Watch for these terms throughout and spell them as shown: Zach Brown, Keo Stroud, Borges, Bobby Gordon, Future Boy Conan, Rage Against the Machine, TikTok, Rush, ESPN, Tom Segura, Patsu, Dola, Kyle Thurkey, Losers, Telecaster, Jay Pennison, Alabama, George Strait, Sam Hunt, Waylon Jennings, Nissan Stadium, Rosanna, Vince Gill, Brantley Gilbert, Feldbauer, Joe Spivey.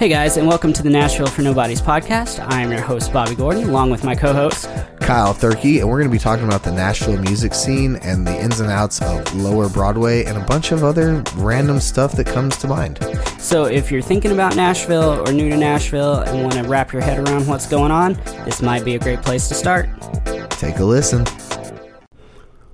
Hey guys, and welcome to the Nashville for Nobodies podcast. I am your host, Bobby Gordon, along with my co-host, Kyle Thurkey, and we're going to be talking about the Nashville music scene and the ins and outs of Lower Broadway and a bunch of other random stuff that comes to mind. So if you're thinking about Nashville or new to Nashville and want to wrap your head around what's going on, this might be a great place to start. Take a listen.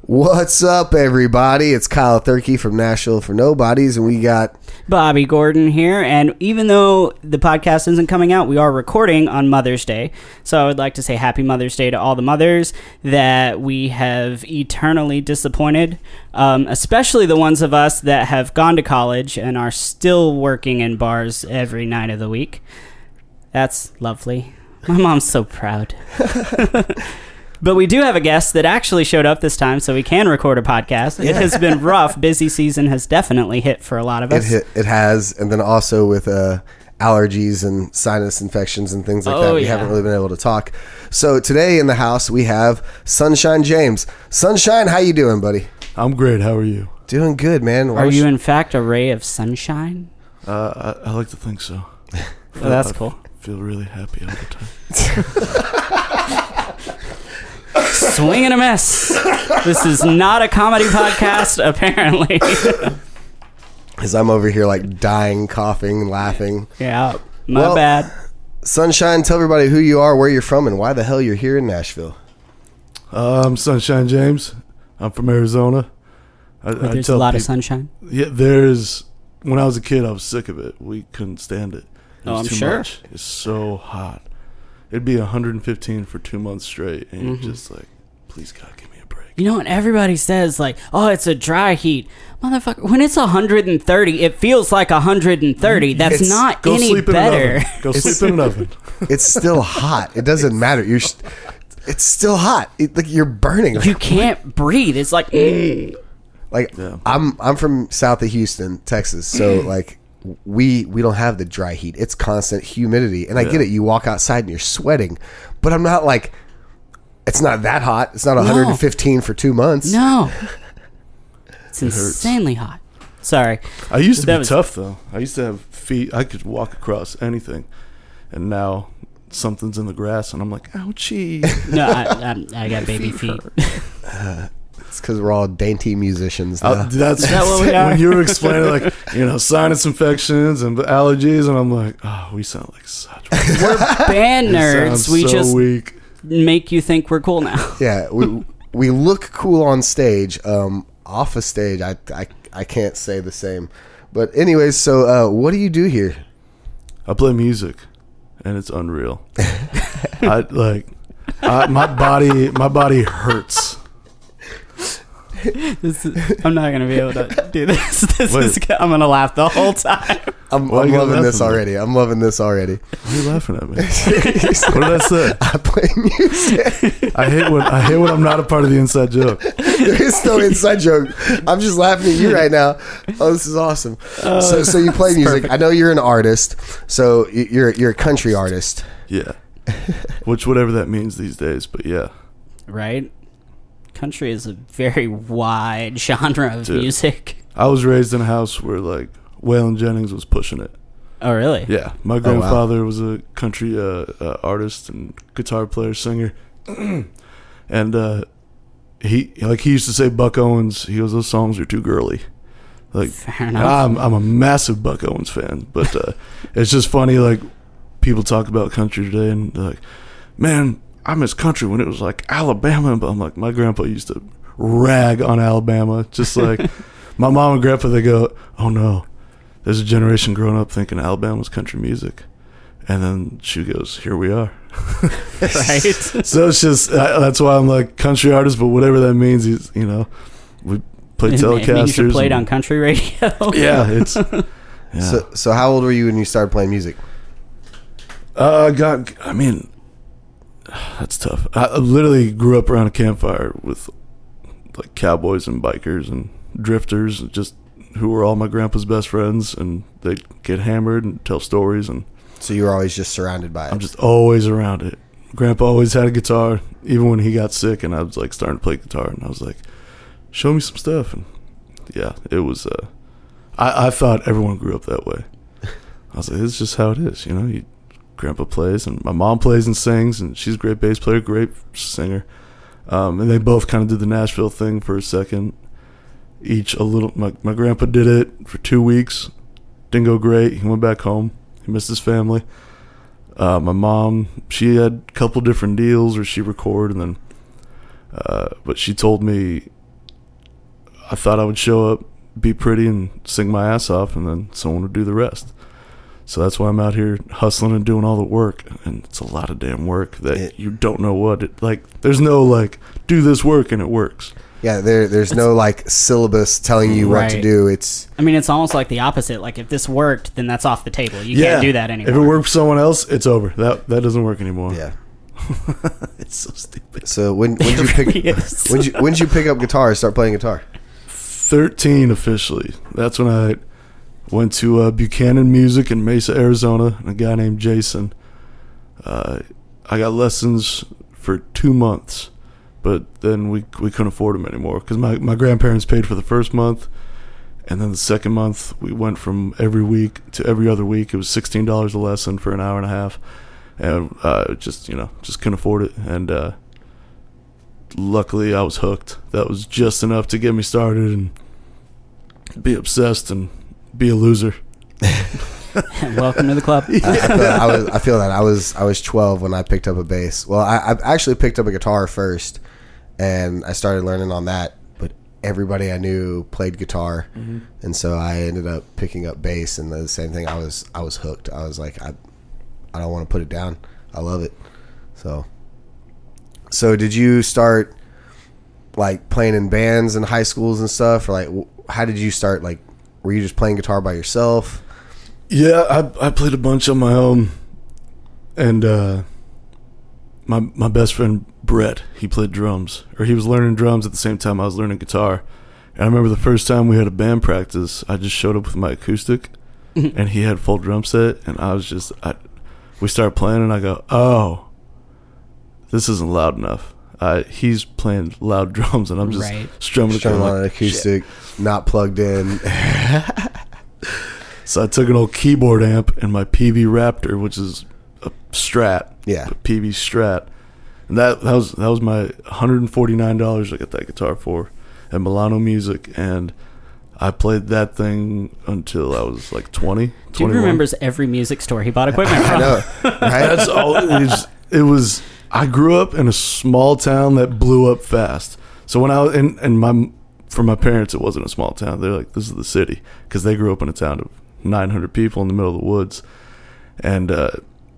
What's up, everybody? It's Kyle Thurkey from Nashville for Nobodies, and we got Bobby Gordon here. And even though the podcast isn't coming out, we are recording on Mother's Day. So I would like to say happy Mother's Day to all the mothers that we have eternally disappointed, especially the ones of us that have gone to college and are still working in bars every night of the week. That's lovely. My mom's so proud. But we do have a guest that actually showed up this time, so we can record a podcast. It has been rough. Busy season has definitely hit for a lot of us. It has, and then also with allergies and sinus infections and things like that. We haven't really been able to talk. So today in the house, we have Sunshine James. Sunshine, how you doing, buddy? I'm great. How are you? Doing good, man. Are you, in fact, a ray of sunshine? I like to think so. Well, that's cool. I feel really happy all the time. Swing and a miss. This is not a comedy podcast, apparently. Because I'm over here like dying, coughing, laughing. Yeah, my bad. Sunshine, tell everybody who you are, where you're from, and why the hell you're here in Nashville. I'm Sunshine James. I'm from Arizona. There's a lot of sunshine. Yeah, there is. When I was a kid, I was sick of it. We couldn't stand it. It was too much. It's so hot. It'd be 115 for 2 months straight, and you're just like, please, God, give me a break. You know what everybody says? Like, oh, it's a dry heat. Motherfucker, when it's 130, it feels like 130. That's not any better. Go sleep in an oven. It's still hot. It doesn't matter. It's still hot. You're burning. You can't breathe. It's like... I'm from south of Houston, Texas, so like... We don't have the dry heat. It's constant humidity. And I get it. You walk outside and you're sweating. But I'm not like, it's not that hot. It's not 115 for 2 months. No. It's insanely hot. Sorry. I used to be tough, though. I used to have feet. I could walk across anything. And now something's in the grass and I'm like, ouchie. No, I got baby feet. It's because we're all dainty musicians. Is that what we are? When you were explaining, like, sinus infections and allergies, and I'm like, oh, we sound like such. We're band nerds. We just make you think we're cool now. Yeah, we look cool on stage. Off of stage, I can't say the same. But anyways, so what do you do here? I play music, and it's unreal. My body hurts. I'm not going to be able to do this. I'm going to laugh the whole time. I'm loving this already. I'm loving this already. Why are you laughing at me? What did I say? I play music. I hate when I'm not a part of the inside joke. There is no inside joke. I'm just laughing at you right now. Oh, this is awesome. So you play music. Perfect. I know you're an artist. So you're a country artist. Yeah. Whatever that means these days, but yeah. Right? Country is a very wide genre of music. I was raised in a house where like Waylon Jennings was pushing it. Oh, really? Yeah. My grandfather was a country artist and guitar player, singer. And he used to say Buck Owens. He goes, those songs are too girly. Like, fair enough. I'm a massive Buck Owens fan, but it's just funny, like people talk about country today and they're like, man, I miss country when it was like Alabama, but I'm like, my grandpa used to rag on Alabama. Just like my mom and grandpa, they go, oh no, there's a generation growing up thinking Alabama's country music. And then she goes, here we are. Right. So it's just, that's why I'm like country artist, but whatever that means, he's, we play Telecasters. It means you played on country radio. Yeah. It's, yeah. So how old were you when you started playing music? That's tough. I literally grew up around a campfire with like cowboys and bikers and drifters, just who were all my grandpa's best friends, and they'd get hammered and tell stories. And so you were always just surrounded by it. I'm just always around it. Grandpa always had a guitar, even when he got sick, and I was like starting to play guitar, and I was like, "Show me some stuff." And yeah, it was. I thought everyone grew up that way I was like, it's just how it is, you know. Grandpa plays, and my mom plays and sings, and she's a great bass player, great singer. And they both kind of did the Nashville thing for a second, each a little. My grandpa did it for 2 weeks. Didn't go great. He went back home. He missed his family. My mom, she had a couple different deals where she recorded, and then, but she told me, I thought I would show up, be pretty, and sing my ass off, and then someone would do the rest. So that's why I'm out here hustling and doing all the work, and it's a lot of damn work that you don't know what it, like. There's no like, do this work and it works. Yeah, there's no like syllabus telling you what to do. It's, I mean, it's almost like the opposite. Like, if this worked, then that's off the table. You can't do that anymore. If it worked for someone else, it's over. That doesn't work anymore. Yeah. It's so stupid. So when did you pick up guitar and start playing guitar? 13 officially. That's when I went to Buchanan Music in Mesa, Arizona, and a guy named Jason. I got lessons for 2 months, but then we couldn't afford them anymore because my grandparents paid for the first month, and then the second month we went from every week to every other week. It was $16 a lesson for an hour and a half, and just couldn't afford it. And luckily I was hooked. That was just enough to get me started and be obsessed and be a loser. Welcome to the club. I feel that I was 12 when I picked up a bass. Well, I actually picked up a guitar first, and I started learning on that, but everybody I knew played guitar, and so I ended up picking up bass, and the same thing, I was hooked. I was like, I don't want to put it down. I love it. So did you start like playing in bands in high schools and stuff, or like how did you start? Like, were you just playing guitar by yourself? Yeah, I played a bunch on my own, and my best friend Brett, he played drums, or he was learning drums at the same time I was learning guitar. And I remember the first time we had a band practice, I just showed up with my acoustic, and he had a full drum set, and I was just, we started playing, and I go, oh, this isn't loud enough. He's playing loud drums, and I'm just strumming on an acoustic, shit. Not plugged in. So I took an old keyboard amp and my PV Raptor, which is a Strat, a PV Strat, and that was my $149 I got that guitar for at Milano Music, and I played that thing until I was like 20. Dude remembers every music store he bought equipment from. I know, right? That's all. It was. I grew up in a small town that blew up fast. So when I was for my parents, it wasn't a small town. They're like, this is the city, because they grew up in a town of 900 people in the middle of the woods. And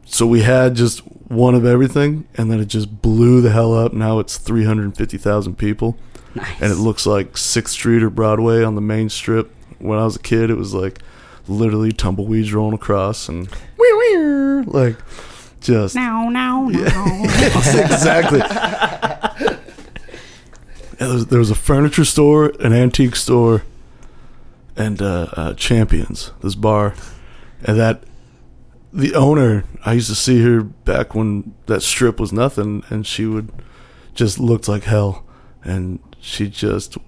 so we had just one of everything, and then it just blew the hell up. Now it's 350,000 people. Nice. And it looks like 6th Street or Broadway on the main strip. When I was a kid, it was like literally tumbleweeds rolling across, and like just now. Yeah, exactly. There was a furniture store, an antique store, and Champions, this bar. And that, the owner, I used to see her back when that strip was nothing, and she would just looked like hell, and she just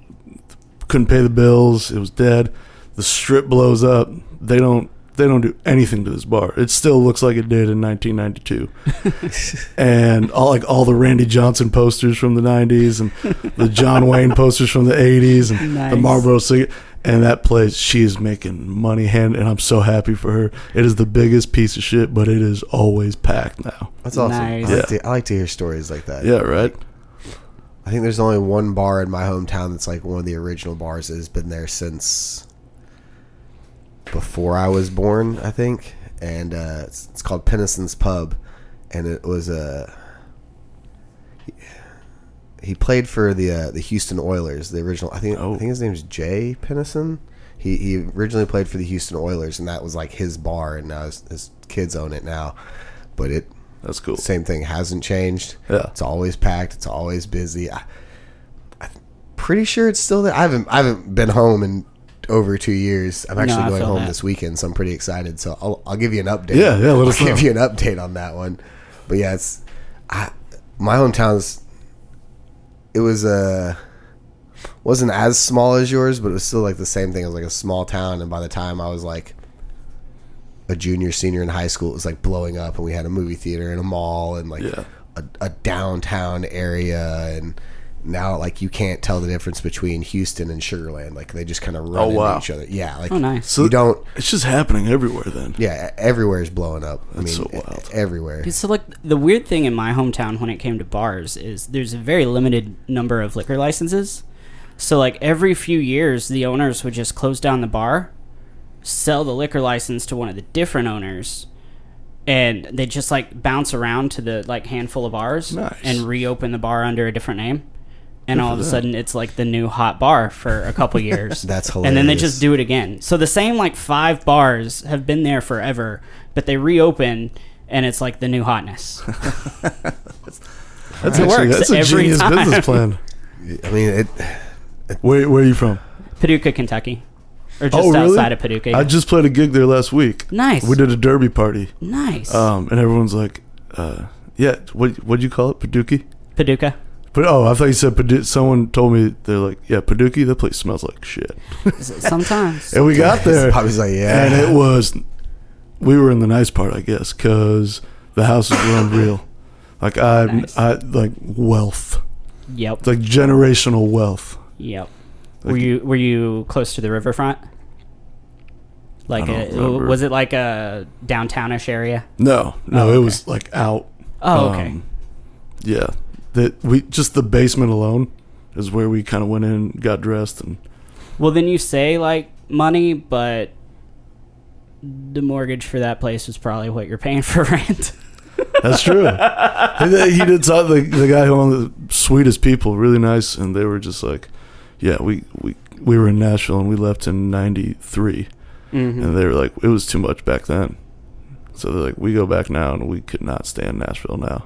couldn't pay the bills. It was dead. The strip blows up. They don't do anything to this bar. It still looks like it did in 1992. And all the Randy Johnson posters from the 90s, and the John Wayne posters from the 80s, and the Marlboro cigarette. And that place, she is making money hand, and I'm so happy for her. It is the biggest piece of shit, but it is always packed now. That's awesome. Nice. I like to hear stories like that. Yeah, right? I think there's only one bar in my hometown that's like one of the original bars that has been there since before I was born, I think, and it's called Pennison's Pub, and it was he played for the Houston Oilers, the original. I think his name's Jay Pennison. He originally played for the Houston Oilers, and that was like his bar, and now his kids own it now. But that's cool. Same thing, hasn't changed. Yeah, it's always packed. It's always busy. I'm pretty sure it's still there. I haven't been home and over 2 years. I'm actually going home this weekend, so I'm pretty excited. So I'll give you an update. Yeah, let us know. I'll give you an update on that one. But yeah, my hometown's. It was wasn't as small as yours, but it was still like the same thing. It was like a small town, and by the time I was like a junior, senior in high school, it was like blowing up, and we had a movie theater and a mall and like a downtown area. And now, like, you can't tell the difference between Houston and Sugar Land. Like, they just kind of run into each other. Yeah. Like, So don't. It's just happening everywhere then. Yeah. Everywhere is blowing up. That's so wild. Everywhere. So, like, the weird thing in my hometown when it came to bars is there's a very limited number of liquor licenses. So, like, every few years, the owners would just close down the bar, sell the liquor license to one of the different owners, and they just, like, bounce around to the, like, handful of bars and reopen the bar under a different name. And all of a sudden, it's like the new hot bar for a couple years. That's hilarious. And then they just do it again. So the same like five bars have been there forever, but they reopen and it's like the new hotness. That's works. That's a genius business plan. I mean, where are you from? Paducah, Kentucky. Or just outside of Paducah. I just played a gig there last week. Nice. We did a derby party. Nice. And everyone's like, what'd you call it? Paducah. But I thought you said someone told me they're like, yeah, Paducah, that place smells like shit. Sometimes. And we got there. I was like, yeah. And it was, we were in the nice part, I guess, because the houses were unreal. Like like wealth. Yep. It's like generational wealth. Yep. Like, were you close to the riverfront? Like, was it like a downtownish area? No, it was like out. Oh, okay. Yeah. That the basement alone is where we kind of went in, got dressed, and. Well, then you say like money, but the mortgage for that place was probably what you're paying for rent. That's true. He did talk the guy who owned the sweetest people, really nice, and they were just like, yeah, we were in Nashville and we left in '93, and they were like, it was too much back then, so they're like, we go back now, and we could not stay in Nashville now.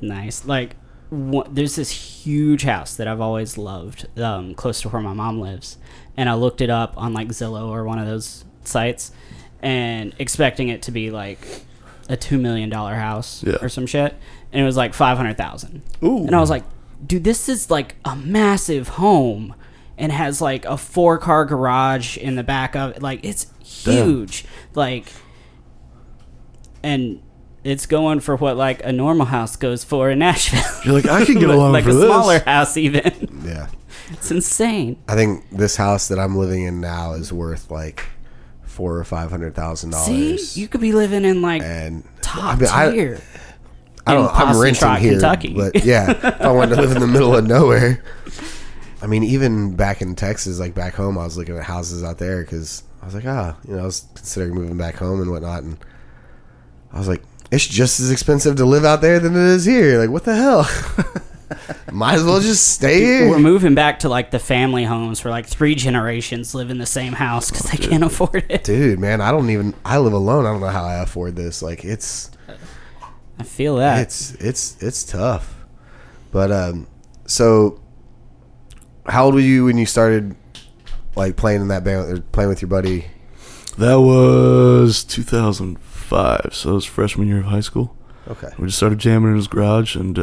Nice. Like, there's this huge house that I've always loved, close to where my mom lives, and I looked it up on like Zillow or one of those sites, and expecting it to be like a $2 million house or some shit, and it was like $500,000. Ooh! And I was like, dude, this is like a massive home, and has like a 4-car garage in the back of it. Like, it's huge. Damn. Like, and. It's going for what like a normal house goes for in Nashville. You're like, I can get along like for this. Like a smaller house even. Yeah. It's insane. I think this house that I'm living in now is worth like $400,000 or $500,000. See? You could be living in like top tier. I don't know. I'm renting here, Kentucky. But yeah, if I wanted to live in the middle of nowhere. I mean, even back in Texas, like back home, I was looking at houses out there because I was like, I was considering moving back home and whatnot, and I was like, it's just as expensive to live out there than it is here. Like, what the hell? Might as well just stay here. We're moving back to, like, the family homes where, like, 3 generations live in the same house because they can't afford it. Dude, man, I live alone. I don't know how I afford this. Like, I feel that. It's tough. But, so, how old were you when you started, like, playing in that band, or playing with your buddy? That was 2004. 5, so it was freshman year of high school. Okay. We just started jamming in his garage, and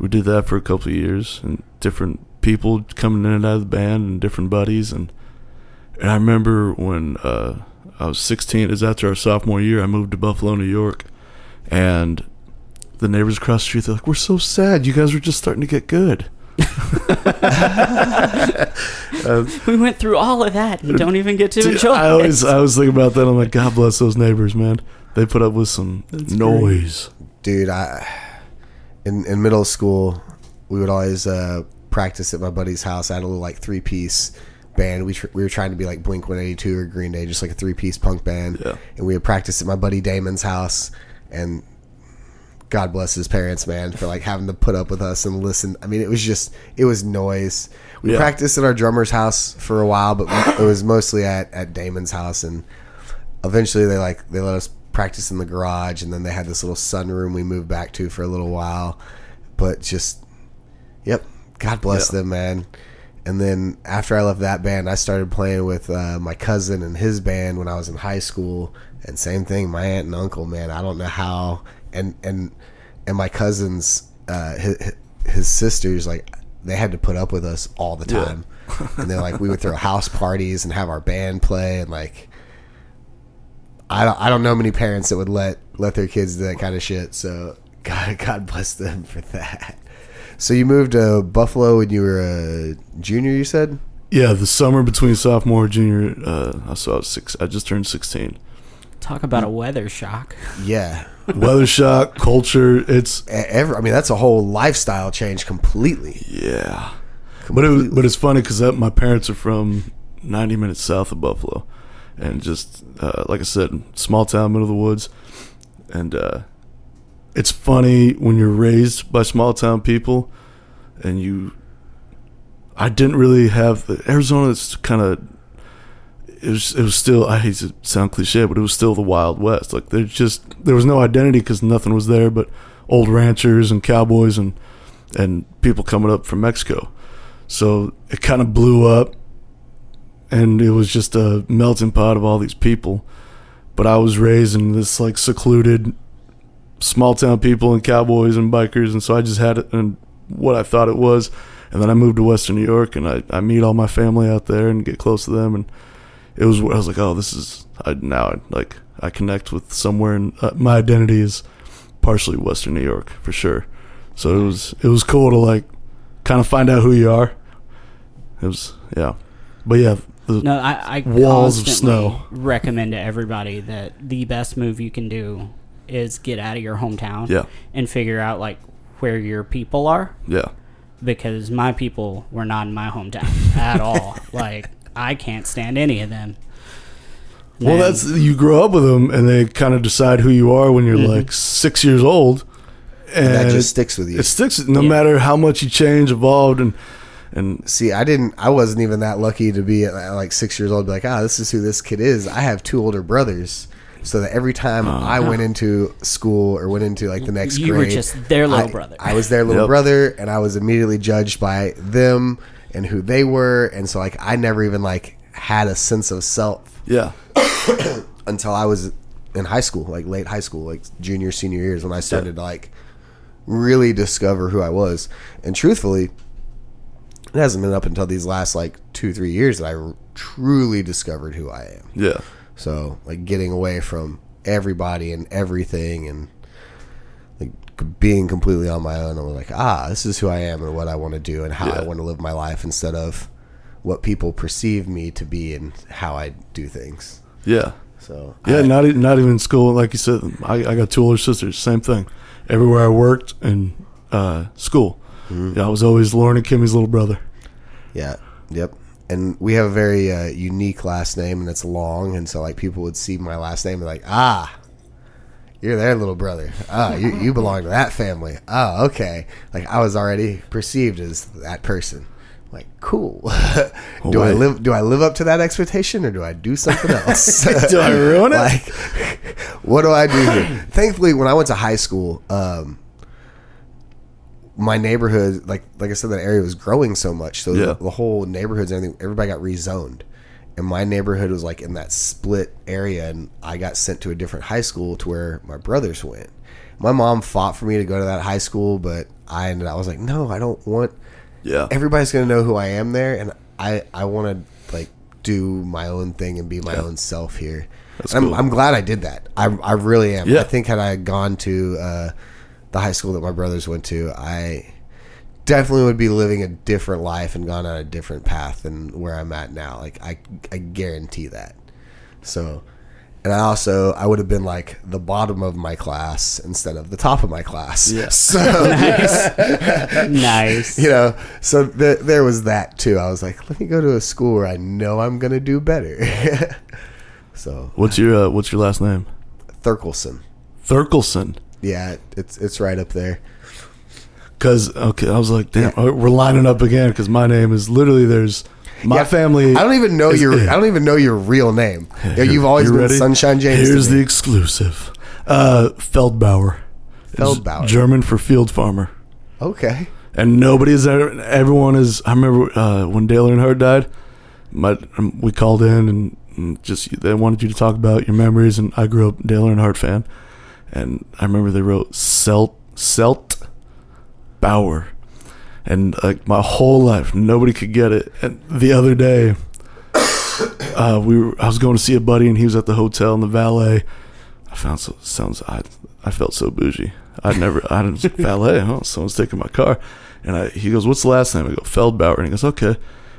we did that for a couple of years, and different people coming in and out of the band, and different buddies, and I remember when I was 16, it was after our sophomore year, I moved to Buffalo, New York, and the neighbors across the street, they're like, we're so sad, you guys were just starting to get good. We went through all of that and don't even get to enjoy it. I was thinking about that. I'm like, God bless those neighbors, man. They put up with some noise. Dude, in middle school, we would always practice at my buddy's house. I had a little like 3-piece band. We were trying to be like Blink-182 or Green Day, just like a 3-piece punk band. Yeah. And we would practice at my buddy Damon's house, and God bless his parents, man, for like having to put up with us and listen. I mean, it was noise. We practiced at our drummer's house for a while, but it was mostly at Damon's house. And eventually they let us practice in the garage. And then they had this little sunroom we moved back to for a little while, but God bless them, man. And then after I left that band, I started playing with my cousin and his band when I was in high school. And same thing, my aunt and uncle, man, I don't know how. And my cousins, his sisters, like, they had to put up with us all the time. Yeah. And they're like, we would throw house parties and have our band play, and like, I don't know many parents that would let their kids do that kind of shit. So God bless them for that. So you moved to Buffalo when you were a junior, you said? Yeah, the summer between sophomore and junior, I just turned 16. Talk about a weather shock. Yeah. Weather shock, culture, that's a whole lifestyle change completely. Yeah. Completely. But it's funny because my parents are from 90 minutes south of Buffalo. And just, like I said, small town, middle of the woods. And it's funny when you're raised by small town people and I didn't really have Arizona. It's kind of it was still, I hate to sound cliche, but it was still the Wild West. Like there was no identity because nothing was there but old ranchers and cowboys and people coming up from Mexico. So it kind of blew up, and it was just a melting pot of all these people. But I was raised in this like secluded small town people and cowboys and bikers, and so I just had it and what I thought it was. And then I moved to Western New York, and I meet all my family out there and get close to them. And it was where I was like, oh, I connect with somewhere, and my identity is partially Western New York for sure. So it was cool to like kind of find out who you are. It was, yeah, but yeah. I walls of snow. Recommend to everybody that the best move you can do is get out of your hometown, yeah, and figure out like where your people are, yeah. Because my people were not in my hometown at all. Like, I can't stand any of them. Well, you grow up with them, and they kind of decide who you are when you're mm-hmm. like 6 years old. And that just sticks with you. It sticks no yeah. matter how much you change, evolved, and see, I wasn't even that lucky to be at like 6 years old. Be like, this is who this kid is. I have two older brothers. So that every time I went into school or went into like the next grade, you were just their little brother. I was their little brother, and I was immediately judged by them and who they were, and so like I never even like had a sense of self. Yeah. Until I was in high school, like late high school, like junior, senior years, when I started to like really discover who I was. And truthfully, it hasn't been up until these last like 2-3 years that I truly discovered who I am. Yeah. So, like, getting away from everybody and everything and, like, being completely on my own. I was like, this is who I am and what I want to do and how I want to live my life instead of what people perceive me to be and how I do things. Yeah. So not even school. Like you said, I got two older sisters. Same thing. Everywhere I worked and school. Mm-hmm. Yeah, I was always Lauren and Kimmy's little brother. Yeah. Yep. And we have a very unique last name, and it's long, and so like people would see my last name and like, you're their little brother. You belong to that family. Oh, okay. Like I was already perceived as that person. I'm like, cool. Do I live up to that expectation, or do I do something else? Do I ruin it? Like, what do I do here? Thankfully, when I went to high school, my neighborhood, like I said, that area was growing so much. So the whole neighborhoods and everything, everybody got rezoned. And my neighborhood was like in that split area. And I got sent to a different high school to where my brothers went. My mom fought for me to go to that high school, but I was like, no, I don't want. Yeah. Everybody's going to know who I am there. And I want to like do my own thing and be my own self here. Cool. I'm glad I did that. I really am. Yeah. I think had I gone to, the high school that my brothers went to, I definitely would be living a different life and gone on a different path than where I'm at now. Like I guarantee that. So, and I would have been like the bottom of my class instead of the top of my class. Yeah. So nice. Nice. You know, so there was that too. I was like, let me go to a school where I know I'm going to do better. So what's your last name? Thurkelson. Yeah, it's right up there. Because, okay, I was like, damn, we're lining up again because my name is literally, there's my family. I don't even know your real name. Yeah, you've always been ready? Sunshine James. Here's the exclusive. Feldbauer. Feldbauer. German for field farmer. Okay. And everyone is, I remember when Dale Earnhardt died, we called in and just, they wanted you to talk about your memories, and I grew up Dale Earnhardt fan. And I remember they wrote Feldbauer, and like my whole life nobody could get it. And the other day I was going to see a buddy, and he was at the hotel in the valet. I felt so bougie. I didn't valet. Oh, someone's taking my car, and he goes, "What's the last name?" I go, "Feldbauer," and he goes, "Okay."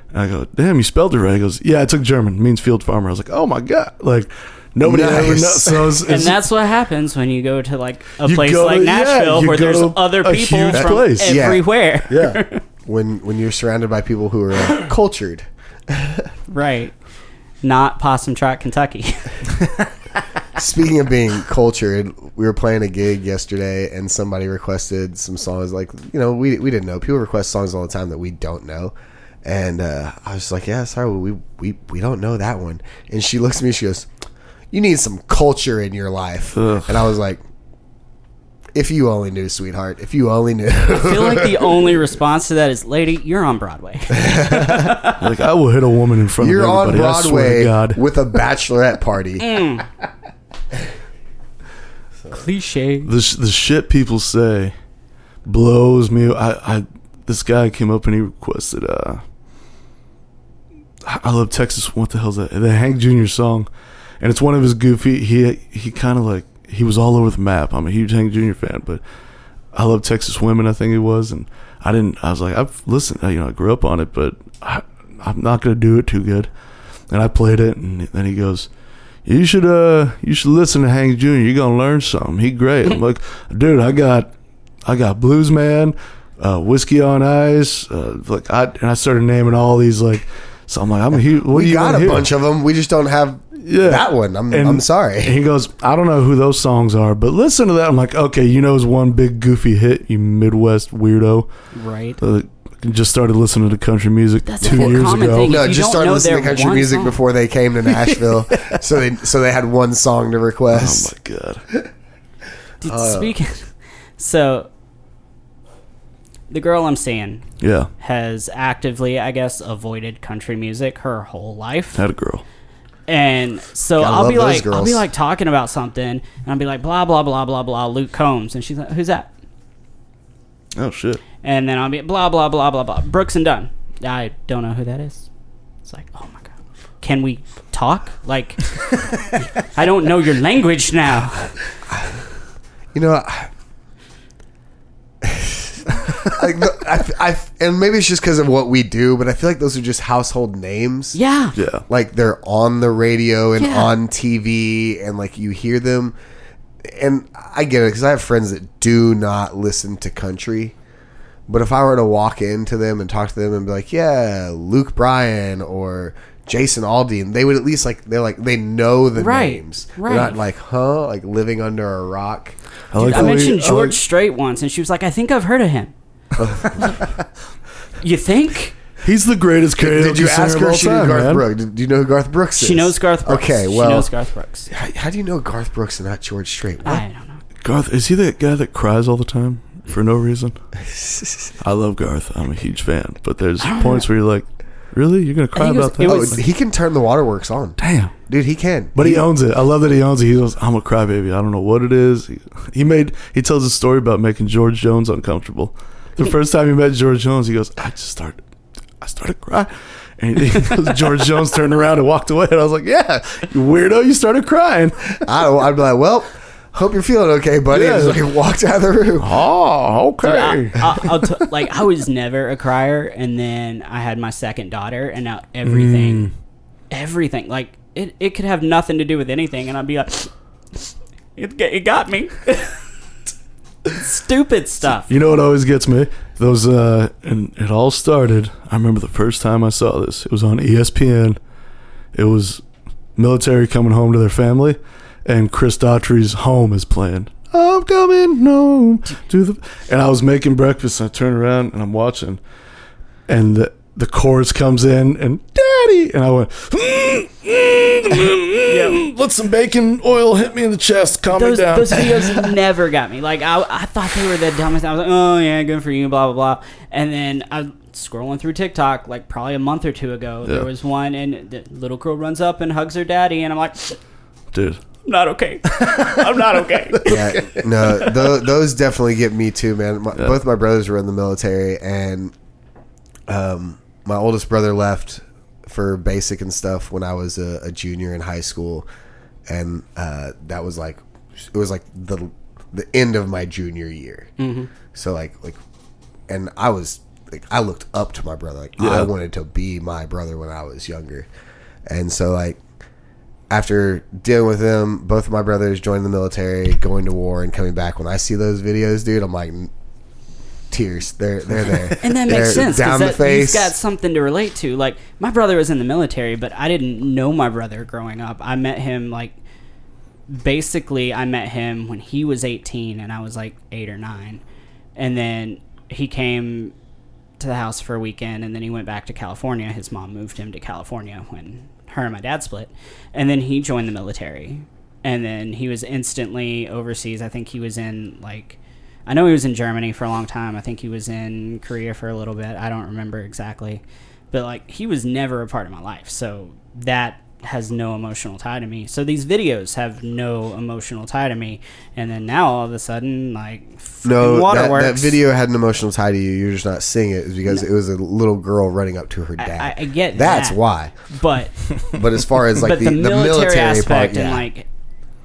And I go, "Damn, you spelled it right." He goes, "Yeah, I took German. It means field farmer." I was like, "Oh my god!" Like. Nobody ever knows. So and that's what happens when you go to like a place like Nashville where there's other people from everywhere. Yeah. Yeah. When you're surrounded by people who are cultured. Right. Not Possum Trot, Kentucky. Speaking of being cultured, we were playing a gig yesterday and somebody requested some songs like, you know, we didn't know. People request songs all the time that we don't know. And I was like, yeah, sorry, we don't know that one. And she looks at me, she goes, "You need some culture in your life." Ugh. And I was like, if you only knew, sweetheart, if you only knew. I feel like the only response to that is, "Lady, you're on Broadway." Like, I will hit a woman in front of everybody. You're on Broadway, I swear to God, with a bachelorette party. So. Cliche. The shit people say blows me. This guy came up and he requested, I Love Texas. What the hell's that? The Hank Jr. song. And it's one of his goofy, he kind of like, he was all over the map. I'm a huge Hank Jr. fan, but I Love Texas Women, I think it was. And I was like, I've listened, you know, I grew up on it, but I'm not going to do it too good. And I played it, and then he goes, you should listen to Hank Jr. You're going to learn something. He's great. I'm like, dude, I got Blues Man, Whiskey on Ice. And I started naming all these, like, so I'm like, I'm a huge, what do you got a hear? Bunch of them. We just don't have. Yeah. That one. I'm sorry. He goes, I don't know who those songs are, but listen to that. I'm like, okay, you know, it's one big goofy hit, you Midwest weirdo. Right. Just started listening to country music. That's 2 years ago. Thing. No, just started listening to country music song. Before they came to Nashville. Yeah. So they had one song to request. Oh my god. Dude, speaking. So the girl I'm seeing has actively, I guess, avoided country music her whole life. That girl. And so I'll be like talking about something, and I'll be like, blah, blah, blah, blah, blah, Luke Combs. And she's like, who's that? Oh, shit. And then I'll be blah, blah, blah, blah, blah, Brooks and Dunn. I don't know who that is. It's like, oh, my God. Can we talk? Like, I don't know your language now. You know, and maybe it's just because of what we do, but I feel like those are just household names. Yeah. Yeah. Like, they're on the radio and on TV, and like you hear them. And I get it, because I have friends that do not listen to country. But if I were to walk into them and talk to them and be like, yeah, Luke Bryan or Jason Aldean, they would at least they know the names. Right. They're not like, huh? Like living under a rock. Dude, I mentioned George Strait once, and she was like, I think I've heard of him. You think? He's the greatest karaoke singer. Did you ask her if she knew Garth Brooks? Do you know who Garth Brooks is? She knows Garth Brooks. Okay, well. She knows Garth Brooks. How do you know Garth Brooks and not George Strait? What? I don't know. Garth, is he that guy that cries all the time for no reason? I love Garth. I'm a huge fan. But there's points where you're like, really? You're going to cry about that? He can turn the waterworks on. Damn. Dude, he can. But he owns it. I love that he owns it. He goes, I'm a crybaby. I don't know what it is. He tells a story about making George Jones uncomfortable. The first time he met George Jones, he goes, I started crying. And George Jones turned around and walked away. And I was like, yeah, you weirdo, you started crying. I'd be like, well, hope you're feeling okay, buddy. Yeah. And just like walked out of the room. Oh, okay. Dude, I was never a crier, and then I had my second daughter, and now everything, like it could have nothing to do with anything, and I'd be like, it got me. Stupid stuff. You know what always gets me? Those, and it all started, I remember the first time I saw this. It was on ESPN. It was military coming home to their family. And Chris Daughtry's Home is playing. I'm coming home to the... And I was making breakfast, and I turn around, and I'm watching. And the chorus comes in, and Daddy! And I went... Let some bacon oil hit me in the chest. Calm me down. Those videos never got me. Like, I thought they were the dumbest. I was like, oh, yeah, good for you, blah, blah, blah. And then I was scrolling through TikTok, like, probably a month or two ago. Yeah. There was one, and the little girl runs up and hugs her daddy, and I'm like... Dude... I'm not okay. Yeah, no, those definitely get me too, man. Both my brothers were in the military, and my oldest brother left for basic and stuff when I was a junior in high school, and that was like, it was like the end of my junior year. Mm-hmm. So like, and I was like, I looked up to my brother. Like, yeah. I wanted to be my brother when I was younger, and so like, after dealing with them, both of my brothers joined the military, going to war, and coming back. When I see those videos, dude, I'm like, tears. They're there. And that makes sense. Down the face. He's got something to relate to. Like, my brother was in the military, but I didn't know my brother growing up. I met him, like, basically, I met him when he was 18, and I was, like, 8 or 9. And then he came to the house for a weekend, and then he went back to California. His mom moved him to California when her and my dad split, and then he joined the military, and then he was instantly overseas. I think he was in, like, I know he was in Germany for a long time. I think he was in Korea for a little bit. I don't remember exactly, but like, he was never a part of my life, so that has no emotional tie to me. So these videos have no emotional tie to me, and then now all of a sudden, like, no, waterworks. That video had an emotional tie to you. You're just not seeing it because it was a little girl running up to her dad. I get that's that. Why. But as far as like the military aspect part, yeah. And like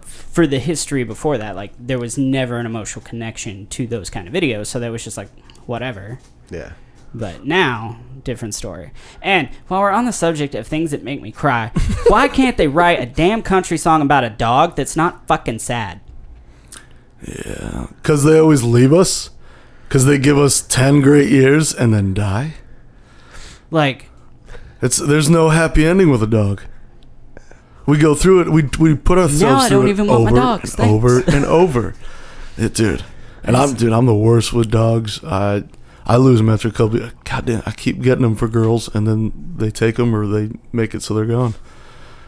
for the history before that, like there was never an emotional connection to those kind of videos. So that was just like whatever. Yeah. But now, different story. And while we're on the subject of things that make me cry, why can't they write a damn country song about a dog that's not fucking sad? Yeah, because they always leave us. Because they give us 10 great years and then die. Like, there's no happy ending with a dog. We go through it. We put ourselves through it. No, I don't even want my dogs. And over and over. Dude, and I'm the worst with dogs. I lose them after a couple of, God damn, I keep getting them for girls, and then they take them or they make it so they're gone.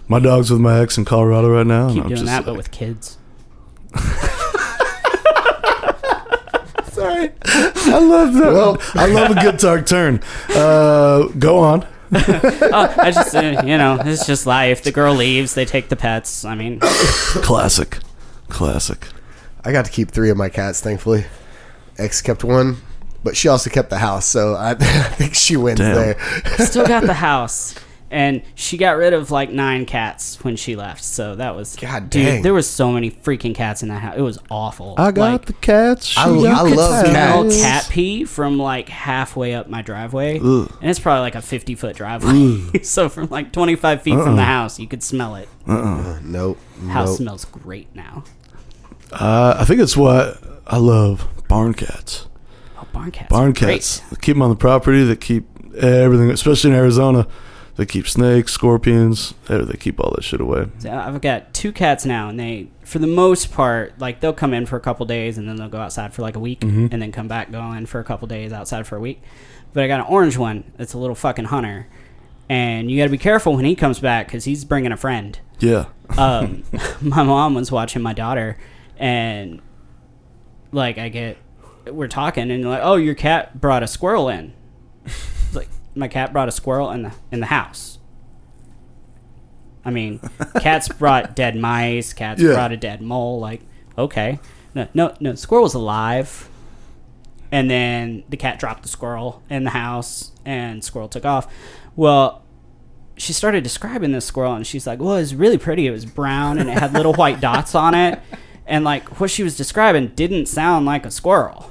My dog's with my ex in Colorado right now. Keep and I'm doing just that, like, but with kids. Sorry. I love that. Well, I love a good dog turn. Go on. I just, it's just life. The girl leaves, they take the pets. I mean. Classic. I got to keep 3 of my cats, thankfully. Ex kept 1. But she also kept the house, so I think she wins there. Still got the house, and she got rid of like 9 cats when she left. So that was God dang. Dude, there was so many freaking cats in that house. It was awful. I got like, the cats. I love cats. Cat pee from like halfway up my driveway, ugh. And it's probably like a 50-foot driveway. So from like 25 feet from the house, you could smell it. Nope. House smells great now. I think it's what I love: barn cats. Barn cats. They keep them on the property. They keep everything, especially in Arizona. They keep snakes, scorpions. They keep all that shit away. So I've got 2 cats now, and they, for the most part, like they'll come in for a couple days, and then they'll go outside for like a week, and then come back, go in for a couple days, outside for a week. But I got an orange one that's a little fucking hunter, and you got to be careful when he comes back because he's bringing a friend. Yeah. My mom was watching my daughter, and like we're talking, and you're like, oh, your cat brought a squirrel in. It's like, my cat brought a squirrel in the house. I mean, cats brought dead mice, brought a dead mole. Like, okay. No, squirrel was alive. And then the cat dropped the squirrel in the house, and squirrel took off. Well, she started describing this squirrel, and she's like, well, it was really pretty. It was brown, and it had little white dots on it. And, like, what she was describing didn't sound like a squirrel.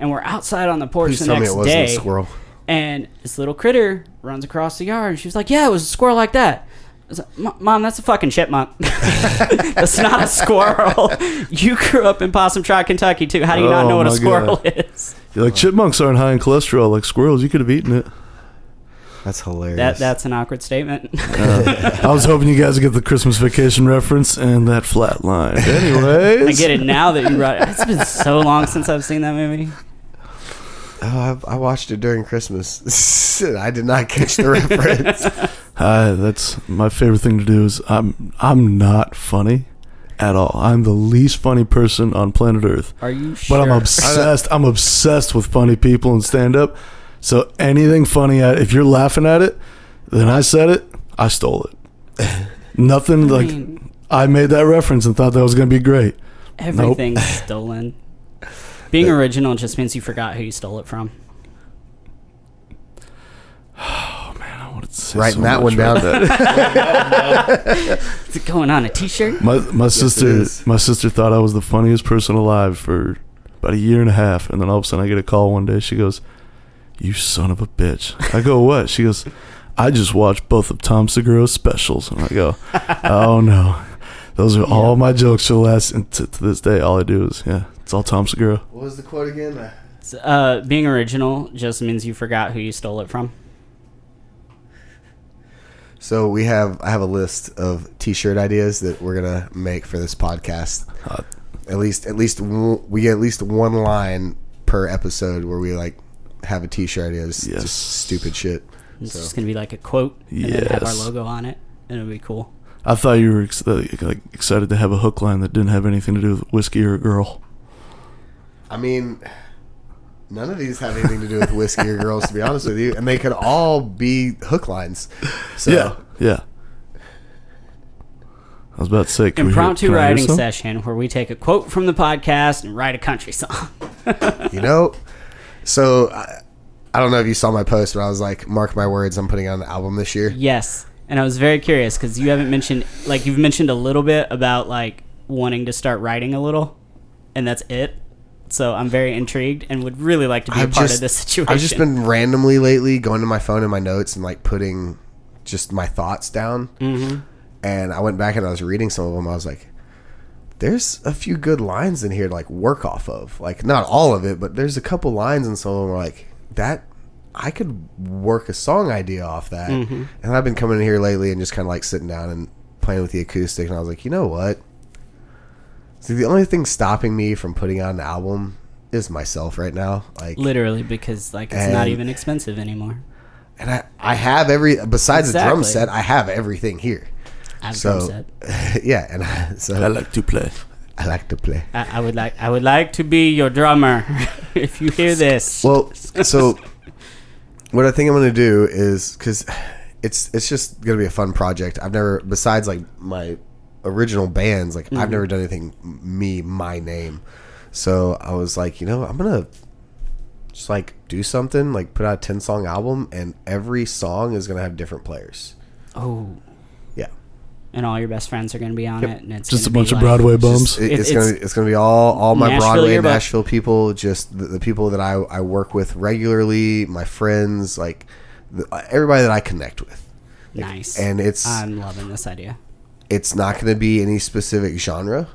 And we're outside on the porch the next day, squirrel. And this little critter runs across the yard. And she was like, yeah, it was a squirrel like that. I was like, Mom, that's a fucking chipmunk. That's not a squirrel. You grew up in Possum Trot, Kentucky, too. How do you not know what a squirrel is? You're like, chipmunks aren't high in cholesterol like squirrels. You could have eaten it. That's hilarious. That's an awkward statement. I was hoping you guys would get the Christmas Vacation reference and that flat line. Anyways. I get it now that you brought it. It's been so long since I've seen that movie. Oh, I watched it during Christmas. I did not catch the reference. That's my favorite thing to do is I'm not funny at all. I'm the least funny person on planet Earth. Are you sure? But I'm obsessed. I'm obsessed with funny people and stand-up. So anything funny, if you're laughing at it, then I said it, I stole it. Nothing like, I made that reference and thought that was going to be great. Everything's stolen. Being original just means you forgot who you stole it from. Oh, man, I want Writing that one down. Is it going on a t-shirt? My sister thought I was the funniest person alive for about 1.5 years, and then all of a sudden I get a call one day. She goes, "You son of a bitch." I go, "What?" She goes, "I just watched both of Tom Segura's specials." And I go, "Oh no." Those are all my jokes for the last, and to this day, all I do is, it's all Tom Segura. What was the quote again? Being original just means you forgot who you stole it from. So I have a list of t-shirt ideas that we're going to make for this podcast. We get at least one line per episode where we like have a t-shirt idea. It's just stupid shit. It's just going to be like a quote and then have our logo on it, and it'll be cool. I thought you were excited to have a hook line that didn't have anything to do with whiskey or a girl. I mean, none of these have anything to do with whiskey or girls, to be honest with you. And they could all be hook lines. So. Yeah. I was about to say, impromptu writing session where we take a quote from the podcast and write a country song. So I don't know if you saw my post, but I was like, mark my words, I'm putting out an album this year. Yes. And I was very curious because you haven't mentioned, like, you've mentioned a little bit about, like, wanting to start writing a little, and that's it. So I'm very intrigued and would really like to be a part of this situation. I've just been randomly lately going to my phone and my notes and, like, putting just my thoughts down. Mm-hmm. And I went back and I was reading some of them. I was like, there's a few good lines in here to, like, work off of. Like, not all of it, but there's a couple lines in some of them where, like, that... I could work a song idea off that. Mm-hmm. And I've been coming in here lately and just kind of like sitting down and playing with the acoustic. And I was like, you know what? See, the only thing stopping me from putting out an album is myself right now. Like, literally, because like it's not even expensive anymore. And I have besides the drum set, I have everything here. I have a drum set. Yeah. So I like to play. I would like to be your drummer. If you hear this. Well, so... what I think I'm going to do is, because it's just going to be a fun project. I've never, besides like my original bands, like I've never done anything my name. So I was like, I'm going to just like do something, like put out a 10-song album, and every song is going to have different players. Oh. Yeah. And all your best friends are going to be on it. And it's just a bunch of Broadway bums. It's going to be all my Nashville Broadway and Nashville people, just the people that I work with regularly, my friends, like everybody that I connect with. Like, nice. And I'm loving this idea. It's not going to be any specific genre.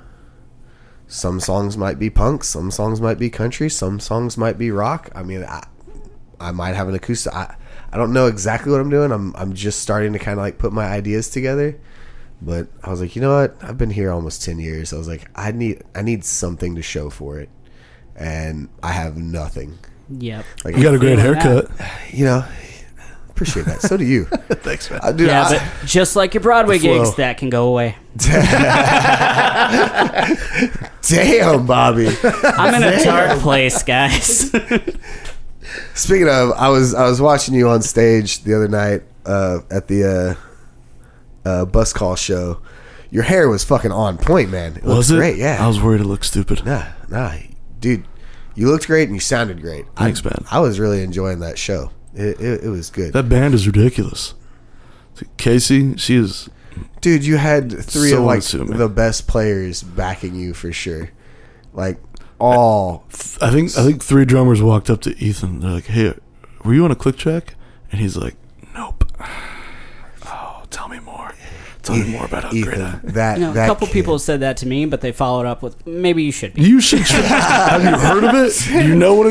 Some songs might be punk. Some songs might be country. Some songs might be rock. I mean, I might have an acoustic. I don't know exactly what I'm doing. I'm just starting to kind of like put my ideas together. But I was like, you know what? I've been here almost 10 years. I was like, I need something to show for it. And I have nothing. Yep. Like, you got a great haircut. Appreciate that. So do you. Thanks, man. But just like your Broadway gigs, that can go away. Damn, Bobby. I'm in a dark place, guys. Speaking of, I was watching you on stage the other night at the... bus call show. Your hair was fucking on point, man. It was great, yeah. I was worried it looked stupid. Nah, dude, you looked great and you sounded great. Thanks, man. I was really enjoying that show. It was good. That band is ridiculous. Casey, she is. Dude, you had three of like the best players backing you for sure. Like all, I think three drummers walked up to Ethan. They're like, "Hey, were you on a click track?" And he's like, "Nope." Tell me more. Tell me more about how great that. A couple people said that to me, but they followed up with, "Maybe you should be." You should. Have you heard of it? Do you know what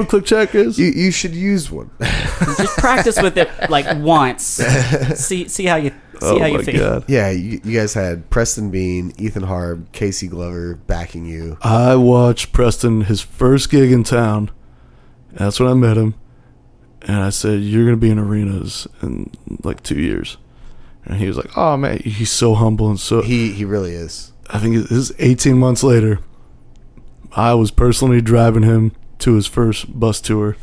a click track is? You should use one. Just practice with it like once. See how you feel. God. Yeah, you guys had Preston Bean, Ethan Harb, Casey Glover backing you. I watched Preston his first gig in town. That's when I met him, and I said, "You're going to be in arenas in like 2 years." And he was like, "Oh man, he's so humble and so." He really is. I think this is 18 months later. I was personally driving him to his first bus tour,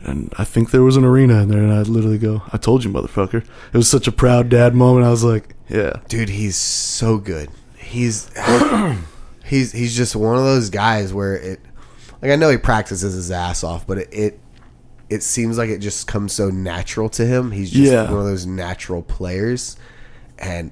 and I think there was an arena in there. And I'd literally go, "I told you, motherfucker!" It was such a proud dad moment. I was like, "Yeah, dude, he's so good. He's just one of those guys where I know he practices his ass off, but it it seems like it just comes so natural to him. He's just one of those natural players, and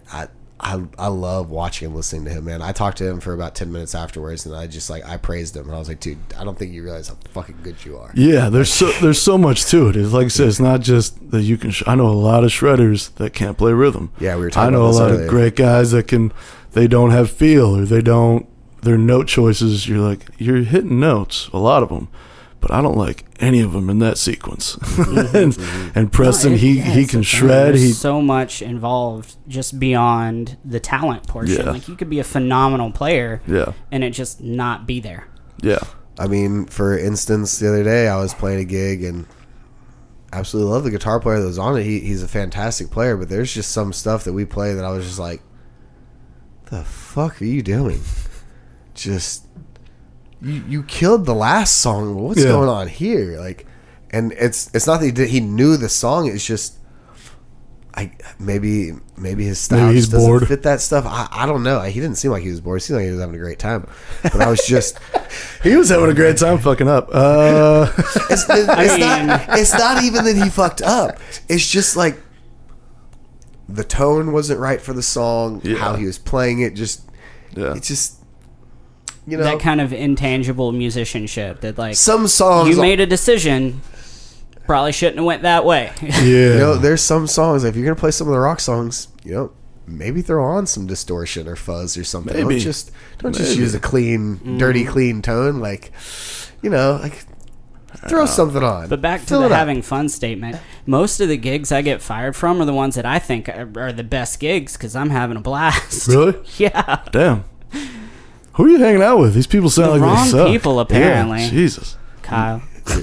I love watching and listening to him, man. I talked to him for about 10 minutes afterwards, and I praised him, and I was like, dude, I don't think you realize how fucking good you are. Yeah, there's so much to it. It's like I said, it's not just that you can. I know a lot of shredders that can't play rhythm. Yeah, we were talking about this earlier. I know a lot of great guys that can. They don't have feel, or they don't. Their note choices. You're like, you're hitting notes, a lot of them, but I don't like any of them in that sequence. and Preston, he can shred. There's so much involved just beyond the talent portion. Yeah. Like, you could be a phenomenal player and it just not be there. Yeah. I mean, for instance, the other day I was playing a gig and absolutely love the guitar player that was on it. He's a fantastic player, but there's just some stuff that we play that I was just like, the fuck are you doing? Just... You killed the last song. What's going on here? Like, and it's not that he knew the song. It's just, maybe his style just doesn't fit that stuff. I don't know. He didn't seem like he was bored. He seemed like he was having a great time. But I was just, he was having a great time fucking up. It's not even that he fucked up. It's just like the tone wasn't right for the song. Yeah. How he was playing it, you know, that kind of intangible musicianship that, like, some songs you made a decision, probably shouldn't have went that way. Yeah, you know, there's some songs, if you're gonna play some of the rock songs, you know, maybe throw on some distortion or fuzz or something. Maybe. Don't just use a clean, dirty, clean tone. Like, you know, like, throw something on. But back to the having fun statement, most of the gigs I get fired from are the ones that I think are the best gigs because I'm having a blast. Really? Yeah. Damn. Who are you hanging out with? These people sound like they suck. The wrong people, apparently. Yeah, Jesus. Kyle. To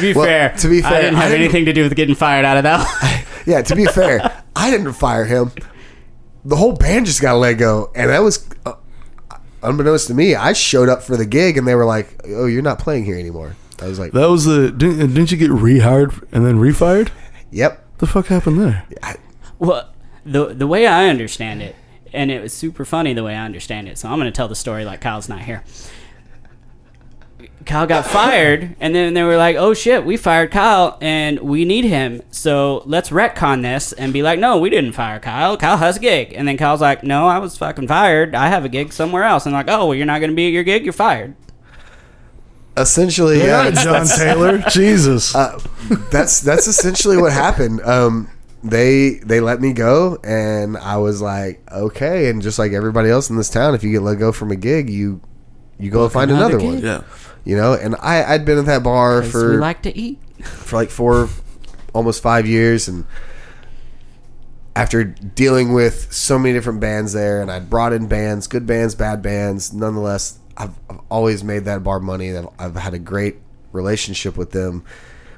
be fair, I didn't have anything to do with getting fired out of that. Yeah, to be fair, I didn't fire him. The whole band just got let go, and that was unbeknownst to me. I showed up for the gig, and they were like, "Oh, you're not playing here anymore." I was like, "That was the didn't you get rehired and then refired?" Yep. The fuck happened there? Well, the way I understand it. And it was super funny the way I understand it. So I'm going to tell the story like Kyle's not here. Kyle got fired, and then they were like, oh, shit, we fired Kyle, and we need him. So let's retcon this and be like, no, we didn't fire Kyle. Kyle has a gig. And then Kyle's like, no, I was fucking fired. I have a gig somewhere else. And I'm like, oh, well, you're not going to be at your gig? You're fired. Essentially, yeah. John Taylor. Jesus. That's essentially what happened. They let me go, and I was like, okay. And just like everybody else in this town, if you get let go from a gig, you go and find another one. Yeah. You know, and I'd been at that bar for we like to eat for like 4, almost 5 years, and after dealing with so many different bands there, and I'd brought in bands, good bands, bad bands, nonetheless, I've always made that bar money, and I've had a great relationship with them.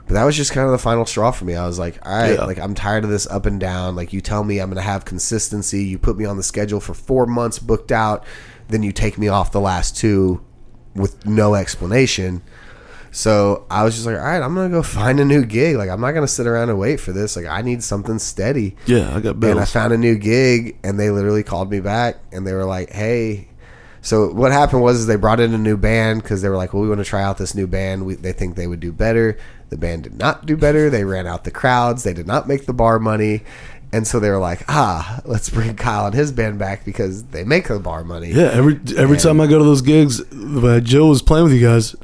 But that was just kind of the final straw for me. I was like, all right, like, I'm tired of this up and down. Like, you tell me I'm going to have consistency. You put me on the schedule for 4 months booked out. Then you take me off the last 2 with no explanation. So I was just like, all right, I'm going to go find a new gig. Like, I'm not going to sit around and wait for this. Like, I need something steady. Yeah, I got bills. And I found a new gig, and they literally called me back, and they were like, hey. So what happened was is they brought in a new band because they were like, well, we want to try out this new band. They think they would do better. The band did not do better. They ran out the crowds. They did not make the bar money. And so they were like, let's bring Kyle and his band back because they make the bar money. Yeah, every time I go to those gigs, Joe was playing with you guys.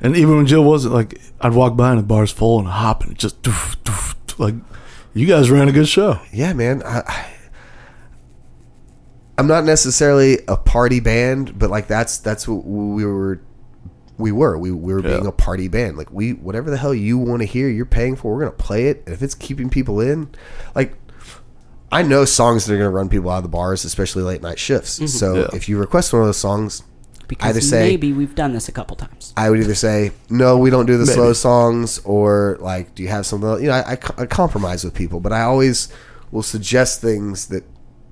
And even when Joe wasn't, like, I'd walk by and the bar's full and hop and just doof, doof, doof, like, you guys ran a good show. Yeah, man. I'm not necessarily a party band, but like that's what we were being a party band. Like, we, whatever the hell you want to hear, you're paying for, we're going to play it. And if it's keeping people in, like, I know songs that are going to run people out of the bars, especially late night shifts. Mm-hmm. So if you request one of those songs, because either say, maybe we've done this a couple times, I would either say, no, we don't do the slow songs, or like, do you have something else? You know, I compromise with people, but I always will suggest things that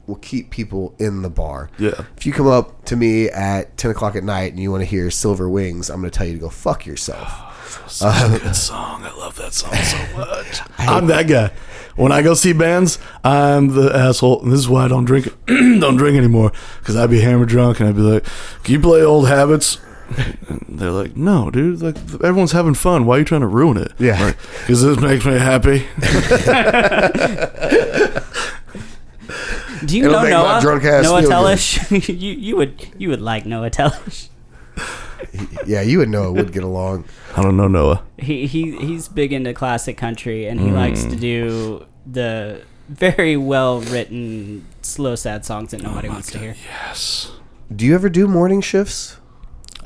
will keep people in the bar. Yeah. If you come up to me at 10 o'clock at night and you want to hear Silver Wings, I'm going to tell you to go fuck yourself. Oh, such a good song. I love that song so much. I'm that guy. When I go see bands, I'm the asshole. And this is why I don't drink anymore, because I'd be hammered drunk and I'd be like, can you play Old Habits? And they're like, no, dude, like everyone's having fun. Why are you trying to ruin it? Yeah. Like, 'cause this makes me happy. Do you It'll know make Noah? My drunk ass Noah Tellish? you would like Noah Tellish. Yeah, you and Noah would get along. I don't know Noah. He's big into classic country, and he likes to do the very well written slow sad songs that nobody wants to hear. Yes. Do you ever do morning shifts?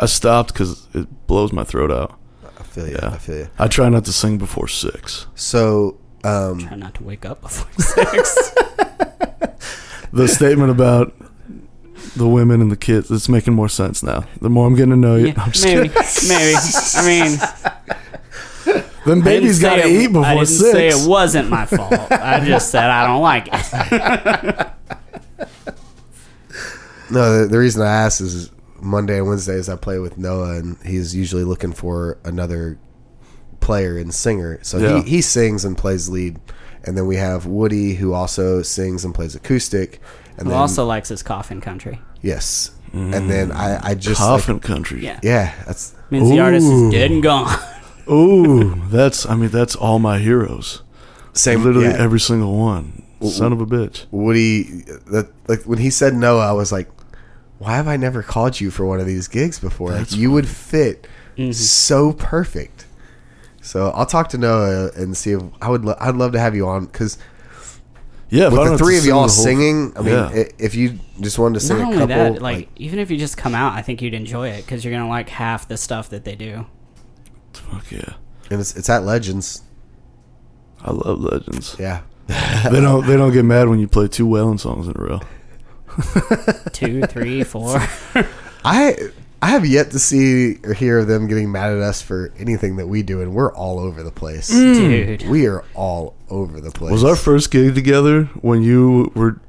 I stopped because it blows my throat out. I feel you. Yeah. I feel you. I try not to sing before 6. So try not to wake up before 6. The statement about the women and the kids, it's making more sense now. The more I'm getting to know you. Yeah, I'm just maybe. I mean, then baby's got to eat before 6. I didn't 6. Say it wasn't my fault. I just said I don't like it. No, the reason I asked is Monday and Wednesdays I play with Noah, and he's usually looking for another player and singer. So he sings and plays lead. And then we have Woody, who also sings and plays acoustic. And who also likes his coffin country. Yes. And then I just... Coffin country. Yeah. That's means the artist is dead and gone. Ooh. That's all my heroes. Same. Literally every single one. Son of a bitch. Woody, when he said no, I was like, why have I never called you for one of these gigs before? Like, you would fit so perfect. So I'll talk to Noah and see if I'd love to have you on, because with the three of y'all singing, if you just wanted to sing a couple, not only that, like even if you just come out, I think you'd enjoy it because you're gonna like half the stuff that they do. Fuck yeah! And it's at Legends. I love Legends. Yeah, they don't get mad when you play 2 Waylon songs in a row. 2, 3, 4. I have yet to see or hear of them getting mad at us for anything that we do, and we're all over the place. Dude. We are all over the place. Was our first gig together when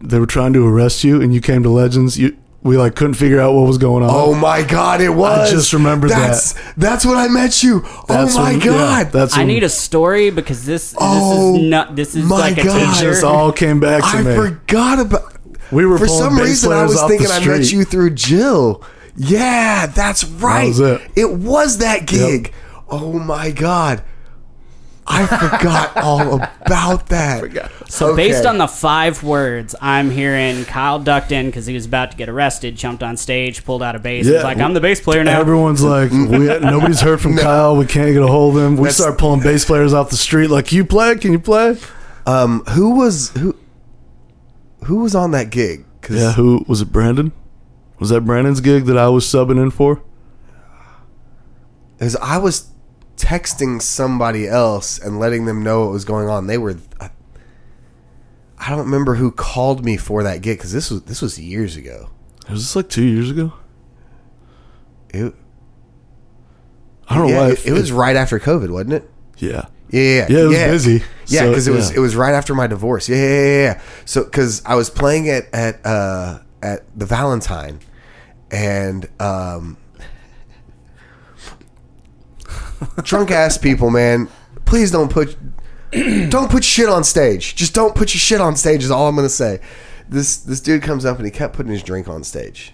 they were trying to arrest you and you came to Legends? We like couldn't figure out what was going on. Oh my God, it was. I just remembered that. That's when I met you. That's God. Yeah, that's I need a story because this is like a teacher. This all came back to me. I forgot about we were For some reason I was thinking I met you through Jill. Yeah, that's right. That was it. It was that gig. Yep. Oh my God, I forgot all about that. So based on the 5 words, I'm hearing Kyle ducked in because he was about to get arrested, jumped on stage, pulled out a bass. Yeah. He's like, I'm the bass player now. Everyone's like, nobody's heard from Kyle. We can't get a hold of him. We start pulling bass players off the street. Like, you play? Can you play? Who was on that gig? Who was it? Brandon. Was that Brandon's gig that I was subbing in for? As I was texting somebody else and letting them know what was going on. They were... I don't remember who called me for that gig, because this was years ago. Was this like 2 years ago? I don't know why. It was right after COVID, wasn't it? Yeah. Yeah, it was busy. Yeah, because it was right after my divorce. Yeah. So, because I was playing it at the Valentine, and drunk ass people, man, please don't put shit on stage. Just don't put your shit on stage is all I'm gonna say. This dude comes up and he kept putting his drink on stage,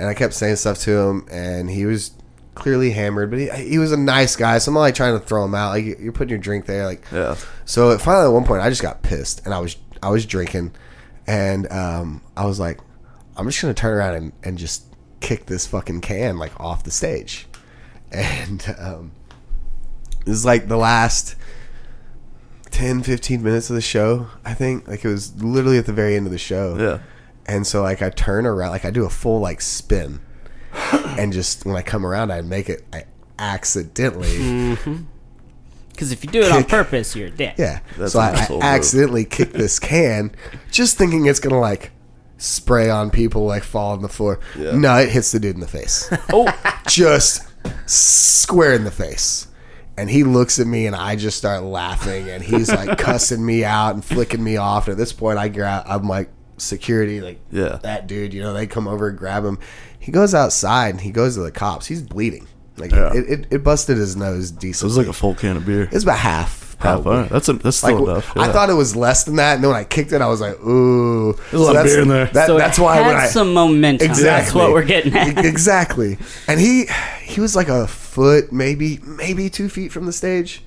and I kept saying stuff to him, and he was clearly hammered, but he was a nice guy, so I'm not like trying to throw him out. Like, you're putting your drink there, like, yeah. So finally, at one point, I just got pissed, and I was drinking, and I was like, I'm just going to turn around and just kick this fucking can like off the stage. And this is like the last 10, 15 minutes of the show, I think. Like, it was literally at the very end of the show. Yeah. And so like I turn around, like I do a full like spin. And just when I come around, I accidentally. Mm-hmm. Because if you do it on purpose, you're dead. Yeah. That's so I accidentally kick this can just thinking it's going to like spray on people, like fall on the floor. Yeah. No, it hits the dude in the face. Oh, just square in the face. And he looks at me, and I just start laughing, and he's like cussing me out and flicking me off. And at this point, I'm like security, like that dude. You know, they come over and grab him. He goes outside and he goes to the cops. He's bleeding. Like it busted his nose decently. It was like a full can of beer. It's about half. Have fun. That's still like, enough. Yeah. I thought it was less than that, and then when I kicked it, I was like, ooh. There's a lot of beer in there. So that's why had when I had some momentum. Exactly. That's what we're getting at. Exactly. And he was like a foot, maybe 2 feet from the stage.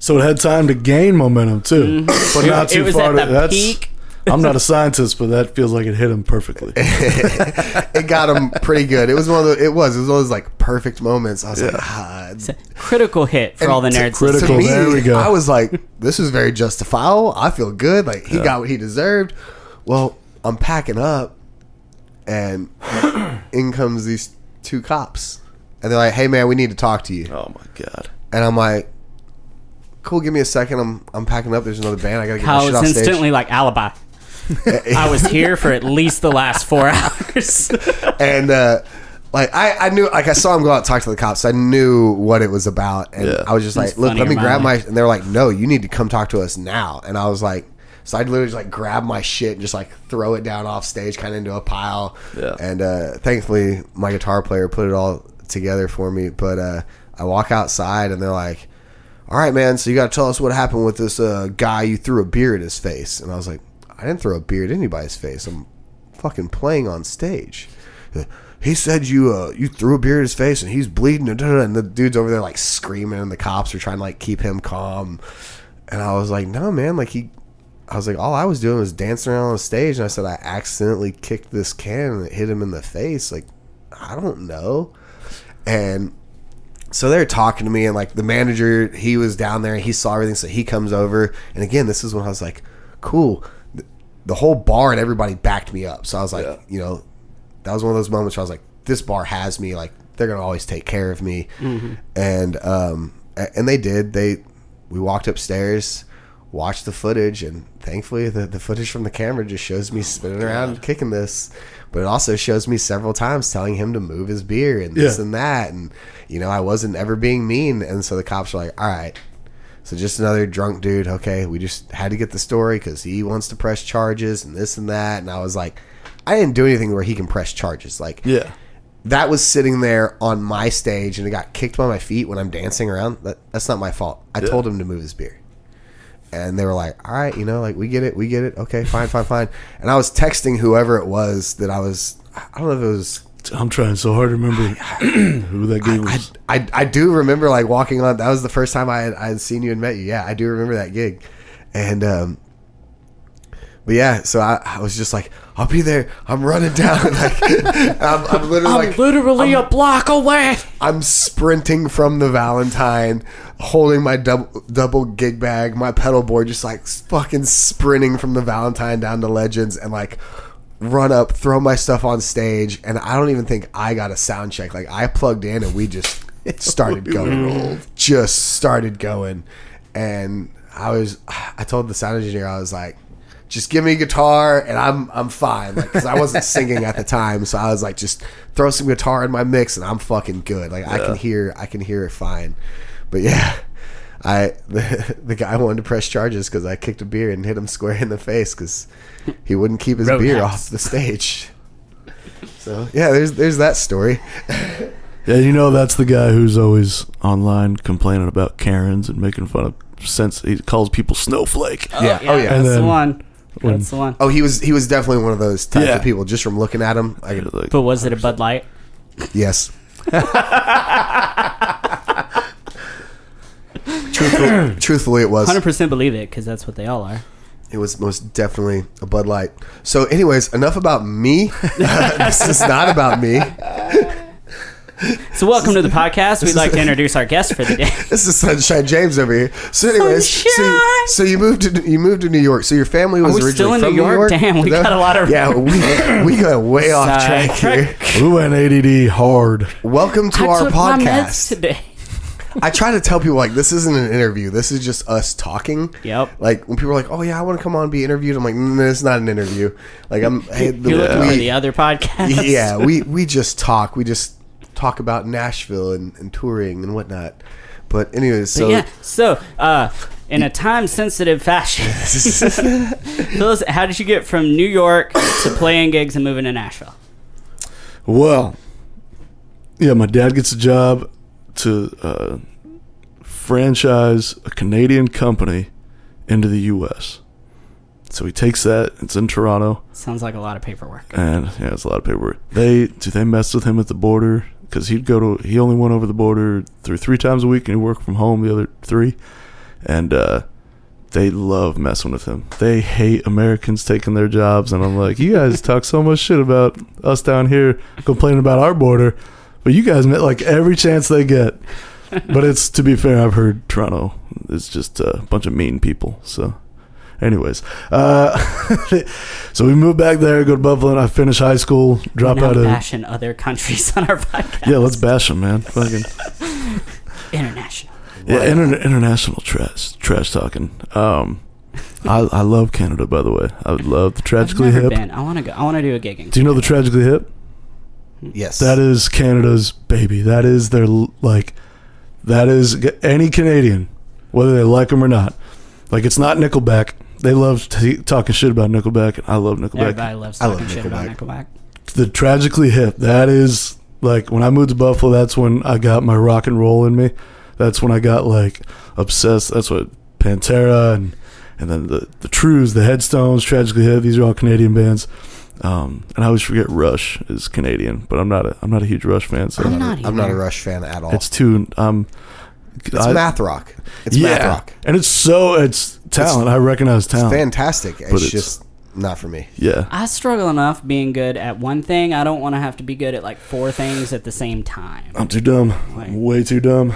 So it had time to gain momentum too, mm-hmm. but not too far. That's peak. I'm not a scientist, but that feels like it hit him perfectly. It got him pretty good. It was one of the, it was one of those like perfect moments. I was like, it's a critical hit for all the nerds. Critical. Me, there we go. I was like, this is very justifiable. I feel good. Like he got what he deserved. Well, I'm packing up, and in comes these two cops, and they're like, "Hey man, we need to talk to you." Oh my god. And I'm like, cool. Give me a second. I'm packing up. There's another band. I gotta get my shit off stage. I was instantly like alibi. I was here for at least the last 4 hours. And I knew, like I saw him go out and talk to the cops, so I knew what it was about. And I was just like, look, let me grab my, and they were like, no, you need to come talk to us now. And I was like, so I literally just like grab my shit and just like throw it down off stage, kind of into a pile. Yeah. And thankfully my guitar player put it all together for me. But I walk outside and they're like, all right man, so you gotta tell us what happened with this guy you threw a beer at his face. And I was like, I didn't throw a beer at anybody's face. I'm fucking playing on stage. He said you threw a beer at his face and he's bleeding. And the dude's over there like screaming and the cops are trying to like keep him calm. And I was like, no, man. I was like, all I was doing was dancing around on stage. And I said, I accidentally kicked this can and it hit him in the face. Like, I don't know. And so they're talking to me and like the manager, he was down there and he saw everything. So he comes over. And again, this is when I was like, cool. The whole bar and everybody backed me up. So I was like, you know, that was one of those moments where I was like, this bar has me. Like, they're going to always take care of me. Mm-hmm. And they did. We walked upstairs, watched the footage, and thankfully the footage from the camera just shows me spinning around and kicking this. But it also shows me several times telling him to move his beer and this and that. And, you know, I wasn't ever being mean. And so the cops were like, all right. So just another drunk dude. Okay, we just had to get the story because he wants to press charges and this and that. And I was like, I didn't do anything where he can press charges. Like, that was sitting there on my stage and it got kicked by my feet when I'm dancing around. That's not my fault. I told him to move his beer. And they were like, all right, you know, like we get it. Okay, fine. And I was texting whoever it was that I don't know if it was. I'm trying so hard to remember who that gig was. I do remember like walking on. That was the first time I had seen you and met you. Yeah, I do remember that gig. And but yeah, so I was just like, I'll be there. I'm running down. Like I'm literally a block away. I'm sprinting from the Valentine, holding my double gig bag, my pedal board, just like fucking sprinting from the Valentine down to Legends and like. Run up, throw my stuff on stage, and I don't even think I got a sound check. Like I plugged in and we just started going. And I told the sound engineer, I was like, just give me a guitar and I'm fine. Like, cause I wasn't singing at the time. So I was like, just throw some guitar in my mix and I'm fucking good. Like I can hear it fine. But yeah. The guy wanted to press charges because I kicked a beer and hit him square in the face because he wouldn't keep his beer off the stage. So yeah, there's that story. Yeah, you know that's the guy who's always online complaining about Karens and making fun of he calls people snowflake. That's the one. Oh, he was definitely one of those types of people just from looking at him. But was it a Bud Light? Yes. Truthfully, it was. 100% believe it because that's what they all are. It was most definitely a Bud Light. So anyways, enough about me. This is not about me. So welcome to the podcast. We'd like to introduce our guest for the day. This is Sunshine James over here. So anyways, so you moved to New York. So your family was originally from New York? Damn, we got a lot of... Yeah, we got way off track here. We went ADD hard. Welcome to our podcast today. I try to tell people, like, this isn't an interview. This is just us talking. Yep. Like, when people are like, oh, yeah, I want to come on and be interviewed. I'm like, no, it's not an interview. Like, you're looking for the other podcast. Yeah, we just talk. We just talk about Nashville and touring and whatnot. But anyways, so... But yeah, so, in a time-sensitive fashion, tell us, how did you get from New York to playing gigs and moving to Nashville? Well, yeah, my dad gets a job to franchise a Canadian company into the U.S. So he takes that. It's in Toronto. Sounds like a lot of paperwork. And yeah, it's a lot of paperwork. They messed with him at the border because he only went over the border through 3 times a week, and he worked from home the other 3. And they love messing with him. They hate Americans taking their jobs. And I'm like, you guys talk so much shit about us down here complaining about our border, but you guys met like every chance they get. But it's, to be fair, I've heard Toronto is just a bunch of mean people. So anyways, so we moved back there, go to Buffalo, and I finish high school, drop out of bashing other countries on our podcast. Yeah, let's bash them, man. Fucking international. Yeah, international trash talking. I love Canada, by the way. I would love the Tragically Hip. I want to go. I want to do a gig in Canada. Do you know the Tragically Hip? Yes. That is Canada's baby. That is their, like, that is any Canadian, whether they like them or not. Like, it's not Nickelback. They love talking shit about Nickelback, and I love Nickelback. Everybody loves talking shit about Nickelback. The Tragically Hip. That is, like, when I moved to Buffalo, that's when I got my rock and roll in me. That's when I got, like, obsessed. That's what Pantera and then the Trues, the Headstones, Tragically Hip. These are all Canadian bands. And I always forget Rush is Canadian, but I'm not a huge Rush fan. So I'm not a Rush fan at all. It's too it's math rock. It's math rock, and it's talent. I recognize talent. It's fantastic. It's just not for me. Yeah, I struggle enough being good at one thing. I don't want to have to be good at like 4 things at the same time. I'm too dumb. Like, I'm way too dumb.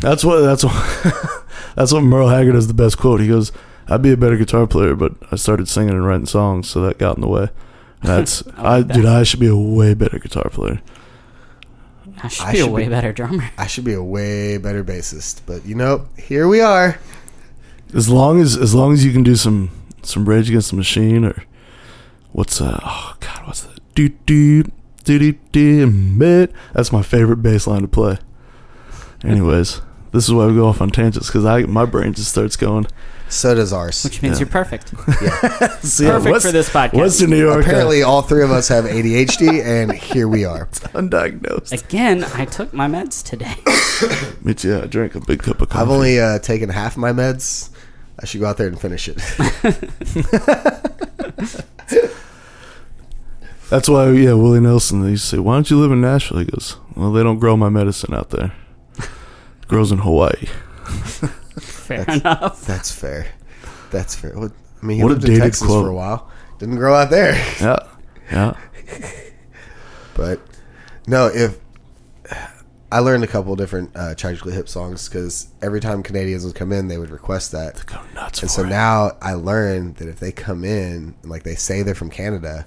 That's what that's what Merle Haggard has the best quote. He goes, "I'd be a better guitar player, but I started singing and writing songs, so that got in the way." Dude, I should be a way better guitar player. I should be a way better drummer. I should be a way better bassist. But you know, here we are. As long as you can do some Rage Against the Machine or what's that? Do do do do bit. That's my favorite bass line to play. Anyways, this is why we go off on tangents, because my brain just starts going. So does ours. Which means you're perfect. Yeah. See, perfect for this podcast. What's in New York? Apparently, all 3 of us have ADHD, and here we are. It's undiagnosed. Again, I took my meds today. Me too. I drank a big cup of coffee. I've only taken half my meds. I should go out there and finish it. That's why, yeah, Willie Nelson, they used to say, "Why don't you live in Nashville?" He goes, "Well, they don't grow my medicine out there. It grows in Hawaii." Fair enough. That's fair. That's fair. I mean, he lived in Texas for a while. Didn't grow out there. Yeah. Yeah. But no, if I learned a couple different Tragically Hip songs, because every time Canadians would come in, they would request that. They go nuts and for so it. Now I learned that if they come in and like they say they're from Canada,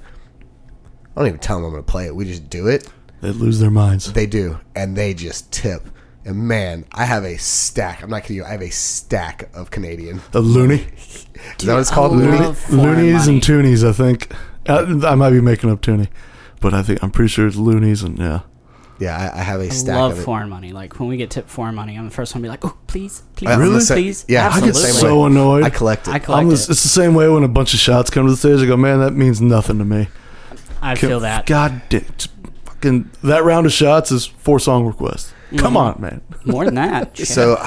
I don't even tell them I'm going to play it. We just do it. They lose their minds. They do, and they just tip. And man, I have a stack. I'm not kidding you. I have a stack of Canadian. A loony? Is that what it's called? Loonies and toonies, I think. I might be making up toonie, but I'm pretty sure it's loonies and yeah. Yeah, I have a stack of it. I love foreign money. Like when we get tipped foreign money, I'm the first one to be like, "Oh, please, really? Please." Yeah, absolutely. I get so annoyed. I collect it. It's the same way when a bunch of shots come to the stage. I go, "Man, that means nothing to me." I feel that. God damn. That round of shots is 4 song requests. Come on, man. More than that. So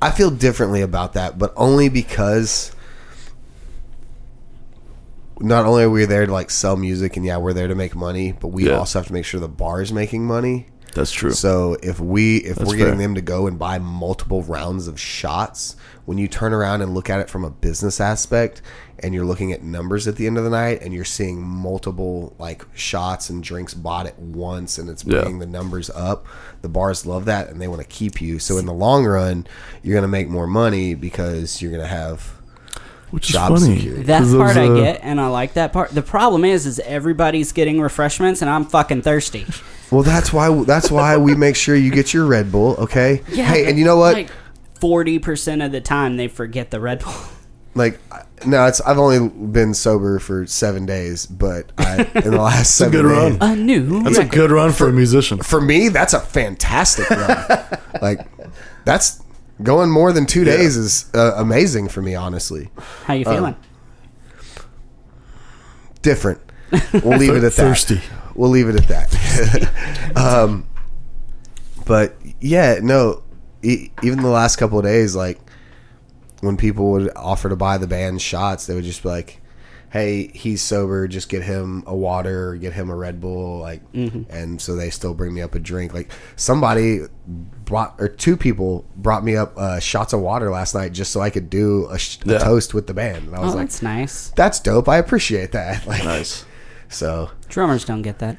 I feel differently about that, but only because not only are we there to like sell music and yeah, we're there to make money, but we also have to make sure the bar is making money. That's true. So if we're getting them to go and buy multiple rounds of shots, when you turn around and look at it from a business aspect and you're looking at numbers at the end of the night and you're seeing multiple like shots and drinks bought at once and it's bringing the numbers up, the bars love that and they want to keep you. So in the long run, you're going to make more money because you're going to have job security. That part I get, and I like that part. The problem is everybody's getting refreshments and I'm fucking thirsty. Well, that's why we make sure you get your Red Bull, okay? Yeah, hey, and you know what? Like 40% of the time they forget the Red Bull. Like, no, I've only been sober for 7 days, but in the last 7 days. That's a good run for a musician. For me, that's a fantastic run. Like, that's going more than 2 days is amazing for me, honestly. How you feeling? Different. We'll leave it at that. Thirsty. We'll leave it at that. But yeah, no, even the last couple of days, like when people would offer to buy the band shots, they would just be like, hey, he's sober, just get him a water, get him a Red Bull, like, and so they still bring me up a drink. Like, somebody brought, or two people brought me up shots of water last night just so I could do a toast with the band. And I was like, that's nice. That's dope. I appreciate that. Like, nice. So drummers don't get that.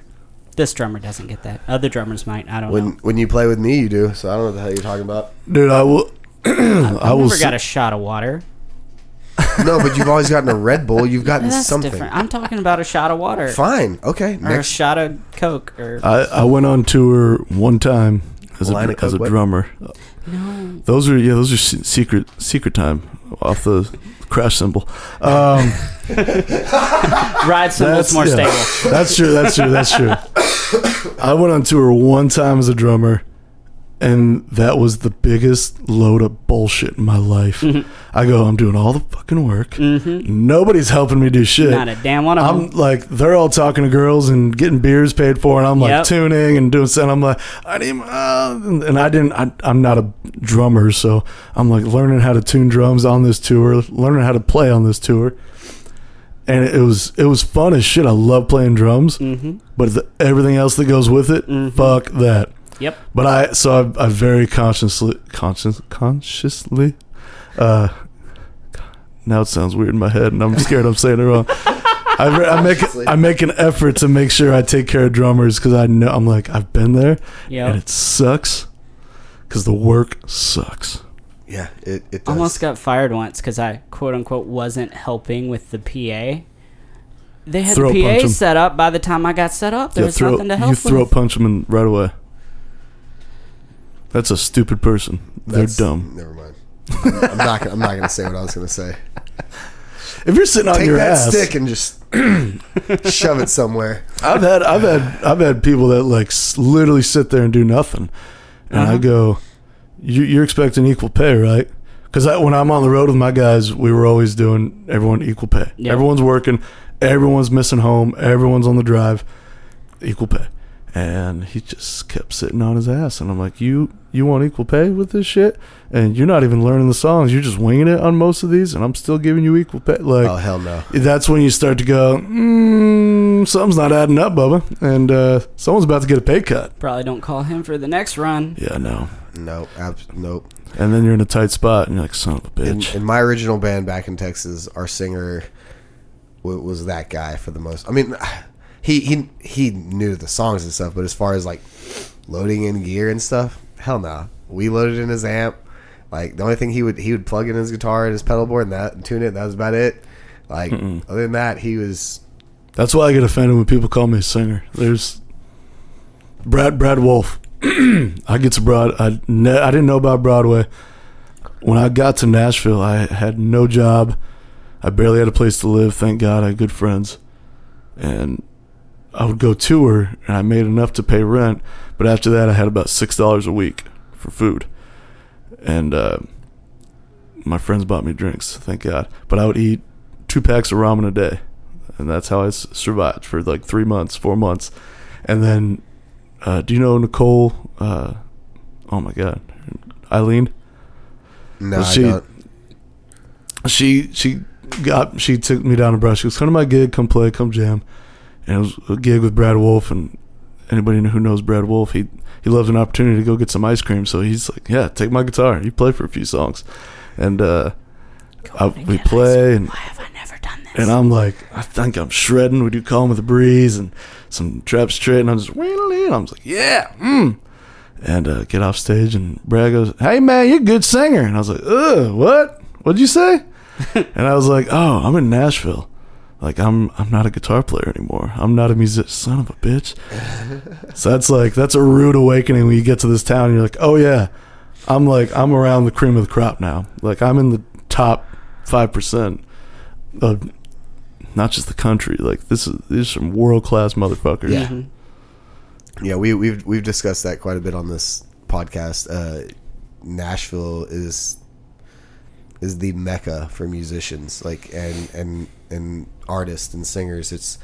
This drummer doesn't get that. Other drummers might. I don't know. When you play with me, you do. So I don't know what the hell you're talking about. Dude, I will. I never got a shot of water. No, but you've always gotten a Red Bull. You've gotten something different. I'm talking about a shot of water. Fine. Okay. Or a shot of Coke. Or I went on tour one time as a drummer. No. Those are secret time off the crash cymbal. Ride cymbals more stable. That's true. I went on tour one time as a drummer. And that was the biggest load of bullshit in my life. Mm-hmm. I go, I'm doing all the fucking work. Mm-hmm. Nobody's helping me do shit. Not a damn one of them. I'm like, they're all talking to girls and getting beers paid for, and I'm like tuning and doing something. I'm like, I need my... And I didn't... I'm not a drummer, so I'm like learning how to tune drums on this tour, learning how to play on this tour. And it was fun as shit. I love playing drums, but everything else that goes with it, fuck that. Yep. But I very consciously. Now it sounds weird in my head, and I'm scared I'm saying it wrong. I make an effort to make sure I take care of drummers because I know I'm like I've been there, and it sucks because the work sucks. Yeah, it does. Almost got fired once because I quote unquote wasn't helping with the PA. They had the PA set up by the time I got set up. There was nothing to help. You throat punch them in right away. That's a stupid person. They're dumb. Never mind. I'm not going to say what I was going to say. If you're sitting on your ass, take that stick and just shove it somewhere. I've had people that like literally sit there and do nothing, and I go, "You're expecting equal pay, right?" Because when I'm on the road with my guys, we were always doing everyone equal pay. Yep. Everyone's working, everyone's missing home, everyone's on the drive, equal pay. And he just kept sitting on his ass. And I'm like, you want equal pay with this shit? And you're not even learning the songs. You're just winging it on most of these. And I'm still giving you equal pay. Like, oh, hell no. That's when you start to go, something's not adding up, Bubba. And someone's about to get a pay cut. Probably don't call him for the next run. Yeah, no. Nope. And then you're in a tight spot. And you're like, son of a bitch. In my original band back in Texas, our singer was that guy for the most. I mean... He knew the songs and stuff, but as far as like loading in gear and stuff, hell no. Nah. We loaded in his amp. Like the only thing he would plug in his guitar and his pedal board and tune it. And that was about it. Like other than that, he was. That's why I get offended when people call me a singer. There's Brad Wolf. I get to I didn't know about Broadway. When I got to Nashville, I had no job. I barely had a place to live. Thank God, I had good friends, and. I would go tour, and I made enough to pay rent, but after that, I had about $6 a week for food, and my friends bought me drinks, thank God, but I would eat 2 packs of ramen a day, and that's how I survived for like 4 months, and then, do you know Nicole, oh my God, Eileen? No, well, she took me down to Brush, she goes, come to my gig, come play, come jam. And it was a gig with Brad Wolf, and anybody who knows Brad Wolf, he loves an opportunity to go get some ice cream. So he's like, "Yeah, take my guitar. You play for a few songs," and we play. And why have I never done this? And I'm like, I think I'm shredding. We do "Calm with a Breeze" and some trap straight, and I'm just whittling. I'm like, yeah, and get off stage, and Brad goes, "Hey man, you're a good singer," and I was like, "Ugh, what? What'd you say?" And I was like, "Oh, I'm in Nashville." Like, I'm not a guitar player anymore. I'm not a musician. Son of a bitch. So that's a rude awakening when you get to this town and you're like, oh, yeah. I'm like, I'm around the cream of the crop now. Like, I'm in the top 5% of not just the country. Like, these are some world-class motherfuckers. Yeah, yeah, we've discussed that quite a bit on this podcast. Nashville is the mecca for musicians, like, and artists and singers. It's,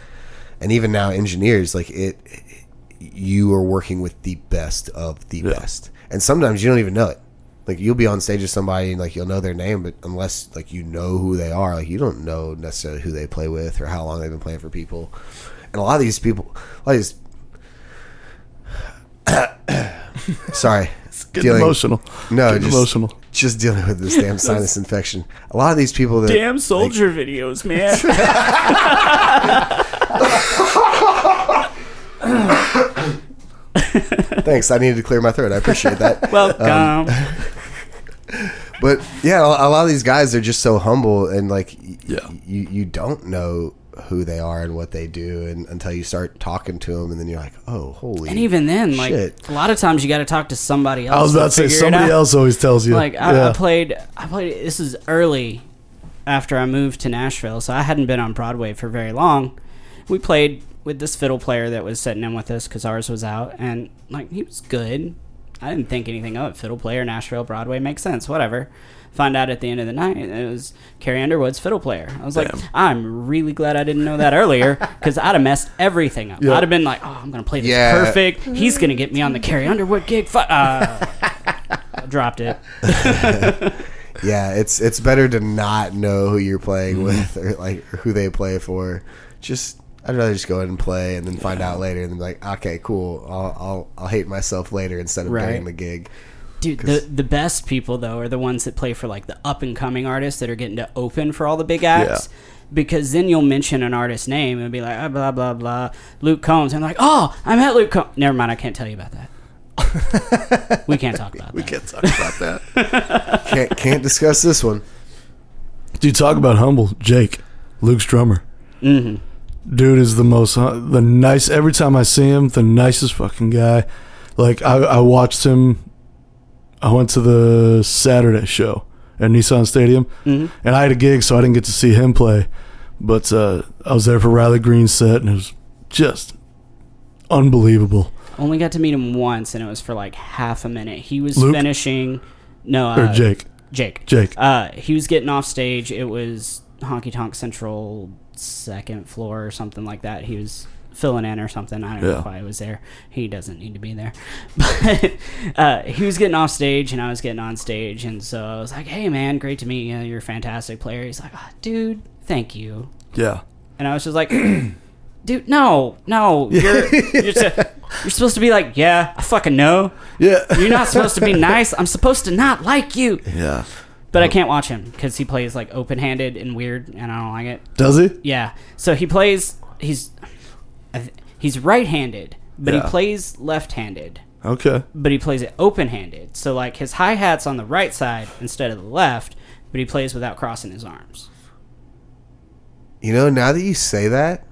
and even now engineers, like you are working with the best of the best, and sometimes you don't even know it. like you'll be on stage with somebody and like you'll know their name, but unless like you know who they are, like you don't know necessarily who they play with or how long they've been playing for people. And a lot of these people, sorry, it's getting emotional. No, just emotional. Just dealing with this damn sinus infection. A lot of these people that damn soldier like, videos, man. Thanks. I needed to clear my throat. I appreciate that. Welcome. But yeah, a lot of these guys are just so humble and like you don't know who they are and what they do, and until you start talking to them, and then you're like, oh, holy! And even then, like shit. A lot of times you got to talk to somebody else. I was about to say somebody else always tells you. Like I played. This is early after I moved to Nashville, so I hadn't been on Broadway for very long. We played with this fiddle player that was sitting in with us because ours was out, and like he was good. I didn't think anything of it. Fiddle player, Nashville, Broadway makes sense. Whatever. Find out at the end of the night it was Carrie Underwood's fiddle player. I was like, I'm really glad I didn't know that earlier because I'd have messed everything up. Yep. I'd have been like, oh, I'm going to play this perfect. He's going to get me on the Carrie Underwood gig. Dropped it. Yeah, it's better to not know who you're playing with or like who they play for. I'd rather just go ahead and play and then find out later and be like, okay, cool. I'll hate myself later instead of playing the gig. Dude, the best people, though, are the ones that play for, like, the up-and-coming artists that are getting to open for all the big acts. Yeah. Because then you'll mention an artist's name and be like, oh, blah, blah, blah, Luke Combs. And I'm like, oh, I met Luke Combs. Never mind, I can't tell you about that. We can't talk about that. We can't talk about that. Can't discuss this one. Dude, talk about humble. Jake, Luke's drummer. Mm-hmm. Dude is the most, every time I see him, the nicest fucking guy. Like, I watched him. I went to the Saturday show at Nissan Stadium, and I had a gig, so I didn't get to see him play. But I was there for Riley Green's set, and it was just unbelievable. Only got to meet him once, and it was for like half a minute. He was finishing. No, or Jake. Jake. He was getting off stage. It was Honky Tonk Central, second floor or something like that. He was filling in or something. I don't know why I was there. He doesn't need to be there. But he was getting off stage and I was getting on stage. And so I was like, hey, man, great to meet you. You're a fantastic player. He's like, oh, dude, thank you. Yeah. And I was just like, dude, no. You're supposed to be like, yeah, I fucking know. Yeah. You're not supposed to be nice. I'm supposed to not like you. Yeah. But I can't watch him because he plays like open-handed and weird and I don't like it. Does he? Yeah. So he plays, he's right-handed, but he plays left-handed. Okay. But he plays it open-handed. So, like, his hi-hat's on the right side instead of the left, but he plays without crossing his arms. You know, now that you say that,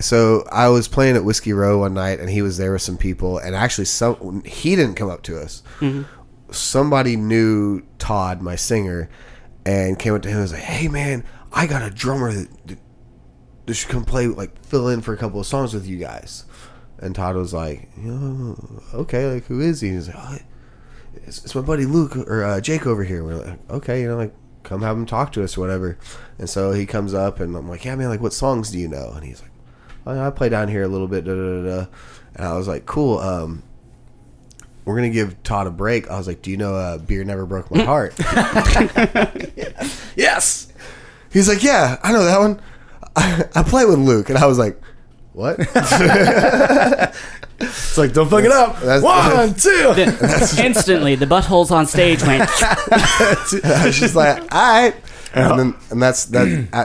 so I was playing at Whiskey Row one night, and he was there with some people, and actually he didn't come up to us. Mm-hmm. Somebody knew Todd, my singer, and came up to him and was like, hey, man, I got a drummer that they should come play, like, fill in for a couple of songs with you guys. And Todd was like, oh, okay, like, who is he? He's like, oh, it's my buddy Luke or Jake over here. We're like, okay, you know, like, come have him talk to us or whatever. And so he comes up, and I'm like, yeah, man, like, what songs do you know? And he's like, oh, I play down here a little bit, da-da-da-da. And I was like, cool, we're going to give Todd a break. I was like, do you know Beer Never Broke My Heart? Yes! He's like, yeah, I know that one. I play with Luke, and I was like, what? It's like, don't fuck it up. One, two. Instantly, the buttholes on stage went. I was just like, all right.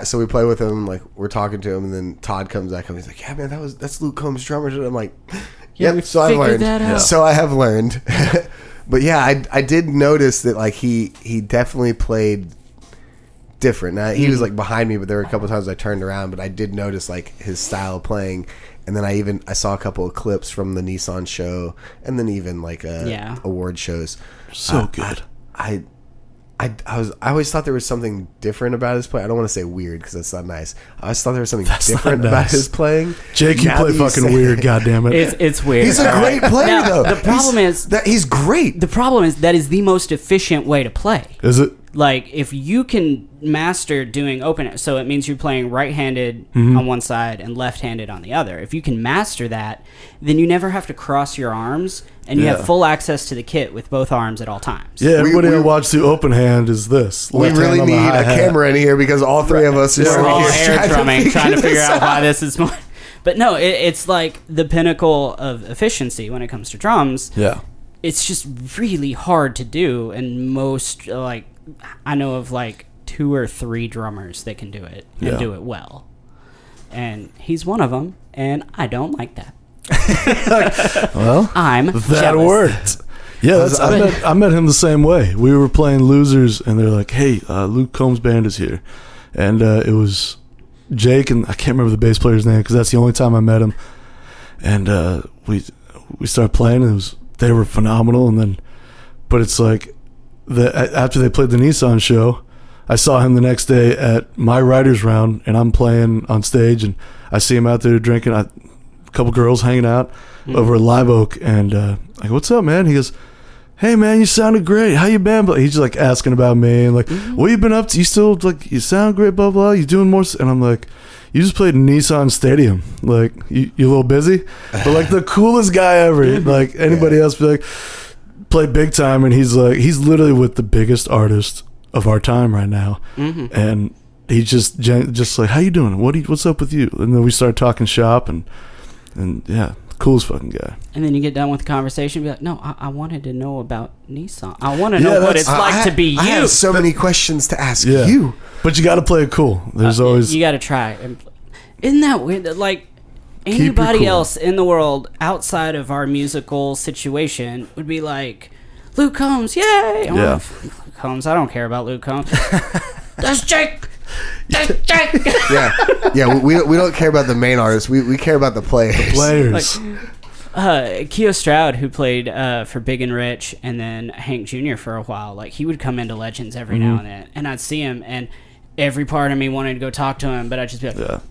So we play with him, like, we're talking to him, and then Todd comes back, and he's like, yeah, man, that's Luke Combs' drummer. And I'm like, yep, so I've learned. So I have learned. But, yeah, I did notice that, like, he definitely played different. Now, he was like behind me, but there were a couple of times I turned around, but I did notice like his style of playing. And then I saw a couple of clips from the Nissan show, and then even like award shows. So good. I always thought there was something different about his play. I don't want to say weird because that's not nice. I always thought there was something different about his playing. Jake, you play fucking weird, goddammit. It's weird. He's a great player though. The problem is that he's great. The problem is that is the most efficient way to play. Is it? like, if you can master doing open, so it means you're playing right-handed on one side and left-handed on the other. If you can master that, then you never have to cross your arms, and you have full access to the kit with both arms at all times. Yeah, everybody who watched the open hand is this. We really need a camera in here because all three of us are all air drumming, trying to figure out why this is more. But no, it's like the pinnacle of efficiency when it comes to drums. Yeah. It's just really hard to do, and most, like, I know of like 2 or 3 drummers that can do it and do it well, and he's one of them, and I don't like that. Well, I'm that worked. Yeah, that's, I met him the same way. We were playing Losers, and they're like, "Hey, Luke Combs' band is here," and it was Jake, and I can't remember the bass player's name because that's the only time I met him. And we started playing, and they were phenomenal. And then, but it's like, after they played the Nissan show, I saw him the next day at my writer's round, and I'm playing on stage, and I see him out there drinking, a couple girls hanging out over at Live Oak, and I go, "What's up, man?" He goes, "Hey, man, you sounded great. How you been?" But he's just like asking about me, and like, "What you been up to? You still, like, you sound great, blah, blah. You doing more?" And I'm like, "You just played Nissan Stadium. Like, you a little busy?" But like the coolest guy ever. Like, anybody else be like, play big time, and he's like, he's literally with the biggest artist of our time right now, and he's just like, "How you doing? What's up with you?" And then we start talking shop, and yeah, coolest fucking guy. And then you get done with the conversation, and be like, "No, I wanted to know about Nissan. I want to know what it's like to be you. I have so many questions to ask you." But you got to play it cool. There's always, you got to try. Isn't that weird? Like, anybody else in the world outside of our musical situation would be like, "Luke Combs, yay!" Luke Combs, I don't care about Luke Combs. That's Jake. That's Jake. We don't care about the main artists. We care about the players. Like, Keo Stroud, who played for Big and Rich, and then Hank Jr. for a while. Like, he would come into Legends every now and then, and I'd see him, and every part of me wanted to go talk to him, but I'd just be like,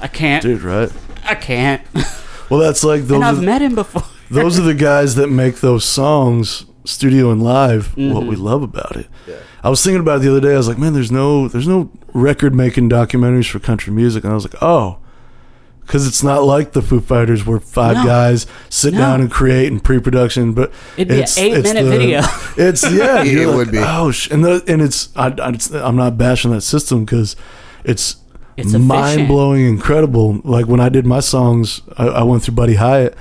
I can't. Dude, right? I can't. Well, that's like... those. And I've met him before. Those are the guys that make those songs, studio and live, what we love about it. Yeah. I was thinking about it the other day. I was like, man, there's no record-making documentaries for country music. And I was like, oh, because it's not like the Foo Fighters where five guys sit down and create and pre-production. But it'd be an 8-minute video. It's, yeah. It would be. Oh, and it's... I'm not bashing that system because it's... It's mind-blowing, incredible. Like, when I did my songs, I went through Buddy Hyatt,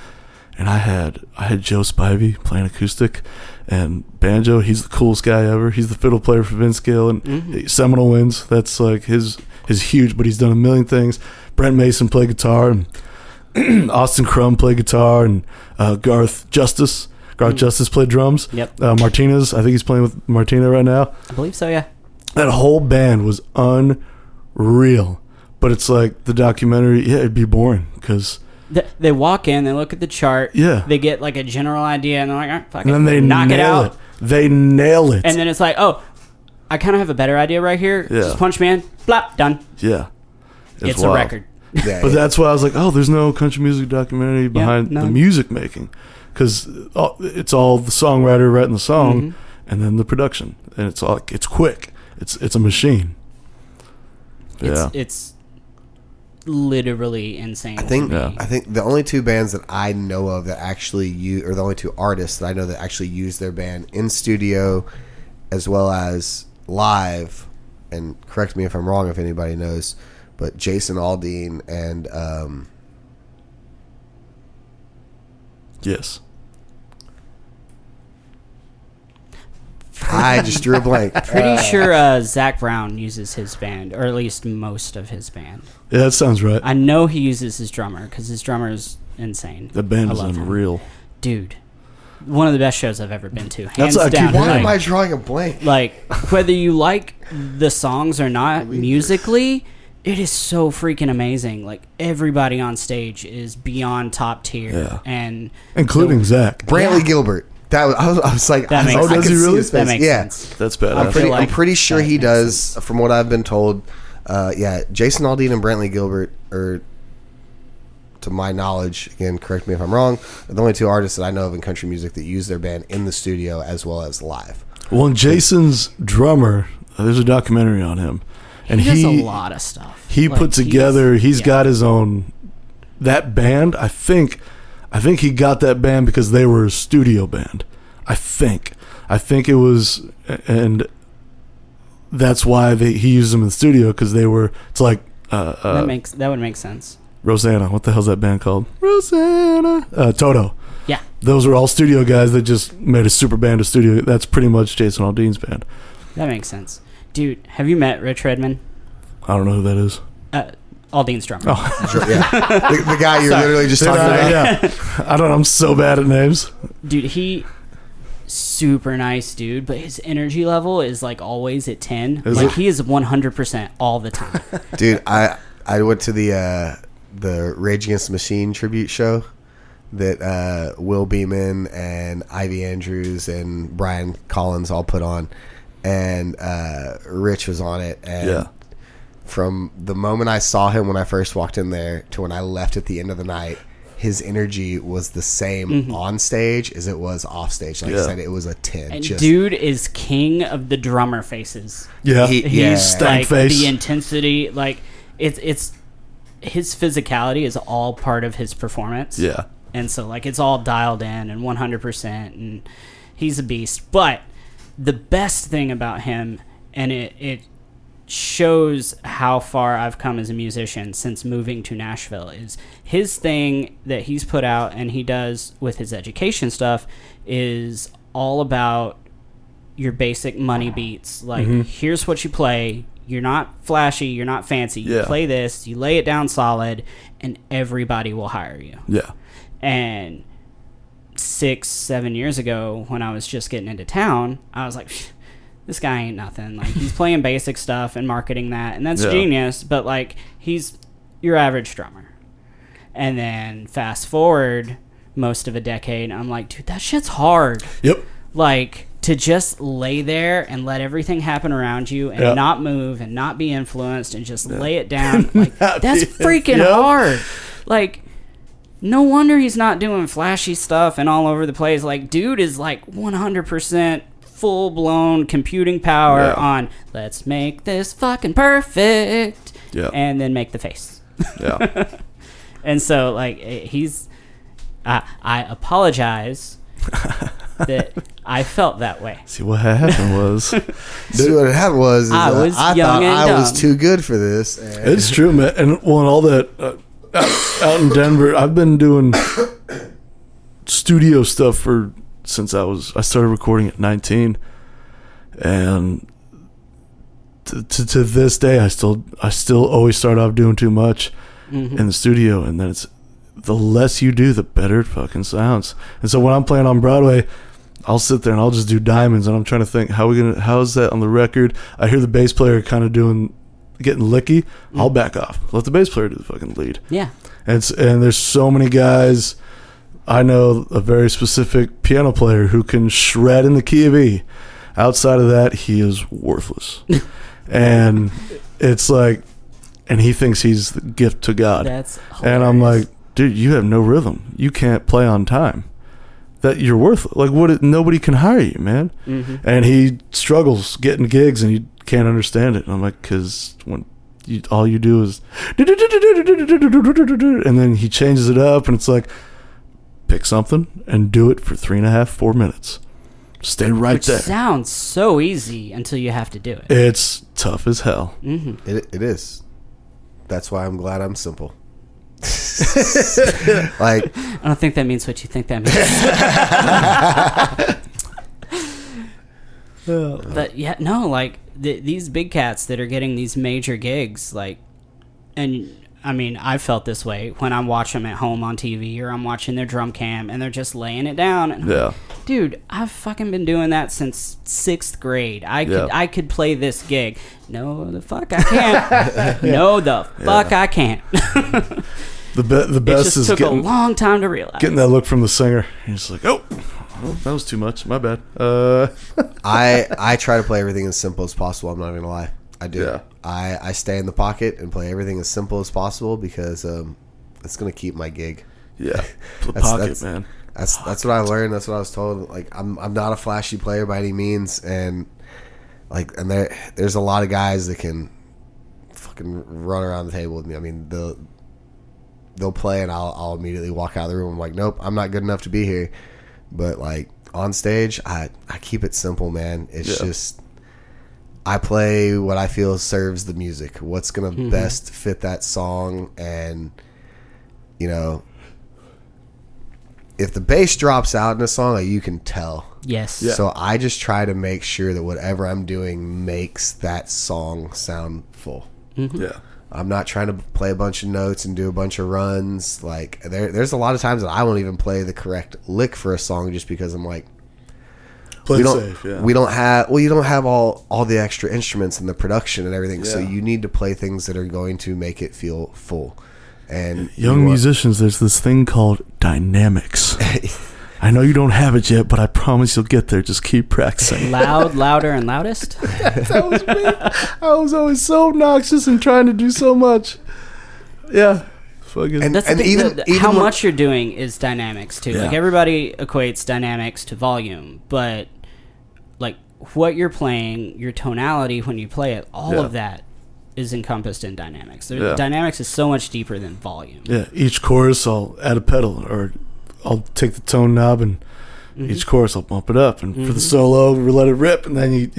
and I had Joe Spivey playing acoustic and banjo. He's the coolest guy ever. He's the fiddle player for Vince Gill and Seminole Winds. That's like his huge, but he's done a million things. Brent Mason played guitar, and Austin Crumb played guitar, and Garth Justice played drums. Yep. Martinez, I think he's playing with Martina right now. I believe so. Yeah. That whole band was unreal. But it's like the documentary, it'd be boring because they walk in, they look at the chart, they get like a general idea, and they're like, all right, fuck it. And then they knock it out. They nail it. And then it's like, oh, I kind of have a better idea right here. Yeah. Just punch me in, blop, done. Yeah. It's a record. Yeah, but that's why I was like, oh, there's no country music documentary behind the music making, because it's all the songwriter writing the song and then the production, and it's all, it's quick. It's a machine. Yeah. It's literally insane. I think the only two bands that I know of that actually the only two artists that I know that actually use their band in studio as well as live, and correct me if I'm wrong if anybody knows, but Jason Aldean and yes, I just drew a blank. Pretty sure Zach Brown uses his band, or at least most of his band. Yeah, that sounds right. I know he uses his drummer, because his drummer is insane. The band is unreal. Dude, one of the best shows I've ever been to. Hands down. Why am I drawing a blank? Like, whether you like the songs or not, musically, it is so freaking amazing. Like, everybody on stage is beyond top tier. Yeah. And including Zach. Brantley Gilbert. I was like, that makes sense. Does he really? That makes sense. That's bad. I'm pretty sure he does, from what I've been told. Jason Aldean and Brantley Gilbert are, to my knowledge, again, correct me if I'm wrong, are the only two artists that I know of in country music that use their band in the studio as well as live. Well, and Jason's drummer, there's a documentary on him. And he does a lot of stuff. He put together, he's got his own, that band, I think he got that band because they were a studio band. I think it was, and that's why he used them in the studio, because they were, it's like, that would make sense. Rosanna, what the hell's that band called? Rosanna, Toto. Yeah, those were all studio guys that just made a super band of studio. That's pretty much Jason Aldean's band. That makes sense, dude. Have you met Rich Redman? I don't know who that is. Aldean's drummer. Oh, sure, yeah, the guy you're literally just talking about. Yeah, I don't. I'm so bad at names, dude. He. Super nice dude, but his energy level is like always at 10. He is 100% all the time. Dude, I went to the Rage Against the Machine tribute show that Will Beeman and Ivy Andrews and Brian Collins all put on, and Rich was on it. And yeah. From the moment I saw him when I first walked in there to when I left at the end of the night, his energy was the same on stage as it was off stage. Like I said, it was a 10. And dude is king of the drummer faces. Yeah, he's like face. The intensity, like it's his physicality is all part of his performance. Yeah, and so like it's all dialed in and 100%, and he's a beast. But the best thing about him, and it shows how far I've come as a musician since moving to Nashville, is his thing that he's put out and he does with his education stuff is all about your basic money beats. Like, here's what you play. You're not flashy. You're not fancy. You play this. You lay it down solid, and everybody will hire you. Yeah. And 6-7 years ago, when I was just getting into town, I was like, this guy ain't nothing. Like, he's playing basic stuff and marketing that, and that's genius, but like, he's your average drummer. And then fast forward most of a decade, I'm like, dude, that shit's hard. Yep. Like, to just lay there and let everything happen around you and not move and not be influenced and just lay it down. Like, that's freaking hard. Like, no wonder he's not doing flashy stuff and all over the place. Like, dude is like 100% full-blown computing power on, let's make this fucking perfect, and then make the face. Yeah. And so, like, he's... I apologize that I felt that way. See, what happened was... I thought I was too good for this. And it's true, man. And all that... out in Denver, I've been doing studio stuff for... since I started recording at 19, and to this day I still always start off doing too much in the studio, and then it's the less you do, the better it fucking sounds. And so when I'm playing on Broadway, I'll sit there and I'll just do diamonds, and I'm trying to think, how's that on the record? I hear the bass player kind of getting licky. I'll back off, let the bass player do the fucking lead. Yeah. And there's so many guys. I know a very specific piano player who can shred in the key of E. Outside of that, he is worthless. And it's like, and he thinks he's the gift to God. That's hilarious. And I'm like, dude, you have no rhythm. You can't play on time. That you're worthless. Like, what? Nobody can hire you, man. And he struggles getting gigs, and he can't understand it. And I'm like, because when all you do is, and then he changes it up, and it's like, pick something and do it for 3.5-4 minutes. Stay right there. It sounds so easy until you have to do it. It's tough as hell. It is. That's why I'm glad I'm simple. Like, I don't think that means what you think that means. But yeah, no, like these big cats that are getting these major gigs, like, and. I mean, I felt this way when I'm watching them at home on TV, or I'm watching their drum cam and they're just laying it down. And yeah. Like, dude, I've fucking been doing that since 6th grade. I could play this gig. No, the fuck I can't. No, the fuck I can't. The best just is took a long time to realize. Getting that look from the singer. He's like, oh, well, that was too much. My bad. I try to play everything as simple as possible. I'm not going to lie. I do. Yeah. I stay in the pocket and play everything as simple as possible because it's going to keep my gig. Yeah, man. That's what I learned. That's what I was told. Like, I'm not a flashy player by any means, and like, and there's a lot of guys that can fucking run around the table with me. I mean, they'll play, and I'll immediately walk out of the room. I'm like, nope, I'm not good enough to be here. But like on stage, I keep it simple, man. It's just I play what I feel serves the music. What's gonna best fit that song, and you know, if the bass drops out in a song, like, you can tell. Yes. Yeah. So I just try to make sure that whatever I'm doing makes that song sound full. Mm-hmm. Yeah. I'm not trying to play a bunch of notes and do a bunch of runs. Like, there's a lot of times that I won't even play the correct lick for a song just because I'm like, you don't have all the extra instruments in the production and everything. Yeah. So you need to play things that are going to make it feel full. And young musicians, there's this thing called dynamics. I know you don't have it yet, but I promise you'll get there. Just keep practicing. Loud, louder, and loudest. That was me. I was always so obnoxious and trying to do so much. Yeah. And even how much you're doing is dynamics, too. Yeah. Like, everybody equates dynamics to volume, but like what you're playing, your tonality when you play it, all of that is encompassed in dynamics. Dynamics is so much deeper than volume. Yeah, each chorus I'll add a pedal, or I'll take the tone knob, and each chorus I'll bump it up, and for the solo, we let it rip, and then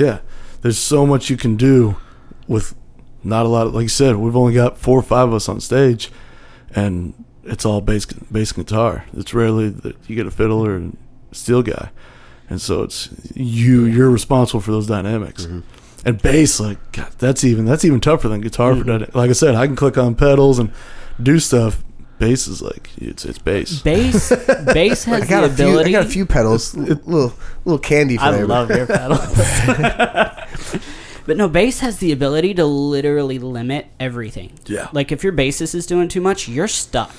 there's so much you can do with not a lot of, like you said, we've only got 4 or 5 of us on stage, and it's all bass guitar. It's rarely that you get a fiddle or a steel guy, and so it's you're responsible for those dynamics. Mm-hmm. And bass, like, God, that's even tougher than guitar. For like I said, I can click on pedals and do stuff. Bass is like it's bass. Bass has the ability. I got a few pedals, little candy flavor. I love your pedals. But no, bass has the ability to literally limit everything. Yeah. Like, if your bassist is doing too much, you're stuck.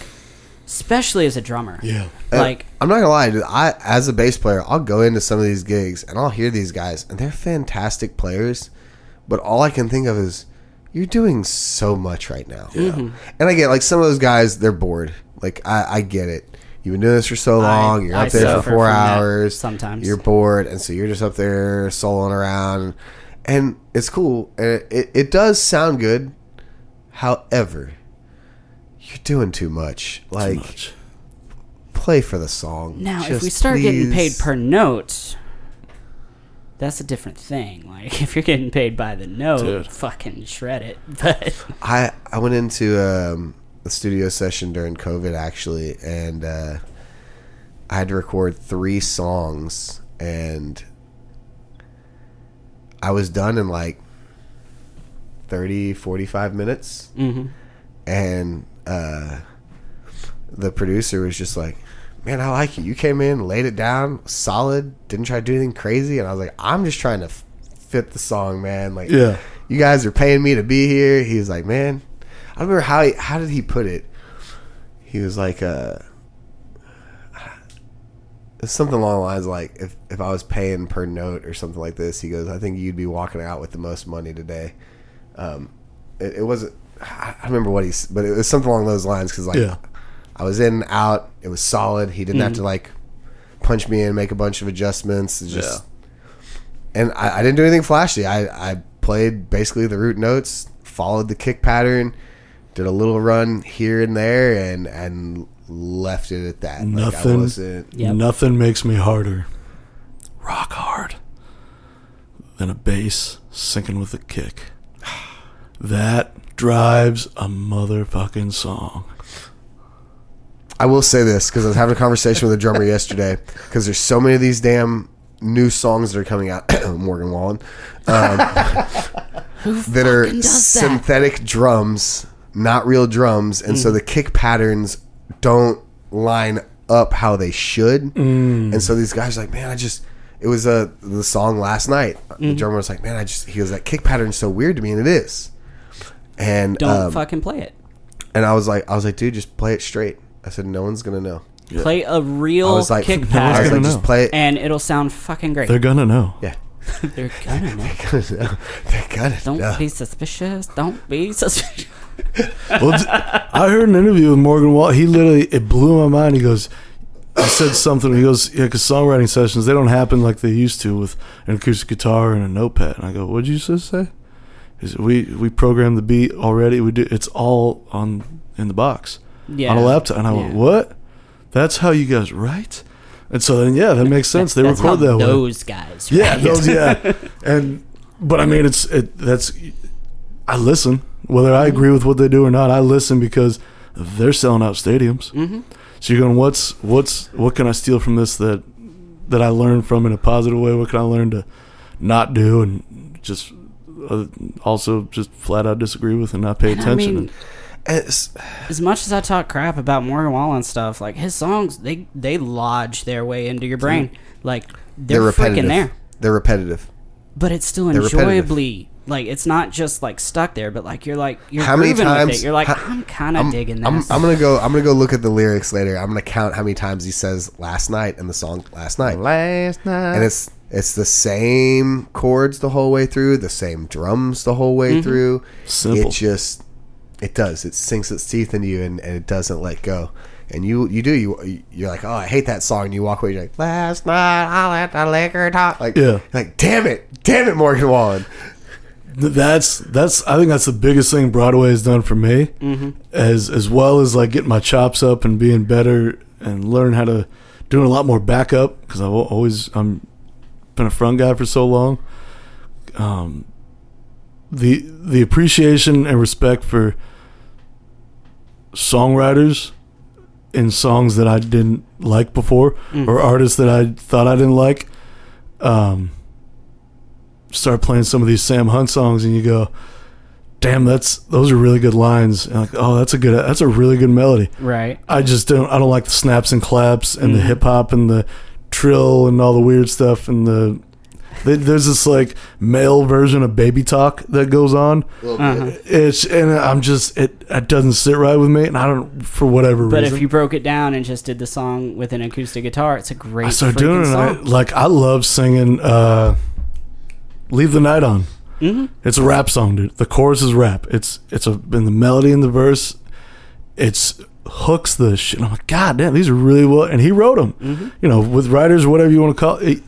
Especially as a drummer. Yeah. Like, I'm not going to lie, dude, as a bass player, I'll go into some of these gigs and I'll hear these guys, and they're fantastic players, but all I can think of is, you're doing so much right now. Yeah. Mm-hmm. And I get, like, some of those guys, they're bored. Like, I get it. You've been doing this for so long. You're up there for 4 hours. Sometimes. You're bored, and so you're just up there soloing around. And it's cool. And it does sound good. However, you're doing too much. Like, play for the song. Now, just if we start getting paid per note, that's a different thing. Like, if you're getting paid by the note, fucking shred it. But I went into a studio session during COVID, actually, and I had to record 3 songs, and I was done in like 30, 45 minutes. Mm-hmm. And the producer was just like, man, I like you. You came in, laid it down, solid, didn't try to do anything crazy. And I was like, I'm just trying to fit the song, man. Like, you guys are paying me to be here. He was like, man, I don't remember how did he put it? He was like, something along the lines of like, if I was paying per note or something like this, he goes, I think you'd be walking out with the most money today. It wasn't, I remember what but it was something along those lines, because like I was in and out. It was solid. He didn't have to like punch me in, make a bunch of adjustments. And I didn't do anything flashy. I played basically the root notes, followed the kick pattern, did a little run here and there, and left it at that. Nothing makes me harder, rock hard, than a bass syncing with a kick. That drives a motherfucking song. I will say this, because I was having a conversation with a drummer yesterday, because there's so many of these damn new songs that are coming out, Morgan Wallen, that are synthetic drums, not real drums, and so the kick patterns don't line up how they should, and so these guys are like, man, it was the song last night. The drummer was like, man, he goes, that kick pattern's so weird to me, and it is. And don't fucking play it. And I was like, dude, just play it straight. I said, no one's gonna know. Yeah. Play a real kick pattern. Just play it, and it'll sound fucking great. They're gonna know. Yeah. They're gonna know. They're gonna Don't know. Be suspicious. Don't be suspicious. Well, I heard an interview with Morgan Wallen. He literally, it blew my mind. He goes, I said something. He goes, yeah, because songwriting sessions, they don't happen like they used to with an acoustic guitar and a notepad. And I go, what'd you just say? He said, we programmed the beat already. We do. It's all on in the box on a laptop. And I went, what? That's how you guys write? And so then, yeah, that makes sense. They record that way. Those guys, right? Yeah, those, yeah. And but I mean, that's. I listen, whether I agree with what they do or not. I listen because they're selling out stadiums. Mm-hmm. So you're going, what can I steal from this that I learned from in a positive way? What can I learn to not do and just also just flat out disagree with and not pay attention? I mean, as much as I talk crap about Morgan Wallen stuff, like his songs, they lodge their way into your brain. Like they're freaking there. They're repetitive, but it's still enjoyably like it's not just like stuck there, but like you're like you're how many times with it. You're like I'm kind of digging this. I'm gonna go look at the lyrics later. I'm gonna count how many times he says "last night" in the song "Last Night," and it's the same chords the whole way through, the same drums the whole way through. Simple. It does. It sinks its teeth into you, and it doesn't let go. And you're like, oh, I hate that song. And you walk away. You're like, last night I let the liquor talk. Like, yeah. Like, damn it, Morgan Wallen. That's. I think that's the biggest thing Broadway has done for me, as well as like getting my chops up and being better and learn how to doing a lot more backup because I'm been a front guy for so long. The appreciation and respect for songwriters in songs that I didn't like before or artists that I thought I didn't like. Start playing some of these Sam Hunt songs and you go, damn, those are really good lines. And like, oh, that's a really good melody. Right. I don't like the snaps and claps and the hip hop and the trill and all the weird stuff and there's this like male version of baby talk that goes on. It doesn't sit right with me, and I don't for whatever reason. But if you broke it down and just did the song with an acoustic guitar, it's a great. I started doing it. I love singing. Leave the Night On. It's a rap song, dude. The chorus is rap. It's in the melody and the verse. It's hooks the shit. I'm like, God damn, these are really well. And he wrote them. You know, with writers, whatever you want to call it.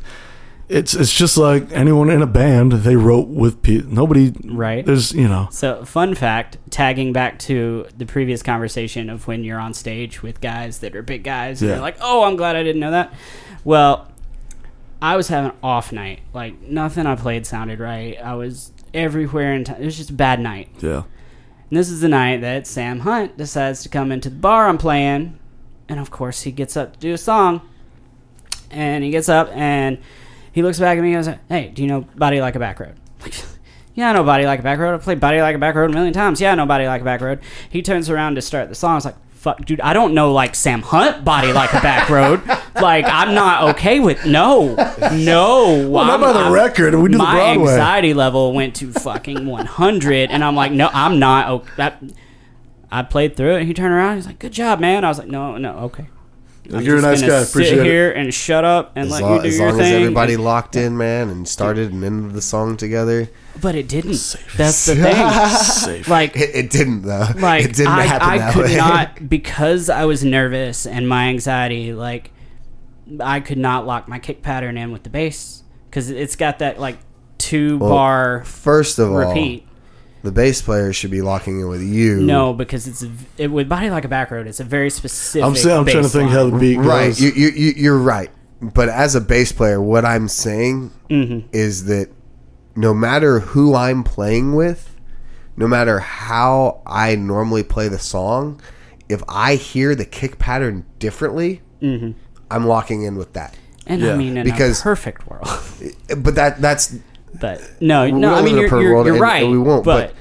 It's just like anyone in a band, they wrote with people. Nobody, right? There's, you know. So, fun fact, tagging back to the previous conversation of when you're on stage with guys that are big guys, and they're like, oh, I'm glad I didn't know that. Well, I was having an off night. Like, nothing I played sounded right. I was everywhere in time. It was just a bad night. Yeah. And this is the night that Sam Hunt decides to come into the bar I'm playing, and of course, he gets up to do a song, and he gets up and... He looks back at me and goes, hey, do you know Body Like a Back Road? Yeah, I know Body Like a Back Road. I've played Body Like a Back Road a million times. Yeah, I know Body Like a Back Road. He turns around to start the song. I was like, fuck, dude, I don't know like Sam Hunt Body Like a Back Road. Like, I'm not okay with, no. Well, not by the record. We do the Broadway. My anxiety level went to fucking 100, and I'm like, no, I'm not okay. I played through it, and he turned around. He's like, good job, man. I was like, no, okay. I'm you're a nice guy. Appreciate sit here it. And shut up and as let long, you do your thing. As long as everybody locked in, man, and started and ended the song together. But it didn't. Safe. That's the thing. Safe. Like it didn't though. Like it didn't happen that way. I could not, because I was nervous and my anxiety. Like I could not lock my kick pattern in with the bass because it's got that like 2-bar. First of all, repeat. The bass player should be locking in with you. No, because with Body Like a Back Road, it's a very specific. I'm trying to think how the beat goes. Right, you're right. But as a bass player, what I'm saying is that no matter who I'm playing with, no matter how I normally play the song, if I hear the kick pattern differently, I'm locking in with that. And I mean, in a perfect world. But that's. But no, I mean you're right. We won't. But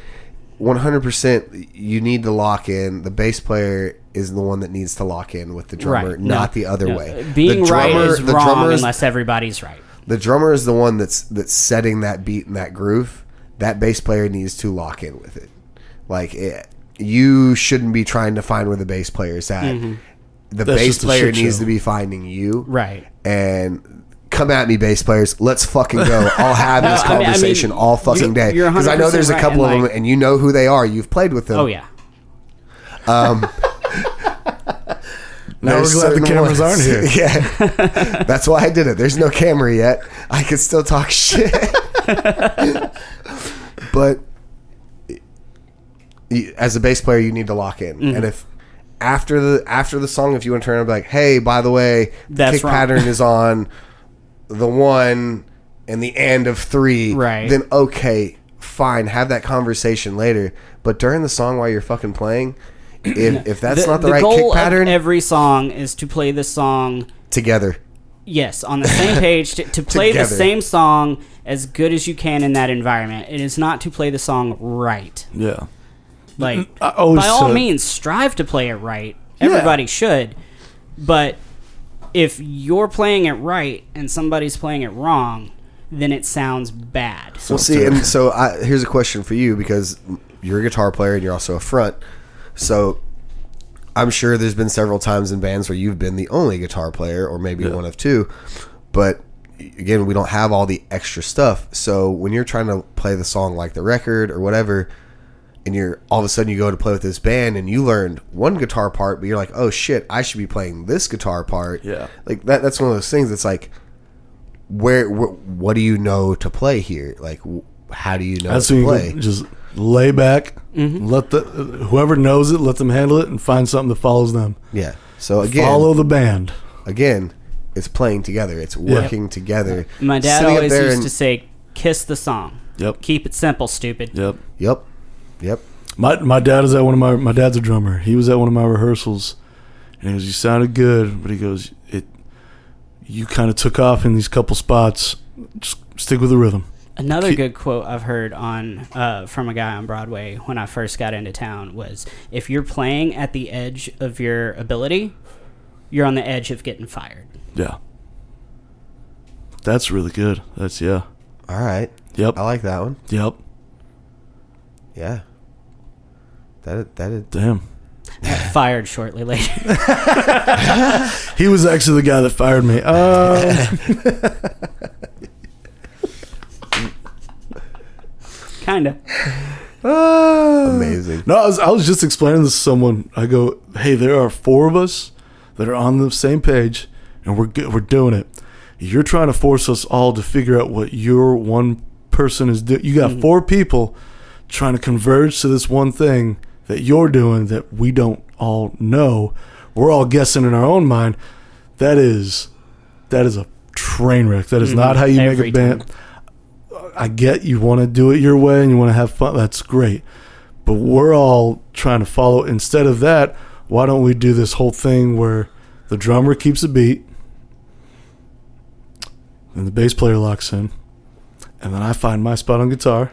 100%, you need to lock in. The bass player is the one that needs to lock in with the drummer, right. Not the other way. Being the drummer is wrong unless everybody's right. The drummer is the one that's setting that beat and that groove. That bass player needs to lock in with it. Like you shouldn't be trying to find where the bass player is at. The bass player needs to be finding you, right? And come at me, bass players. Let's fucking go. I'll have this conversation all fucking day. Because I know there's a couple of them, and you know who they are. You've played with them. Oh, yeah. Now we're glad the cameras aren't here. Yeah. That's why I did it. There's no camera yet. I can still talk shit. But as a bass player, you need to lock in. Mm-hmm. And if after the song, if you want to turn up, like, hey, by the way, the kick pattern is on the one and the end of three, right? Then okay, fine, have that conversation later. But during the song while you're fucking playing, if that's not the right kick pattern, the goal of every song is to play the song together. Yes, on the same page, to play the same song as good as you can in that environment. It is not to play the song right. Yeah. Like, by all means, strive to play it right. Everybody should. But if you're playing it right and somebody's playing it wrong, then it sounds bad. Well, see, and so here's a question for you, because you're a guitar player and you're also a front. So I'm sure there's been several times in bands where you've been the only guitar player, or maybe one of two. But again, we don't have all the extra stuff. So when you're trying to play the song like the record or whatever, and you're all of a sudden you go to play with this band and you learned one guitar part, but you're like, oh shit, I should be playing this guitar part. Yeah, like that's one of those things. It's like, where what do you know to play here? Like, how do you know to play? Just lay back, let the whoever knows it, let them handle it, and find something that follows them. Yeah. So again, follow the band. Again, it's playing together. It's working together. My dad always used to say, "Kiss the song." Yep. Keep it simple, stupid. Yep. Yep. Yep. My dad is at one of my dad's a drummer. He was at one of my rehearsals, and he goes, "You sounded good," but he goes, you kind of took off in these couple spots. Just stick with the rhythm." Another good quote I've heard from a guy on Broadway when I first got into town was, "If you're playing at the edge of your ability, you're on the edge of getting fired." Yeah. That's really good. That's All right. Yep. I like that one. Yep. Yeah. That damn. Got fired shortly later. He was actually the guy that fired me. Kinda. Amazing. No, I was just explaining this to someone. I go, "Hey, there are four of us that are on the same page, and we're doing it. You're trying to force us all to figure out what your one person is doing. You got four people trying to converge to this one thing that you're doing that we don't all know. We're all guessing in our own mind." That is a train wreck. That is not how you make a band. I get you want to do it your way and you want to have fun. That's great. But we're all trying to follow. Instead of that, why don't we do this whole thing where the drummer keeps a beat and the bass player locks in, and then I find my spot on guitar,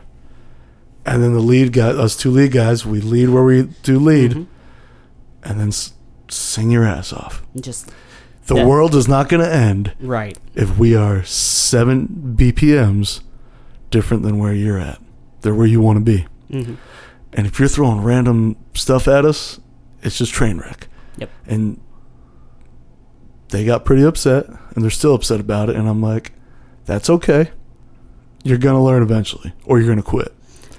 and then the lead guy, us two lead guys, we lead where we do lead, and then sing your ass off. Just the world is not going to end, right? If we are 7 BPMs different than where you're at, they're where you want to be. And if you're throwing random stuff at us, it's just train wreck. Yep. And they got pretty upset, and they're still upset about it. And I'm like, that's okay. You're going to learn eventually, or you're going to quit.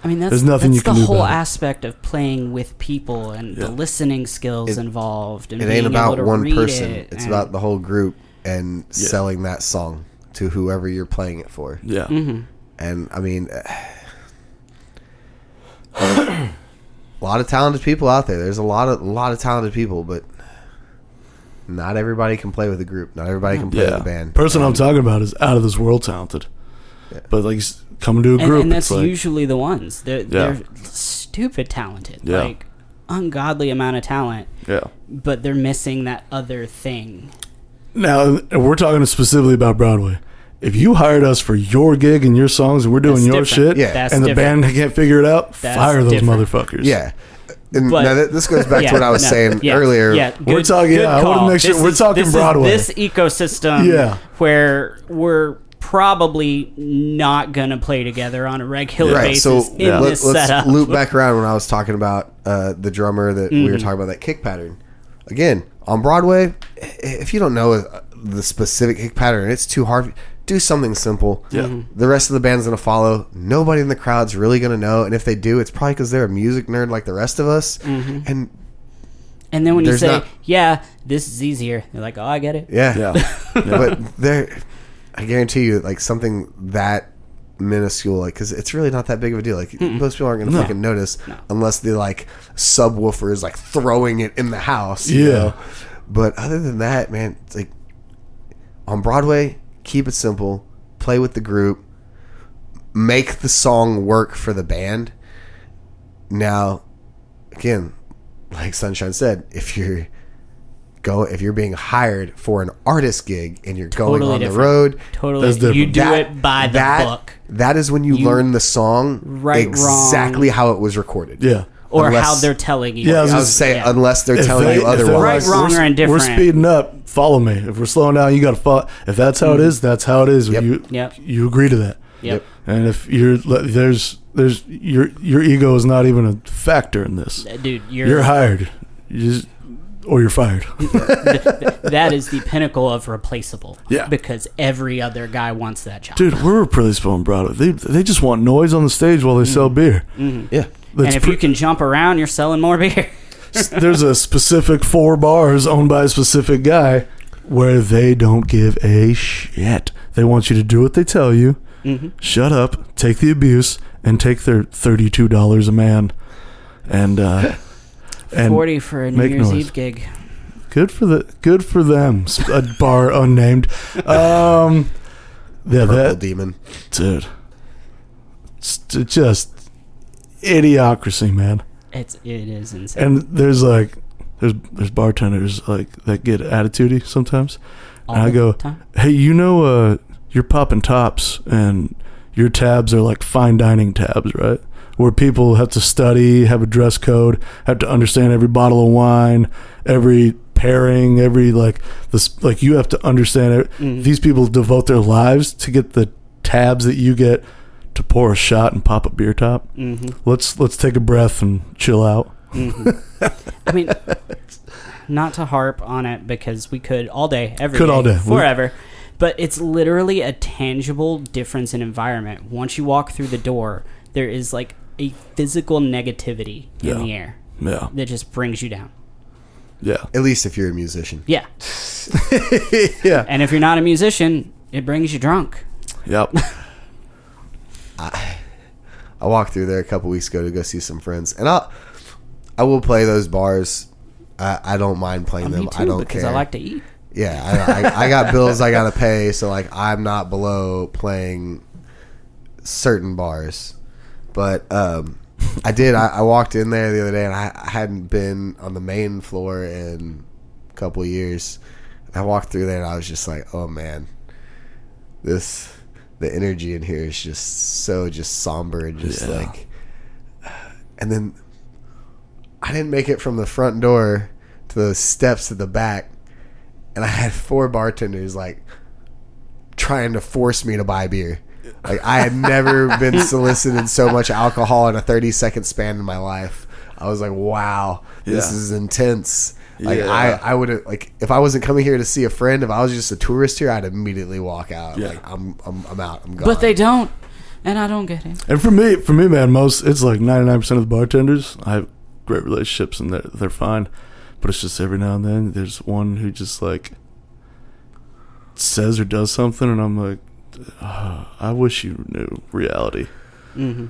I mean, that's the whole aspect of playing with people and the listening skills involved. And it ain't about one person. It's about the whole group and selling that song to whoever you're playing it for. Yeah. And, I mean, a lot of talented people out there. There's a lot of talented people, but not everybody can play with a group. Not everybody can play with a band. The person I'm talking about is out of this world talented. Yeah. But, like, come to a group. And that's like, usually the ones. They're stupid talented. Yeah. Like, ungodly amount of talent. Yeah. But they're missing that other thing. Now, we're talking specifically about Broadway. If you hired us for your gig and your songs and we're doing your shit and the band can't figure it out, fire those motherfuckers. Yeah. And but, now this goes back to what I was saying earlier. Yeah, we're talking we're talking Broadway. This ecosystem where we're probably not going to play together on a regular basis. So in this setup. Let's loop back around when I was talking about the drummer that we were talking about, that kick pattern. Again, on Broadway, if you don't know the specific kick pattern, it's too hard. do something simple. Yeah. The rest of the band's going to follow. Nobody in the crowd's really going to know. And if they do, it's probably because they're a music nerd like the rest of us. Mm-hmm. And then when you say, yeah, this is easier, they're like, oh, I get it. Yeah. But I guarantee you, like, something that minuscule, like, because it's really not that big of a deal. Like, most people aren't going to fucking notice unless the, like, subwoofer is, like, throwing it in the house. Yeah. You know? But other than that, man, it's like, on Broadway, keep it simple. Play with the group. Make the song work for the band. Now, again, like Sunshine said, if you're being hired for an artist gig and you're going on the road, you do it by the book. That is when you learn the song exactly how it was recorded. Yeah. Or how they're telling you. Yeah, I was going to say, unless they're telling you otherwise. Right, wrong, or indifferent. We're speeding up. Follow me. If we're slowing down, you got to follow. If that's how it is, that's how it is. Yep. You agree to that. Yep. And if your ego is not even a factor in this. Dude, you're hired. Or you're fired. That is the pinnacle of replaceable. Yeah. Because every other guy wants that job. Dude, we're replaceable in Broadway. They just want noise on the stage while they sell beer. Mm-hmm. Yeah. And if you can jump around, you're selling more beer. There's a specific 4 bars owned by a specific guy where they don't give a shit. They want you to do what they tell you, shut up, take the abuse, and take their $32 a man and $40 for a New Year's Eve gig. Good for them. A bar unnamed. Yeah, Purple Demon, dude. It's just idiocracy, man. It is insane. And there's bartenders like that get attitudey sometimes. I go, hey, you know, you're popping tops and your tabs are like fine dining tabs, right? Where people have to study, have a dress code, have to understand every bottle of wine, every pairing, every you have to understand it. These people devote their lives to get the tabs that you get to pour a shot and pop a beer top. Let's take a breath and chill out. I mean, not to harp on it because we could all day, forever, but it's literally a tangible difference in environment. Once you walk through the door, there is like a physical negativity in the air that just brings you down. Yeah. At least if you're a musician. Yeah. Yeah. And if you're not a musician, it brings you drunk. Yep. I walked through there a couple weeks ago to go see some friends, and I will play those bars. I don't mind playing them. Me too, I don't care. I like to eat. Yeah, I got bills I gotta pay, so like I'm not below playing certain bars. But I did. I walked in there the other day, and I hadn't been on the main floor in a couple years. I walked through there, and I was just like, oh man, the energy in here is just so somber and just like, and then I didn't make it from the front door to the steps at the back, and I had 4 bartenders like trying to force me to buy beer. Like I had never been solicited so much alcohol in a 30-second span in my life. I was like, wow, this is intense. Like I would have, like, if I wasn't coming here to see a friend, if I was just a tourist here, I'd immediately walk out. Yeah. Like I'm out. I'm gone. But they don't, and I don't get it. And for me, man, it's like 99% of the bartenders I have great relationships and they're fine, but it's just every now and then there's one who just like says or does something, and I'm like, oh, I wish you knew reality. Mm-hmm.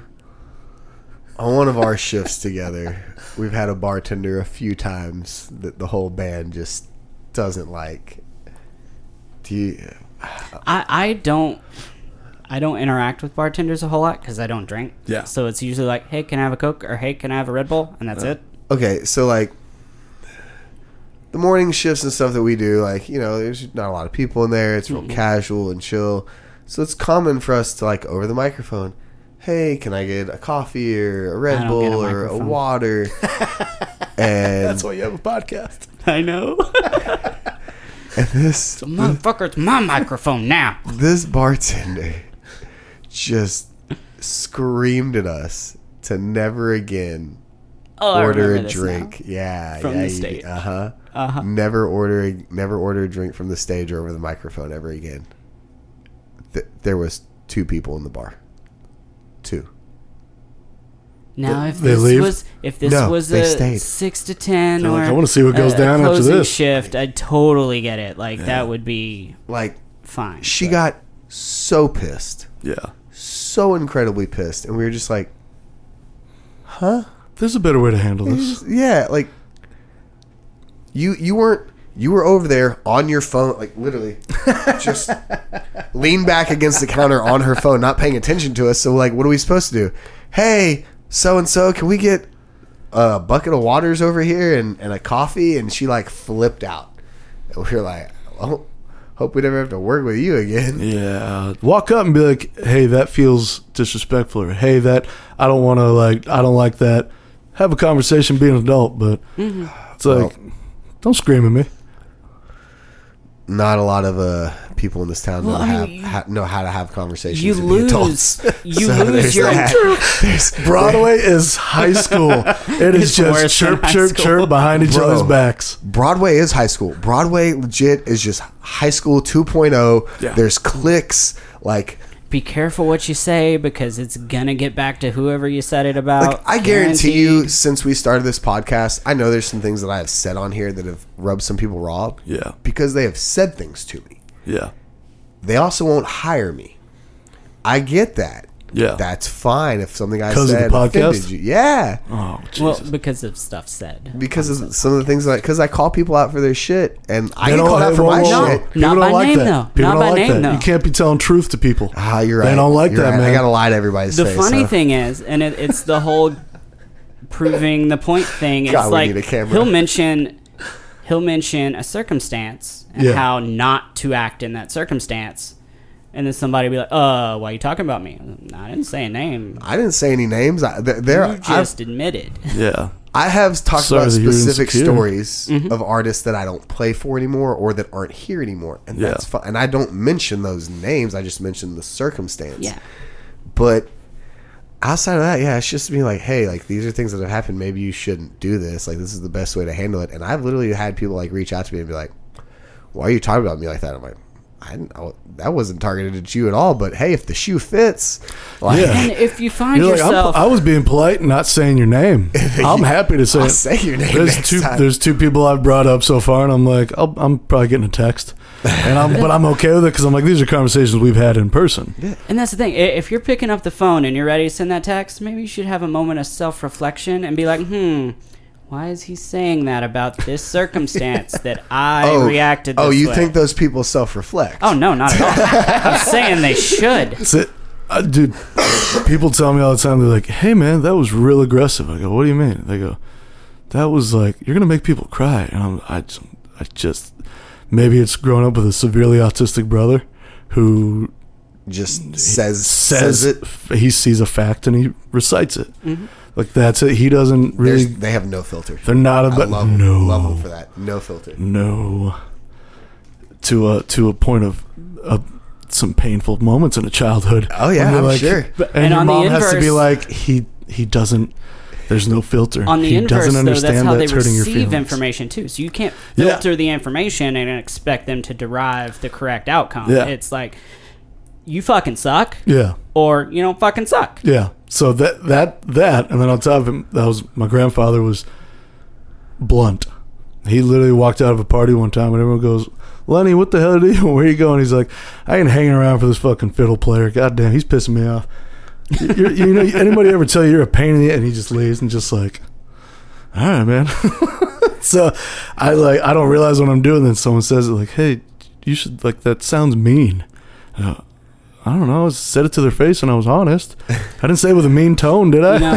On one of our shifts together, we've had a bartender a few times that the whole band just doesn't like. I don't interact with bartenders a whole lot because I don't drink. Yeah. So it's usually like, hey, can I have a Coke? Or hey, can I have a Red Bull? And that's it. Okay, so like the morning shifts and stuff that we do, like, you know, there's not a lot of people in there. It's real casual and chill. So it's common for us to like over the microphone, hey, can I get a coffee or a Red Bull or a water? And that's why you have a podcast. I know. And this motherfucker, it's my microphone now. This bartender just screamed at us to never again order a drink. Now. Yeah, from the stage. Never order a drink from the stage or over the microphone ever again. there was two people in the bar. Two. Now, if this was a 6 to 10 or like, I want to see what goes down after this shift, I'd totally get it. Like that would be like fine. She got so pissed, so incredibly pissed, and we were just like, "Huh? There's a better way to handle this." Yeah, like you were over there on your phone, like literally, just lean back against the counter on her phone, not paying attention to us. So like, what are we supposed to do? Hey, so-and-so, can we get a bucket of waters over here and a coffee? And she, like, flipped out. And we were like, well, hope we never have to work with you again. Yeah. Walk up and be like, hey, that feels disrespectful. Or, hey, that, I don't want to, like, I don't like that. Have a conversation, be an adult. But it's like, well, don't scream at me. Not a lot of people in this town know how to have conversations. You lose. Adults. You so lose your Broadway is high school. It's just chirp behind each other's backs. Broadway is high school. Broadway legit is just high school 2.0. Yeah. There's cliques. Like, be careful what you say because it's gonna get back to whoever you said it about. Like, I guarantee you, since we started this podcast, I know there's some things that I have said on here that have rubbed some people raw. Yeah, because they have said things to me. Yeah, they also won't hire me. I get that. Yeah, that's fine if something I said offended you. Yeah. Oh, Jesus. Well, because of stuff said. Because of some of the things like, because I call people out for their shit, and I get called out for my shit. Not by name though. People don't like that. You can't be telling truth to people. Ah, you're right. They don't like that, man. I gotta lie to everybody's face. The funny thing is, and it's the whole proving the point thing. It's like he'll mention a circumstance and how not to act in that circumstance. And then somebody be like, why are you talking about me? I didn't say a name. I didn't say any names. I've admitted. Yeah. I have talked about specific stories of artists that I don't play for anymore or that aren't here anymore. And that's fine. And I don't mention those names. I just mention the circumstance. Yeah. But outside of that, it's just being like, hey, like these are things that have happened. Maybe you shouldn't do this. Like this is the best way to handle it. And I've literally had people like reach out to me and be like, why are you talking about me like that? I'm like, that wasn't targeted at you at all, but hey, if the shoe fits, like, and if you find yourself, I was being polite and not saying your name. I'm happy to say your name. There's two people I've brought up so far, and I'm like, I'm probably getting a text, and I'm okay with it because I'm like, these are conversations we've had in person. Yeah. And that's the thing. If you're picking up the phone and you're ready to send that text, maybe you should have a moment of self-reflection and be like, why is he saying that about this circumstance that I reacted this way? Oh, you think those people self-reflect? Oh, no, not at all. I'm saying they should. That's it. Dude, people tell me all the time, they're like, hey, man, that was real aggressive. I go, what do you mean? They go, that was like, you're going to make people cry. And I just, maybe it's growing up with a severely autistic brother who just says it. He sees a fact and he recites it. Mm-hmm. Like that's it. He doesn't really. They have no filter. They're not about. Love them for that. No filter. No. To a point of some painful moments in a childhood. Oh yeah, I'm like, sure. And your mom has to be like, he doesn't. There's no filter. On the inverse, though, that's how they receive information too. So you can't filter the information and expect them to derive the correct outcome. Yeah. It's like, you fucking suck. Yeah. Or you don't fucking suck. Yeah. So that, and then on top of him, that was my grandfather was blunt. He literally walked out of a party one time and everyone goes, Lenny, what the hell are you doing? Where are you going? He's like, I ain't hanging around for this fucking fiddle player. God damn, he's pissing me off. You know, anybody ever tell you you're a pain in the ass? And he just leaves and just like, all right, man. So I don't realize what I'm doing. Then someone says it like, hey, you should like, that sounds mean. I don't know. I said it to their face and I was honest. I didn't say it with a mean tone, did I? No.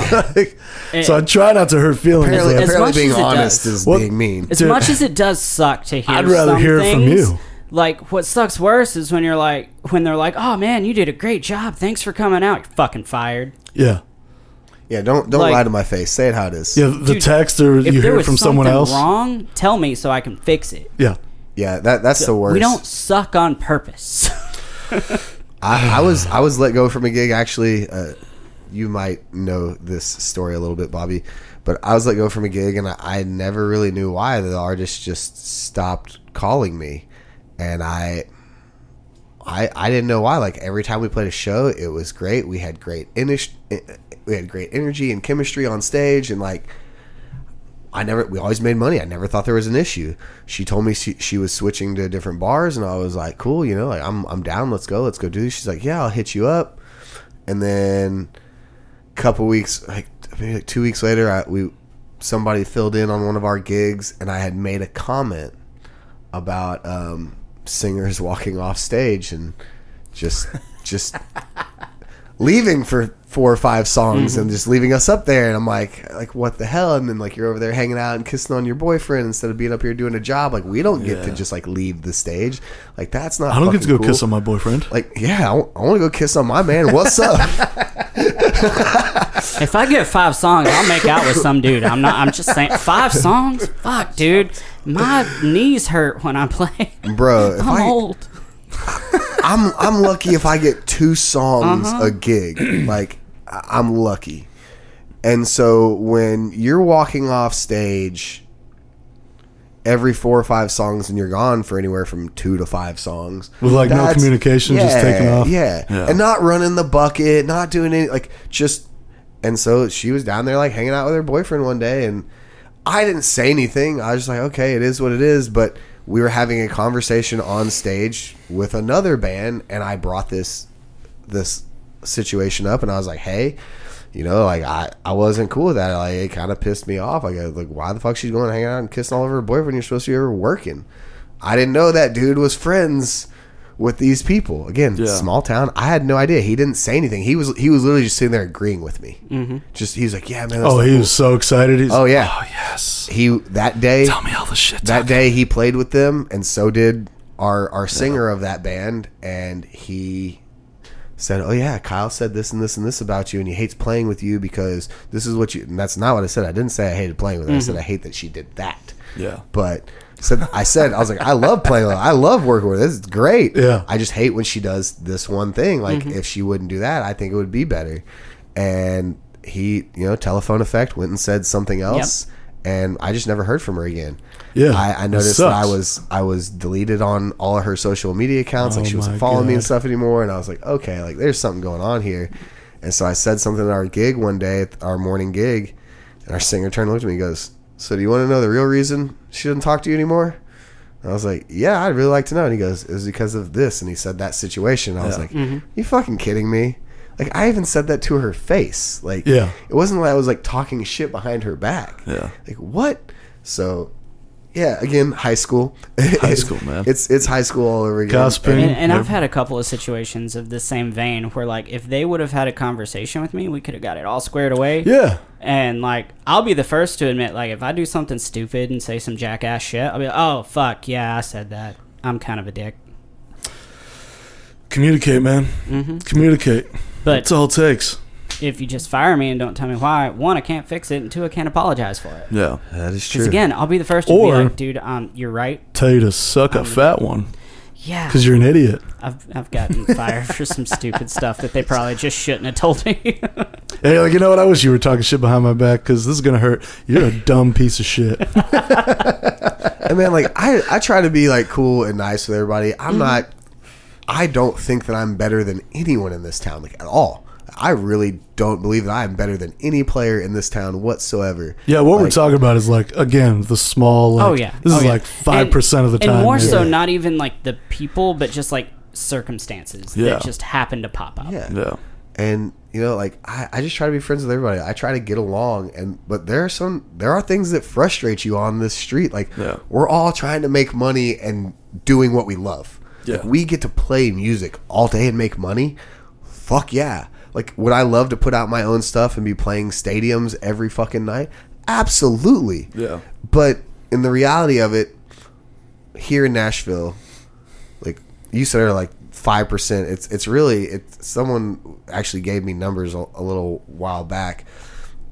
So I try not to hurt feelings. Apparently being honest is being mean. As much as it does suck to hear, I'd rather hear it from you. Like, what sucks worse is when you're like, when they're like, "Oh man, you did a great job. Thanks for coming out. You're fucking fired." Yeah. Yeah. Don't lie to my face. Say it how it is. Yeah. The dude, text or you hear it from someone else. If there was something wrong, tell me so I can fix it. Yeah. Yeah. That's the worst. We don't suck on purpose. I was let go from a gig. Actually, you might know this story a little bit, Bobby, but I was let go from a gig, and I never really knew why. The artist just stopped calling me, and I I didn't know why. Like, every time we played a show, it was great. We had great energy and chemistry on stage, and like, we always made money. I never thought there was an issue. She told me she was switching to different bars, and I was like, cool, you know, like, I'm down. Let's go do this. She's like, yeah, I'll hit you up. And then a couple weeks, like maybe like 2 weeks later, somebody filled in on one of our gigs, and I had made a comment about singers walking off stage and just leaving for 4 or 5 songs, mm-hmm. and just leaving us up there. And I'm like, what the hell? And then like, you're over there hanging out and kissing on your boyfriend instead of being up here doing a job. Like, we don't get to just like leave the stage. Like, that's not. I don't get to go kiss on my boyfriend. Like, yeah, I want to go kiss on my man. What's up? If I get 5 songs, I'll make out with some dude. I'm just saying, 5 songs? Fuck, dude. My knees hurt when I play. Bro, I'm old. I'm lucky if I get 2 songs a gig. Like, I'm lucky. And so when you're walking off stage every 4 or 5 songs and you're gone for anywhere from 2 to 5 songs. With like no communication, just taking off. Yeah. And not running the bucket, not doing any, like, just. And so she was down there like hanging out with her boyfriend one day, and I didn't say anything. I was just like, okay, it is what it is. But we were having a conversation on stage with another band, and I brought this situation up, and I was like, hey, you know, like, I wasn't cool with that. Like, it kind of pissed me off. I go, like, why the fuck she's going hanging out and kissing all over her boyfriend? You're supposed to be over working. I didn't know that dude was friends with these people. Again, small town. I had no idea. He didn't say anything. He was literally just sitting there agreeing with me. Mm-hmm. Just he was like, yeah, man. Oh, he was so excited. He's oh yes. That day. Tell me all the shit. That day he played with them, and so did our singer of that band, and he said, oh yeah, Kyle said this and this and this about you, and he hates playing with you because this is what you. And that's not what I said. I didn't say I hated playing with her. Mm-hmm. I said I hate that she did that. Yeah, but. So I was like, I love playing. I love working with her. This is great. Yeah. I just hate when she does this one thing. Like, if she wouldn't do that, I think it would be better. And he, you know, telephone effect, went and said something else. Yep. And I just never heard from her again. Yeah. I noticed that I was deleted on all of her social media accounts. Like, she wasn't following me and stuff anymore. And I was like, okay, like, there's something going on here. And so I said something at our gig one day, our morning gig. And our singer turned and looked at me and goes, so do you want to know the real reason she doesn't talk to you anymore? And I was like, yeah, I'd really like to know. And he goes, it was because of this. And he said that situation. And I was like, you fucking kidding me? Like, I even said that to her face. Like, it wasn't like I was like talking shit behind her back. Yeah. Like, what? So, yeah, again, high school. High school, man. It's high school all over again. Gossiping. And I've had a couple of situations of the same vein where, like, if they would have had a conversation with me, we could have got it all squared away. Yeah. And, like, I'll be the first to admit, like, if I do something stupid and say some jackass shit, I'll be like, oh, fuck, yeah, I said that. I'm kind of a dick. Communicate, man. Mm-hmm. Communicate. But that's all it takes. If you just fire me and don't tell me why, 1, I can't fix it, and 2, I can't apologize for it. Yeah, that is true. Because, again, I'll be the first to be like, dude, you're right. Tell you to suck a fat one. Yeah. Because you're an idiot. I've gotten fired for some stupid stuff that they probably just shouldn't have told me. Hey, like, you know what? I wish you were talking shit behind my back because this is going to hurt. You're a dumb piece of shit. And, man, like, I try to be, like, cool and nice with everybody. I'm not – I don't think that I'm better than anyone in this town, like, at all. I really don't believe that I am better than any player in this town whatsoever. Yeah, what we're talking about is, like, again, the small. Like, this is like 5% of the time. And more so, not even like the people, but just like circumstances that just happen to pop up. Yeah. And you know, like I just try to be friends with everybody. I try to get along, but there are things that frustrate you on this street. Like we're all trying to make money and doing what we love. Yeah. Like, we get to play music all day and make money. Fuck yeah. Like, would I love to put out my own stuff and be playing stadiums every fucking night? Absolutely. Yeah. But in the reality of it, here in Nashville, like you said, are like 5%. It's really someone actually gave me numbers a little while back,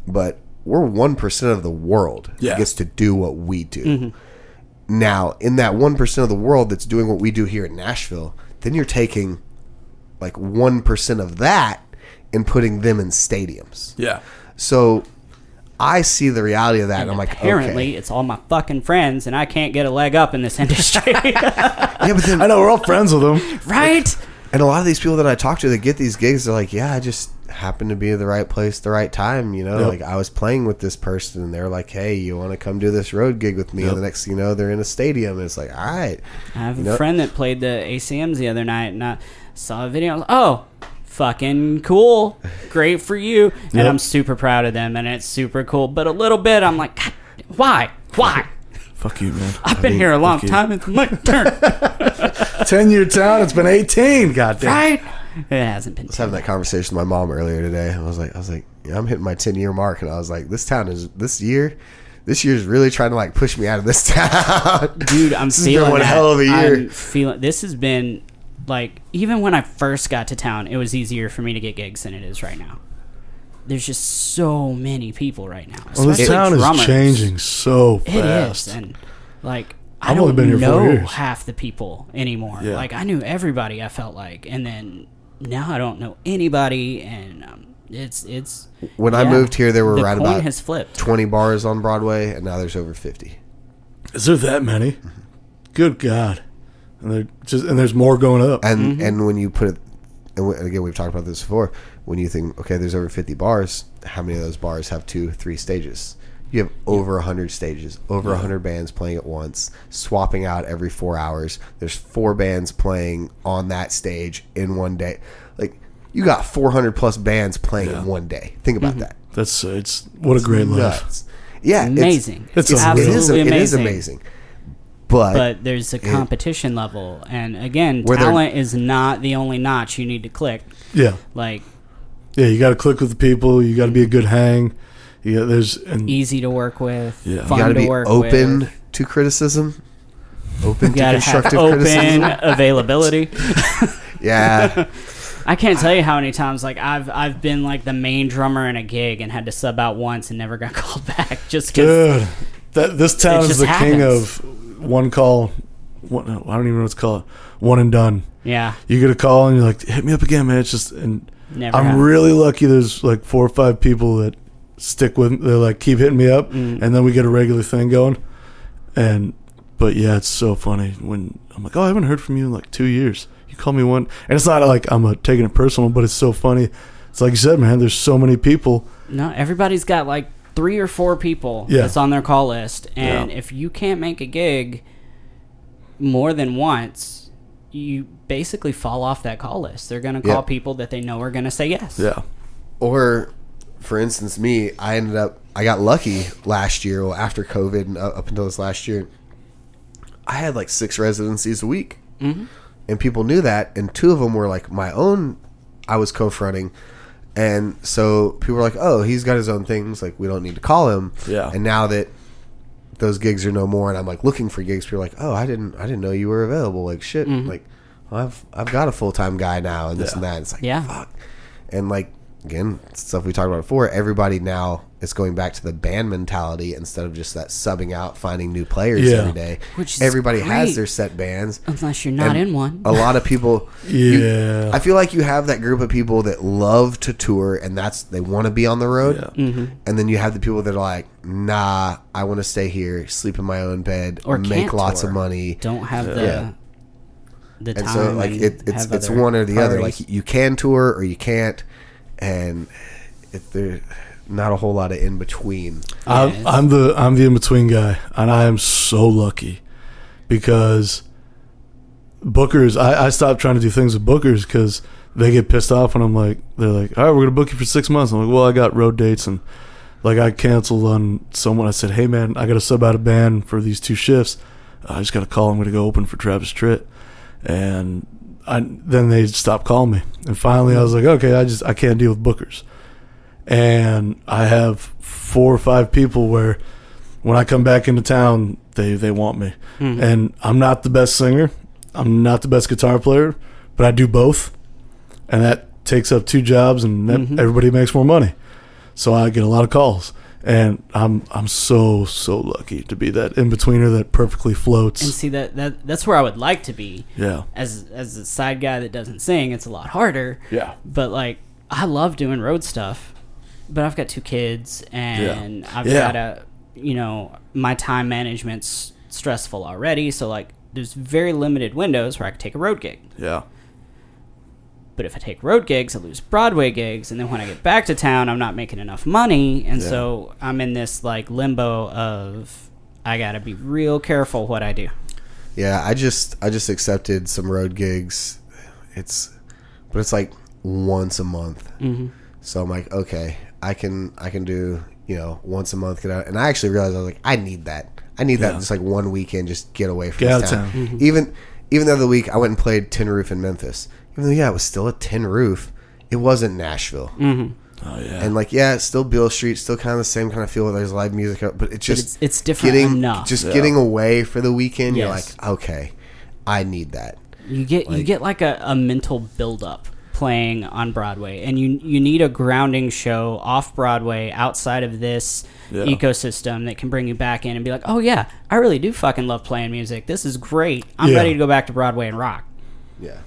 but we're 1% of the world that gets to do what we do. Mm-hmm. Now, in that 1% of the world that's doing what we do here in Nashville, then you're taking like 1% of that and putting them in stadiums. Yeah. So I see the reality of that, and I'm like, apparently it's all my fucking friends, and I can't get a leg up in this industry. Yeah, but then I know we're all friends with them, right? Like, And a lot of these people that I talk to that get these gigs, they're like, yeah, I just happened to be at the right place at the right time, you know. Yep. Like, I was playing with this person, and they're like, hey, you want to come do this road gig with me? Yep. And the next thing you know, they're in a stadium, and it's like, all right. I have a friend that played the ACMs the other night, and I saw a video, oh, fucking cool, great for you. And yep. I'm super proud of them, and it's super cool. But a little bit, I'm like, God, why? Fuck you, man. I've been here a long time. It's my turn. 10-year town. It's been 18. Goddamn. Right? It hasn't been. I was having that conversation with my mom earlier today. I was like, yeah, I'm hitting my 10-year mark, and I was like, this year's really trying to like push me out of this town. Dude, I'm feeling one hell of a year. This has been like, even when I first got to town, it was easier for me to get gigs than it is right now. There's just so many people right now. Well, this town is changing so fast. It is. And, like, I don't know half the people anymore. Yeah. Like, I knew everybody, I felt like. And then now I don't know anybody. And it's. When I moved here, there were right about 20 bars on Broadway, and now there's over 50. Is there that many? Mm-hmm. Good God. And there's more going up. And mm-hmm. and when you put it. And again, we've talked about this before. When you think, okay, there's over 50 bars, how many of those bars have 2-3 stages? You have over 100 stages, over 100 bands playing at once, swapping out every 4 hours. There's 4 bands playing on that stage in one day. Like, you got 400 plus bands playing in one day. Think about that. That's what a great life. Yeah, amazing. It's absolutely amazing. It is amazing. But there's a competition level, and again, talent is not the only notch you need to click. Yeah, you got to click with the people. You got to be a good hang. Yeah, easy to work with. Yeah, fun you got to be open to criticism. Open to constructive criticism. Open availability. Yeah. I can't tell you how many times like I've been like the main drummer in a gig and had to sub out once and never got called back just because. This town is the king of. One call, I don't even know what it's called. One and done. Yeah, you get a call and you're like, hit me up again, man. It's just, and never I'm happened. Really lucky. There's like 4 or 5 people that stick with. They like keep hitting me up, and then we get a regular thing going. But yeah, it's so funny when I'm like, oh, I haven't heard from you in like 2 years. You call me one, and it's not like I'm taking it personal, but it's so funny. It's like you said, man. There's so many people. No, everybody's got like 3 or 4 people that's on their call list, and if you can't make a gig more than once, you basically fall off that call list. They're going to call people that they know are going to say yes. Yeah. Or, for instance, me, I got lucky last year, after COVID and up until this last year, I had like 6 residencies a week, and people knew that, and 2 of them were like my own. I was co-fronting. And so people were like, oh, he's got his own things. Like, we don't need to call him. Yeah. And now that those gigs are no more and I'm, like, looking for gigs, people are like, oh, I didn't know you were available. Like, shit. Mm-hmm. Like, well, I've got a full-time guy now and this and that. It's like, fuck. And, like, again, stuff we talked about before, everybody now is going back to the band mentality instead of just that subbing out, finding new players every day. Which is everybody great. Has their set bands. Unless you're not in one. A lot of people. Yeah. I feel like you have that group of people that love to tour and they want to be on the road. Yeah. Mm-hmm. And then you have the people that are like, nah, I want to stay here, sleep in my own bed, or make lots of money. Don't have the... Yeah. The time. And so like, it's one or the other. Like, you can tour or you can't. And there's not a whole lot of in between. I'm the in between guy, and I am so lucky because bookers. I stopped trying to do things with bookers because they get pissed off when I'm like, they're like, all right, we're gonna book you for 6 months. I'm like, well, I got road dates, and like I canceled on someone. I said, hey man, I got to sub out a band for these 2 shifts. I just got a call. I'm gonna go open for Travis Tritt, and. Then they stopped calling me, and finally I was like, okay, I can't deal with bookers, and I have 4 or 5 people where when I come back into town they want me, and I'm not the best singer, I'm not the best guitar player, but I do both, and that takes up 2 jobs, and that everybody makes more money, so I get a lot of calls. And I'm so lucky to be that in betweener that perfectly floats. And see that's where I would like to be. Yeah. As a side guy that doesn't sing, it's a lot harder. Yeah. But like I love doing road stuff, but I've got 2 kids and I've got my time management's stressful already. So like there's very limited windows where I can take a road gig. Yeah. But if I take road gigs, I lose Broadway gigs. And then when I get back to town, I'm not making enough money. And so I'm in this like limbo of I got to be real careful what I do. Yeah, I just accepted some road gigs. But it's like once a month. Mm-hmm. So I'm like, okay, I can do, once a month. Get out. And I actually realized I was like, I need that. I need that just like one weekend, just get away from this town. Mm-hmm. Even the other week, I went and played Tin Roof in Memphis. Even though, it was still a Tin Roof. It wasn't Nashville. Mm-hmm. Oh, yeah. And, it's still Beale Street, still kind of the same kind of feel where there's live music, but it's just... It's different enough. Just getting away for the weekend, you're like, okay, I need that. You get a mental buildup playing on Broadway, and you need a grounding show off-Broadway outside of this ecosystem that can bring you back in and be like, oh, yeah, I really do fucking love playing music. This is great. I'm ready to go back to Broadway and rock. Yeah.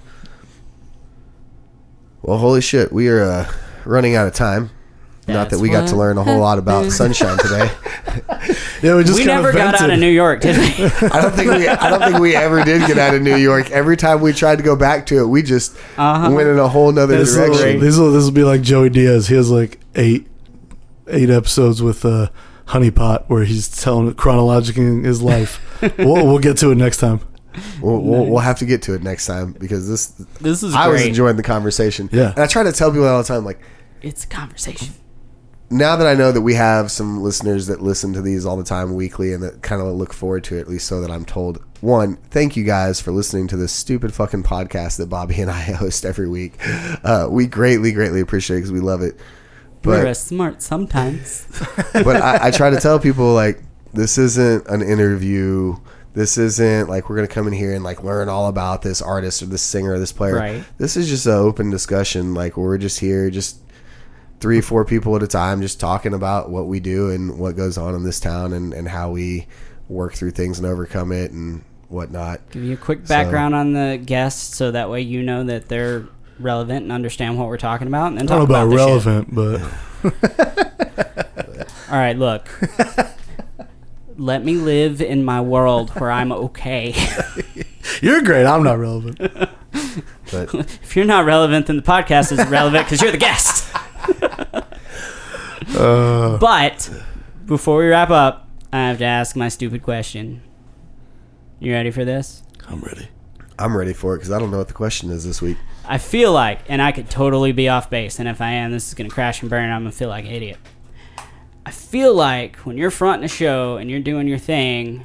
Well, holy shit, we are... running out of time. Not that we got to learn a whole lot about Sunshine today. We never got out of New York, did we? I don't think we ever did get out of New York. Every time we tried to go back to it, we just went in a whole nother direction. This will be like Joey Diaz. He has like eight episodes with Honey Pot where he's chronologically his life. We'll get to it next time. We'll have to get to it next time because this is great. I was enjoying the conversation. Yeah. And I try to tell people all the time, it's a conversation. Now that I know that we have some listeners that listen to these all the time weekly and that kind of look forward to it, at least so that I'm told. One, thank you guys for listening to this stupid fucking podcast that Bobby and I host every week. We greatly, greatly appreciate it because we love it. But, we're smart sometimes. But I try to tell people, this isn't an interview. This isn't we're going to come in here and learn all about this artist or this singer or this player. Right. This is just an open discussion. We're just here, just 3 or 4 people at a time, just talking about what we do and what goes on in this town and how we work through things and overcome it and whatnot. Give you a quick background on the guests so that way you know that they're relevant and understand what we're talking about. And then talk about the relevant, but... All right, look. Let me live in my world where I'm okay. You're great. I'm not relevant. But if you're not relevant, then the podcast isn't relevant because you're the guest. But before we wrap up, I have to ask my stupid question. You ready for this? I'm ready. I'm ready for it because I don't know what the question is this week. I feel like, and I could totally be off base, and if I am, this is going to crash and burn, and I'm going to feel like an idiot. I feel like when you're fronting a show and you're doing your thing,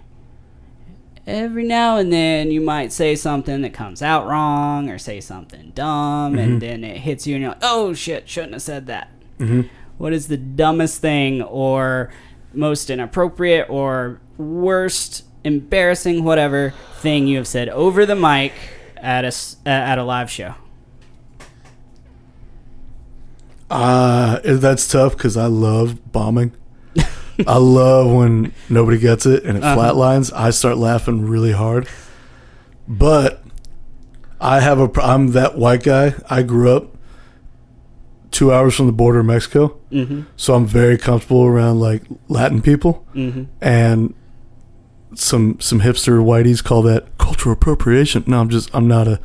every now and then you might say something that comes out wrong or say something dumb, mm-hmm. and then it hits you and you're like, oh shit, shouldn't have said that. Mm-hmm. What is the dumbest thing or most inappropriate or worst, embarrassing, whatever thing you have said over the mic at a live show? That's tough because I love bombing. I love when nobody gets it and it flatlines. I start laughing really hard, but I'm that white guy. I grew up 2 hours from the border of Mexico, mm-hmm. so I'm very comfortable around Latin people, mm-hmm. and some hipster whiteys call that cultural appropriation. No, I'm not a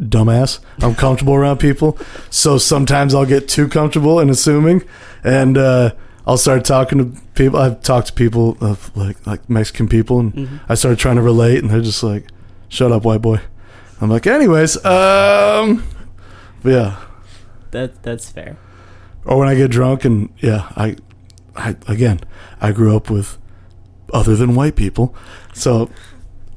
dumbass. I'm comfortable around people, so sometimes I'll get too comfortable and assuming, and I'll start talking to people. I've talked to people of like Mexican people, and mm-hmm. I started trying to relate, and they're just like, "Shut up, white boy." I'm like, "Anyways, yeah, that's fair." Or when I get drunk, and I grew up with other than white people, so.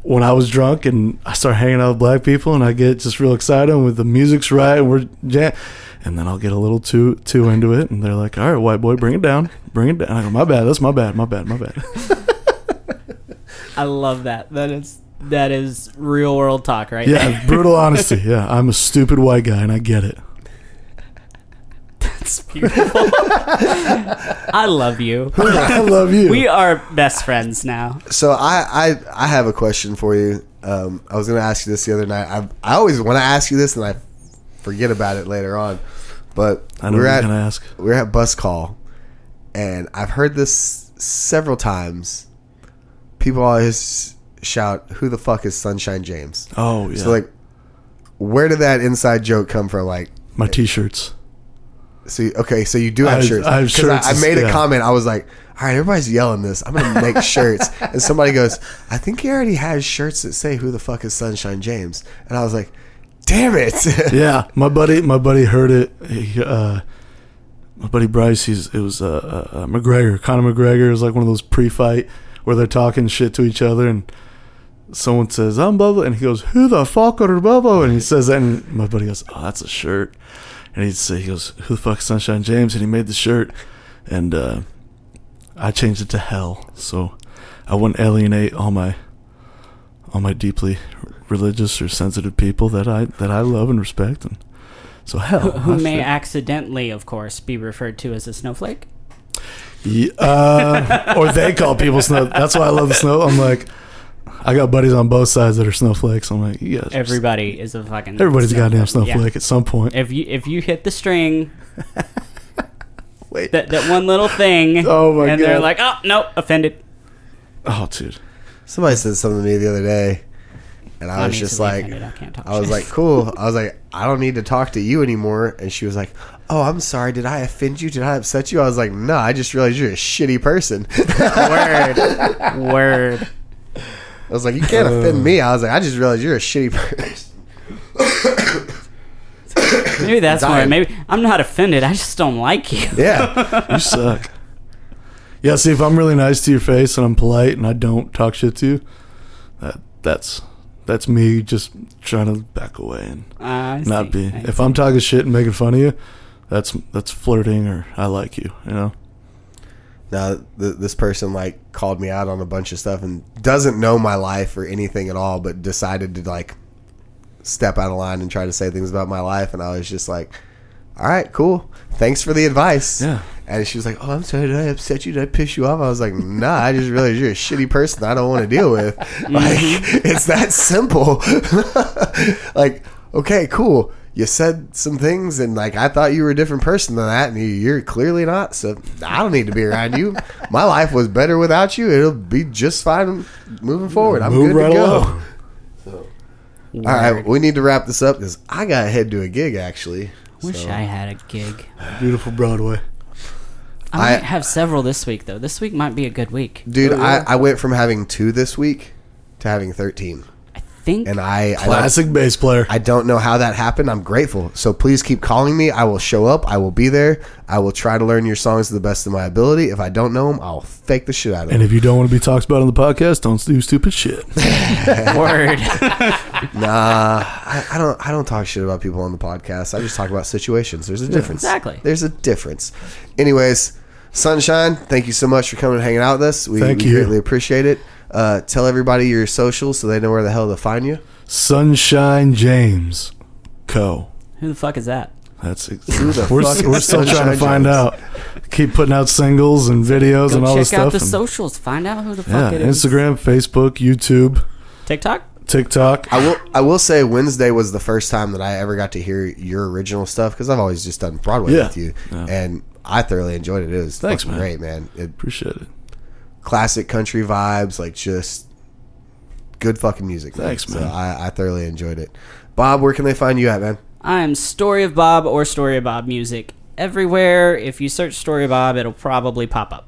When I was drunk and I start hanging out with black people and I get just real excited with the music's right and we're jamming, and then I'll get a little too into it and they're like, all right, white boy, bring it down. I go, my bad. I love that. That is real world talk, right? Yeah, brutal honesty. Yeah, I'm a stupid white guy and I get it. That's beautiful. I love you. I love you. We are best friends now. So I have a question for you. I was going to ask you this the other night. I always want to ask you this, and I forget about it later on. But I know you're going to ask. We're at Bus Call, and I've heard this several times. People always shout, "Who the fuck is Sunshine James?" Oh, yeah. So Where did that inside joke come from? Like my t-shirts. See, okay, so you do have shirts. I have shirts. I made a comment. I was like, all right, everybody's yelling this. I'm going to make shirts. And somebody goes, I think he already has shirts that say who the fuck is Sunshine James. And I was like, damn it. Yeah, my buddy heard it. He, my buddy Bryce, McGregor. Conor McGregor is like one of those pre-fight where they're talking shit to each other and someone says, I'm Bubba. And he goes, who the fuck are Bubba? And he says that. And my buddy goes, oh, that's a shirt. And he'd say, he goes, who the fuck is Sunshine James? And he made the shirt. And, I changed it to hell, so I wouldn't alienate all my deeply religious or sensitive people that I love and respect, and so hell. Who may accidentally, of course, be referred to as a snowflake. Yeah, or they call people snow. That's why I love the snow. I'm like, I got buddies on both sides that are snowflakes. I'm like, yes. Everybody is a fucking. Everybody's a goddamn snowflake at some point. If you hit the string. Wait. That one little thing. Oh my God. And they're like, oh, no, offended. Oh, dude. Somebody said something to me the other day, and I was just like, I was like, cool. I was like, I don't need to talk to you anymore. And she was like, oh, I'm sorry. Did I offend you? Did I upset you? I was like, no, I just realized you're a shitty person. Word. I was like, you can't offend me. I was like, I just realized you're a shitty person. Maybe that's why. Maybe I'm not offended. I just don't like you. Yeah, you suck. Yeah, see, if I'm really nice to your face and I'm polite and I don't talk shit to you, that's me just trying to back away and not be. If I'm talking shit and making fun of you, that's flirting or I like you. You know. Now this person like called me out on a bunch of stuff and doesn't know my life or anything at all, but decided to like. Step out of line and try to say things about my life, and I was just like, all right, cool, thanks for the advice. Yeah. And she was like, oh, I'm sorry, did I upset you, did I piss you off? I was like, nah, I just realized you're a shitty person I don't want to deal with. Like, it's that simple. Like, okay, cool, you said some things and like I thought you were a different person than that, and you're clearly not, so I don't need to be around you. My life was better without you. It'll be just fine moving forward. I'm good right to go along. Word. All right, we need to wrap this up because I got to head to a gig, actually. Wish I had a gig. Beautiful Broadway. I might have several this week, though. This week might be a good week. Dude, oh, yeah. I went from having 2 this week to having 13. I think. And classic bass player. I don't know how that happened. I'm grateful. So please keep calling me. I will show up. I will be there. I will try to learn your songs to the best of my ability. If I don't know them, I'll fake the shit out of them. And if you don't want to be talked about on the podcast, don't do stupid shit. Word. Nah, I don't talk shit about people on the podcast. I just talk about situations. There's a difference. Exactly. There's a difference. Anyways, Sunshine, thank you so much for coming and hanging out with us. We greatly appreciate it. Tell everybody your socials so they know where the hell to find you. Sunshine James Co. Who the fuck is that? That's we're still trying to find out. Keep putting out singles and videos and all this stuff. Check out the socials. Find out who the fuck it is. Instagram, Facebook, YouTube, TikTok. I will say Wednesday was the first time that I ever got to hear your original stuff because I've always just done Broadway with you, and I thoroughly enjoyed it. It was great, man. Appreciate it. Classic country vibes, like just good fucking music. Thanks, man. So I thoroughly enjoyed it. Bob, where can they find you at, man? I am Story of Bob or Story of Bob Music. Everywhere, if you search Story of Bob, it'll probably pop up.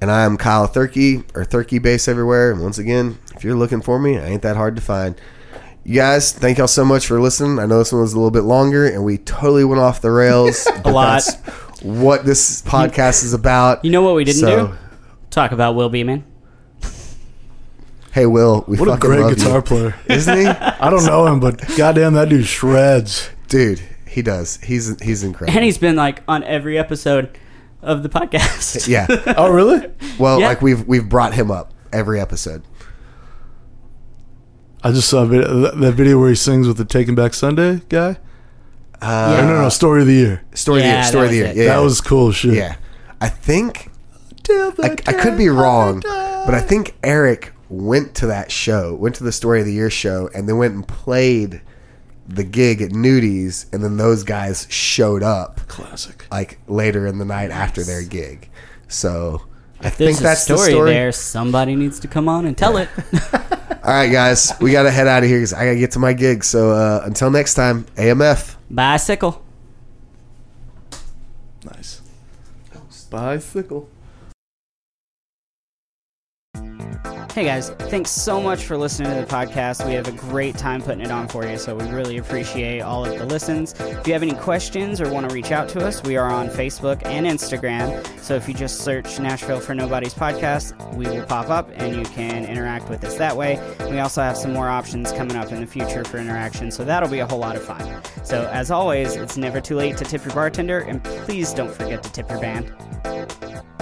And I am Kyle Thurkey or Thurkey Bass everywhere. And once again, if you're looking for me, I ain't that hard to find. You guys, thank y'all so much for listening. I know this one was a little bit longer, and we totally went off the rails. A lot. That's what this podcast is about. You know what we didn't do? Talk about Will Beeman. Hey, Will, what a great guitar player. Isn't he? I don't know him, but goddamn, that dude shreds. Dude, he does. He's incredible. And he's been like on every episode of the podcast. Yeah. Oh, really? Well, like we've brought him up every episode. I just saw that video where he sings with the Taking Back Sunday guy. No, Story of the Year. Story of the Year. Yeah, that was cool shit. Yeah. I think, I could be wrong, but I think Eric went to the Story of the Year show, and then went and played the gig at Nudie's, and then those guys showed up. Classic. Like later in the night after their gig. So If there's a story there, somebody needs to come on and tell it. All right, guys. We got to head out of here because I got to get to my gig. So until next time, AMF. Bicycle. Nice. Bicycle. Hey guys, thanks so much for listening to the podcast. We have a great time putting it on for you, so we really appreciate all of the listens. If you have any questions or want to reach out to us, we are on Facebook and Instagram. So if you just search Nashville for Nobody's podcast, we will pop up and you can interact with us that way. We also have some more options coming up in the future for interaction, so that'll be a whole lot of fun. So as always, it's never too late to tip your bartender, and please don't forget to tip your band.